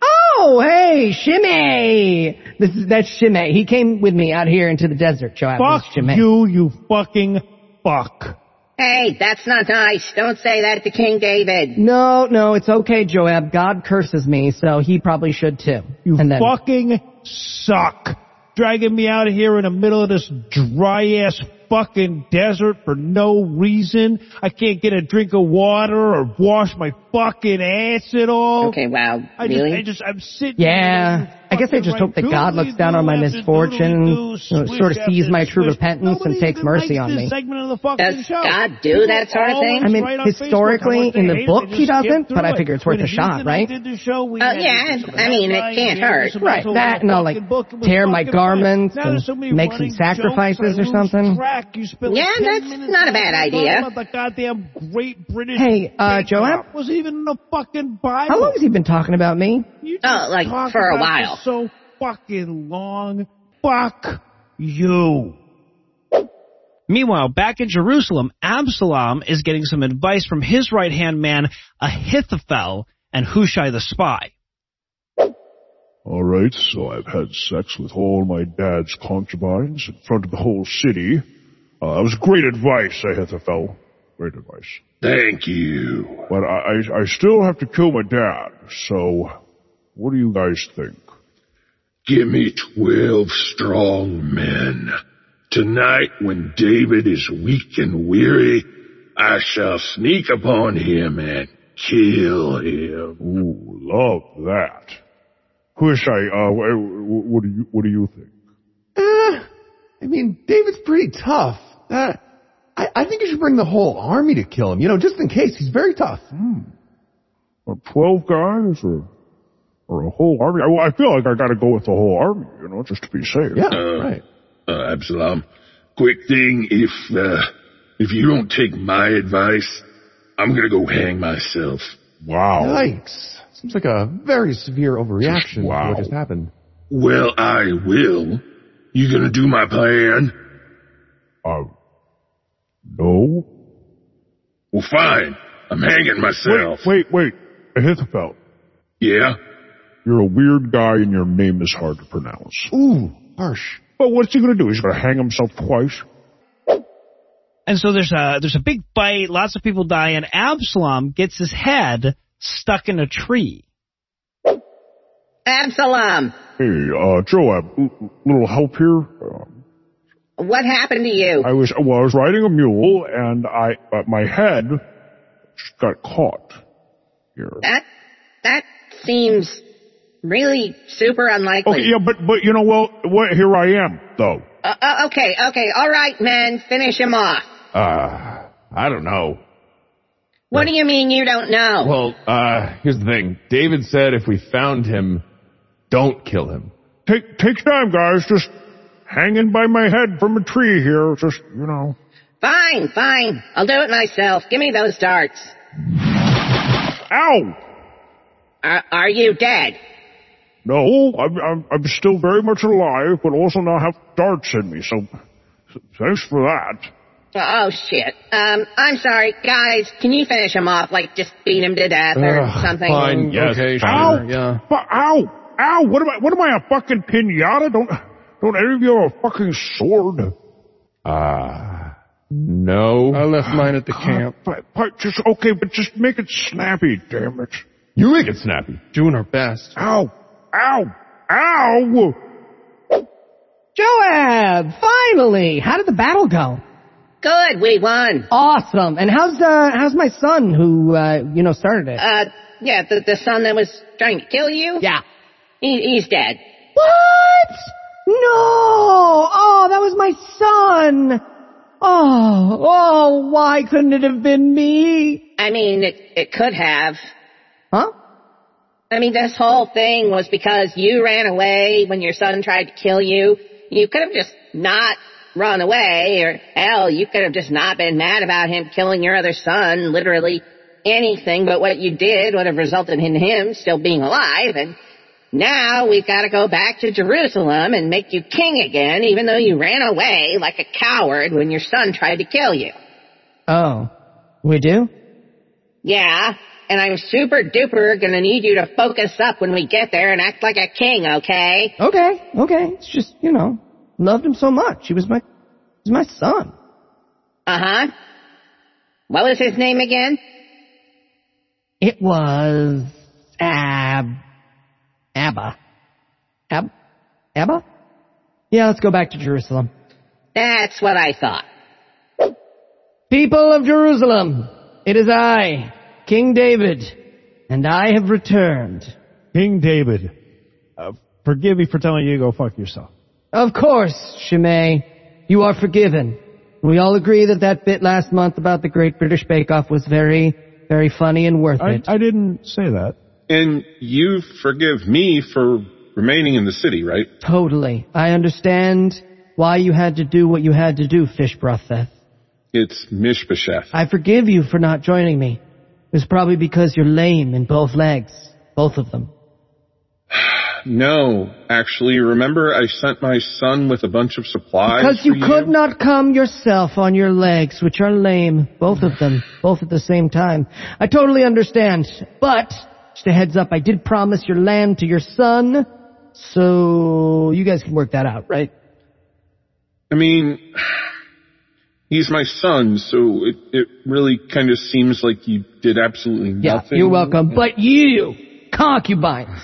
Oh, hey, Shimei. This is, that's Shimei. He came with me out here into the desert, Joab. Fuck you, you fucking fuck. Hey, that's not nice. Don't say that to King David. No, no, it's okay, Joab. God curses me, so he probably should too. You and then, fucking suck. dragging me out of here in the middle of this dry-ass fucking desert for no reason. I can't get a drink of water or wash my fucking ass at all. Okay, wow. I really? Just, I just, I'm sitting yeah. There I guess I just hope that God looks down on my misfortune, you know, sort of sees my true repentance and takes mercy on me. Does God do that sort of thing? I mean, historically, in the book, he doesn't, but I figure it's worth a shot, right? Oh, yeah. I mean, it can't hurt. Right. That, and I'll, like, tear my garments and make some sacrifices or something. Yeah, that's not a bad idea. Hey, uh, Joab? How long has he been talking about me? Oh, like, for a while. So fucking long. Fuck you. Meanwhile, back in Jerusalem, Absalom is getting some advice from his right-hand man, Ahithophel, and Hushai the spy. All right, so I've had sex with all my dad's concubines in front of the whole city. Uh, that was great advice, Ahithophel. Great advice. Thank you. But I, I, I still have to kill my dad, so what do you guys think? Give me twelve strong men. Tonight, when David is weak and weary, I shall sneak upon him and kill him. Ooh, love that. Hushai, uh, what do you, what do you think? Uh, I mean, David's pretty tough. Uh, I, I think you should bring the whole army to kill him, you know, just in case. He's very tough. Hmm. Well, twelve guys or... Or a whole army? I, I feel like I gotta go with the whole army, you know, just to be safe. Yeah, uh, right. Uh, Absalom, quick thing, if, uh, if you don't take my advice, I'm gonna go hang myself. Wow. Yikes. Seems like a very severe overreaction wow. to what just happened. Well, I will. You gonna do my plan? Um, no. Well, fine. I'm hanging myself. Wait, wait, wait. Ahithophel. Yeah? You're a weird guy and your name is hard to pronounce. Ooh, harsh. But what's he going to do? He's going to hang himself twice? And so there's a, there's a big fight, lots of people die, and Absalom gets his head stuck in a tree. Absalom! Hey, uh, Joab, little help here? Um, what happened to you? I was, well, I was riding a mule and I, uh, my head just got caught here. That, that seems... really super unlikely. Okay, yeah, but, but, you know, well, well here I am, though. Uh, uh, okay, okay, all right, man, finish him off. Uh, I don't know. What yeah. do you mean you don't know? Well, uh, here's the thing. David said if we found him, don't kill him. Take, take time, guys, just hanging by my head from a tree here, just, you know. Fine, fine, I'll do it myself. Give me those darts. Ow! Are, are you dead? No, I'm, I'm, I'm still very much alive, but also now have darts in me, so thanks for that. Oh, shit. Um, I'm sorry. Guys, can you finish him off? Like, just beat him to death or Ugh, something? Fine, yes. Okay, sure, ow, yeah. Fu- ow! Ow! What am I, what am I, a fucking pinata? Don't, don't any of you have a fucking sword? Ah, uh, no. I left mine at the God, camp. But, but just, okay, but just make it snappy, damn it. You make it snappy. Doing our best. Ow! Ow! Ow! Joab! Finally! How did the battle go? Good, we won. Awesome. And how's, uh, how's my son who, uh, you know, started it? Uh, yeah, the, the son that was trying to kill you? Yeah. He, he's dead. What? No! Oh, that was my son! Oh, oh, why couldn't it have been me? I mean, it, it could have. Huh? I mean, this whole thing was because you ran away when your son tried to kill you. You could have just not run away, or hell, you could have just not been mad about him killing your other son. Literally anything but what you did would have resulted in him still being alive, and now we've got to go back to Jerusalem and make you king again, even though you ran away like a coward when your son tried to kill you. Oh, we do? Yeah. And I'm super duper gonna need you to focus up when we get there and act like a king, okay? Okay, okay. It's just, you know, loved him so much. He was my, he was my son. Uh-huh. What was his name again? It was, Ab, Abba. Ab, Abba? Yeah, let's go back to Jerusalem. That's what I thought. People of Jerusalem, it is I, King David, and I have returned. King David, uh, forgive me for telling you to go fuck yourself. Of course, Shimei, you are forgiven. We all agree that that bit last month about the Great British Bake Off was very, very funny and worth I, it. I didn't say that. And you forgive me for remaining in the city, right? Totally. I understand why you had to do what you had to do, Fishbrotheth. It's Mishbasheth. I forgive you for not joining me. It was probably because you're lame in both legs. Both of them. No, actually, remember I sent my son with a bunch of supplies. Because you, you could not come yourself on your legs, which are lame, both of them, both at the same time. I totally understand, but just a heads up, I did promise your lamb to your son, so you guys can work that out, right? I mean, he's my son, so it, it really kind of seems like you did absolutely nothing. Yeah, you're welcome, but you, concubines.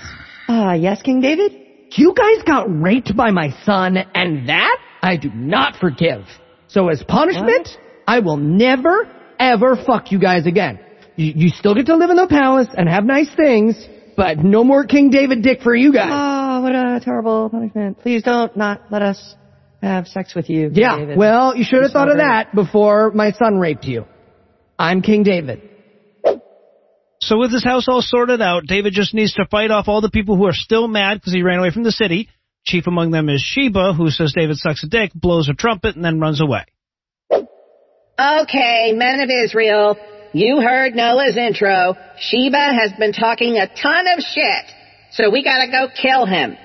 Ah, uh, yes, King David? You guys got raped by my son, and that I do not forgive. So as punishment, what? I will never, ever fuck you guys again. You, you still get to live in the palace and have nice things, but no more King David dick for you guys. Oh, what a terrible punishment. Please don't not let us have sex with you, King yeah, David. Well, you should have thought of that before my son raped you. I'm King David. So with his house all sorted out, David just needs to fight off all the people who are still mad because he ran away from the city. Chief among them is Sheba, who says David sucks a dick, blows a trumpet, and then runs away. Okay, men of Israel, you heard Noah's intro. Sheba has been talking a ton of shit, so we gotta go kill him.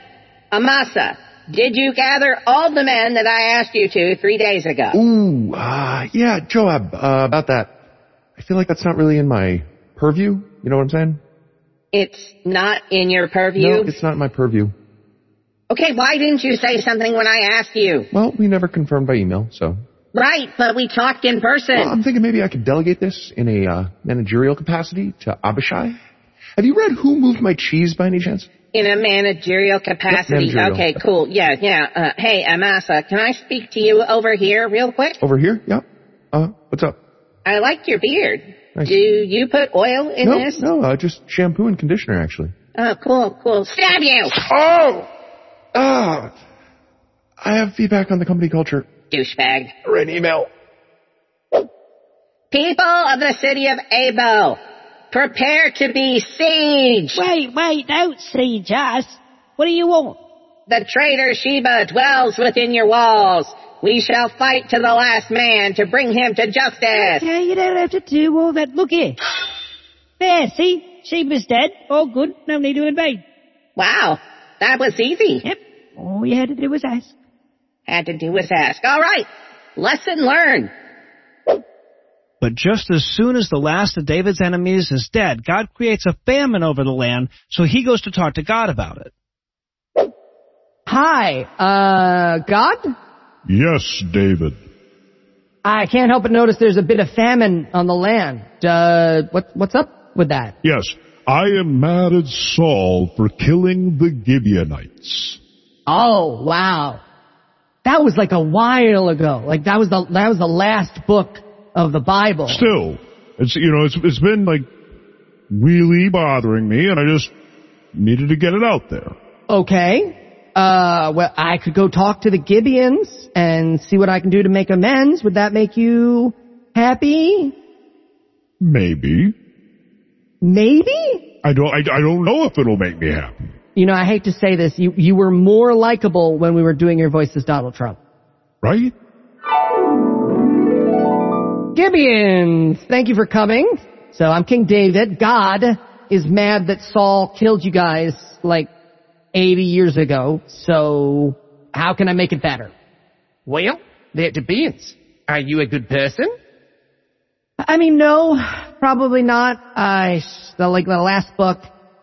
Amasa, did you gather all the men that I asked you to three days ago? Ooh, uh, yeah, Joab, uh, about that. I feel like that's not really in my... purview? You know what I'm saying? It's not in your purview? No, it's not my purview. Okay, why didn't you say something when I asked you? Well, we never confirmed by email, so... Right, but we talked in person. Well, I'm thinking maybe I could delegate this in a uh, managerial capacity to Abishai. Have you read Who Moved My Cheese by any chance? In a managerial capacity. Yep, managerial. Okay, cool. Yeah, yeah. Uh, hey, Amasa, can I speak to you over here real quick? Over here? Yeah. Uh, what's up? I liked your beard. Nice. Do you put oil in no, this? No, uh, just shampoo and conditioner, actually. Oh, cool, cool. Stab you! Oh! Ah! Oh. I have feedback on the company culture. Douchebag. I read an email. People of the city of Abo, prepare to be sieged! Wait, wait, don't siege us. What do you want? The traitor Sheba dwells within your walls. We shall fight to the last man to bring him to justice. Okay, you don't have to do all that. Look here. There, see? Sheba's dead. All good. No need to invade. Wow. That was easy. Yep. All you had to do was ask. Had to do was ask. All right. Lesson learned. But just as soon as the last of David's enemies is dead, God creates a famine over the land, so he goes to talk to God about it. Hi, uh, God? Yes, David. I can't help but notice there's a bit of famine on the land. Uh, what, what's up with that? Yes, I am mad at Saul for killing the Gibeonites. Oh, wow. That was like a while ago. Like, that was the, that was the last book of the Bible. Still, it's, you know, it's, it's been like really bothering me and I just needed to get it out there. Okay. Uh, well, I could go talk to the Gibeons and see what I can do to make amends. Would that make you happy? Maybe. Maybe? I don't, I, I don't know if it'll make me happy. You know, I hate to say this. You, you were more likable when we were doing your voice as Donald Trump. Right? Gibeons, thank you for coming. So I'm King David. God is mad that Saul killed you guys, like, eighty years ago, so how can I make it better? Well, they're Gibeons. Are you a good person? I mean, no, probably not. I, the, like the last book,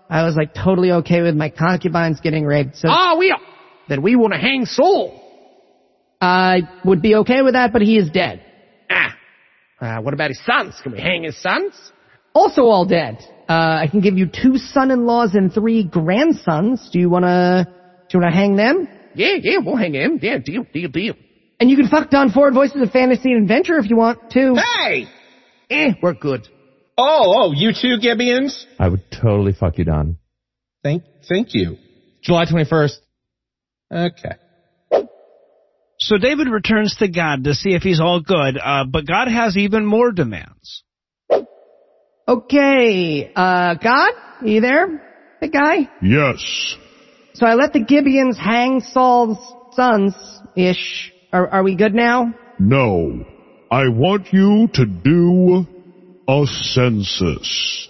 I was like totally okay with my concubines getting raped. So ah, we are. Then we want to hang Saul. I would be okay with that, but he is dead. Ah, uh, what about his sons? Can we hang his sons? Also all dead. Uh, I can give you two son-in-laws and three grandsons. Do you wanna, do you wanna hang them? yeah, yeah, we'll hang in. Yeah, deal, deal, deal. And you can fuck Don Ford, Voices of Fantasy and Adventure, if you want to. Hey! Eh, we're good. Oh, oh, you too, Gibbions? I would totally fuck you, Don. Thank, thank you. July twenty-first. Okay. So David returns to God to see if he's all good, uh, but God has even more demands. Okay, uh, God, you there? Big guy? Yes. So I let the Gibeons hang Saul's sons-ish. Are, are we good now? No. I want you to do a census.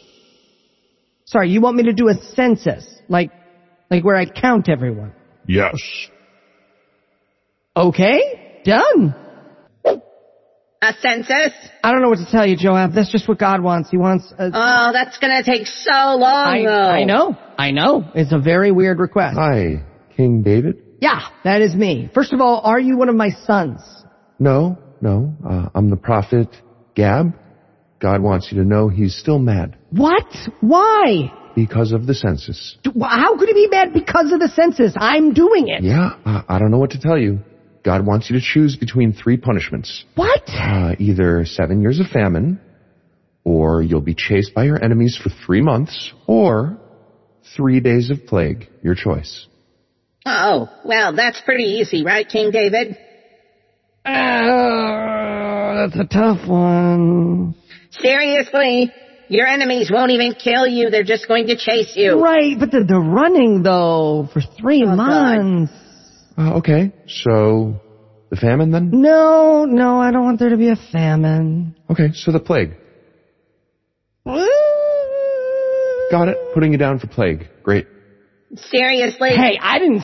Sorry, you want me to do a census? Like, like where I count everyone? Yes. Okay, done. A census? I don't know what to tell you, Joab. That's just what God wants. He wants a... Oh, that's going to take so long, I, though. I know. I know. It's a very weird request. Hi, King David? Yeah, that is me. First of all, are you one of my sons? No, no. Uh, I'm the prophet Gab. God wants you to know he's still mad. What? Why? Because of the census. Do, how could he be mad because of the census? I'm doing it. Yeah, uh, I don't know what to tell you. God wants you to choose between three punishments. What? Uh, either seven years of famine, or you'll be chased by your enemies for three months, or three days of plague. Your choice. Oh, well, that's pretty easy, right, King David? Oh, that's a tough one. Seriously? Your enemies won't even kill you. They're just going to chase you. Right, but they're, they're running, though, for three oh, months. God. Uh, okay, so the famine then? No, no, I don't want there to be a famine. Okay, so the plague. Got it. Putting you down for plague. Great. Seriously? Hey, I didn't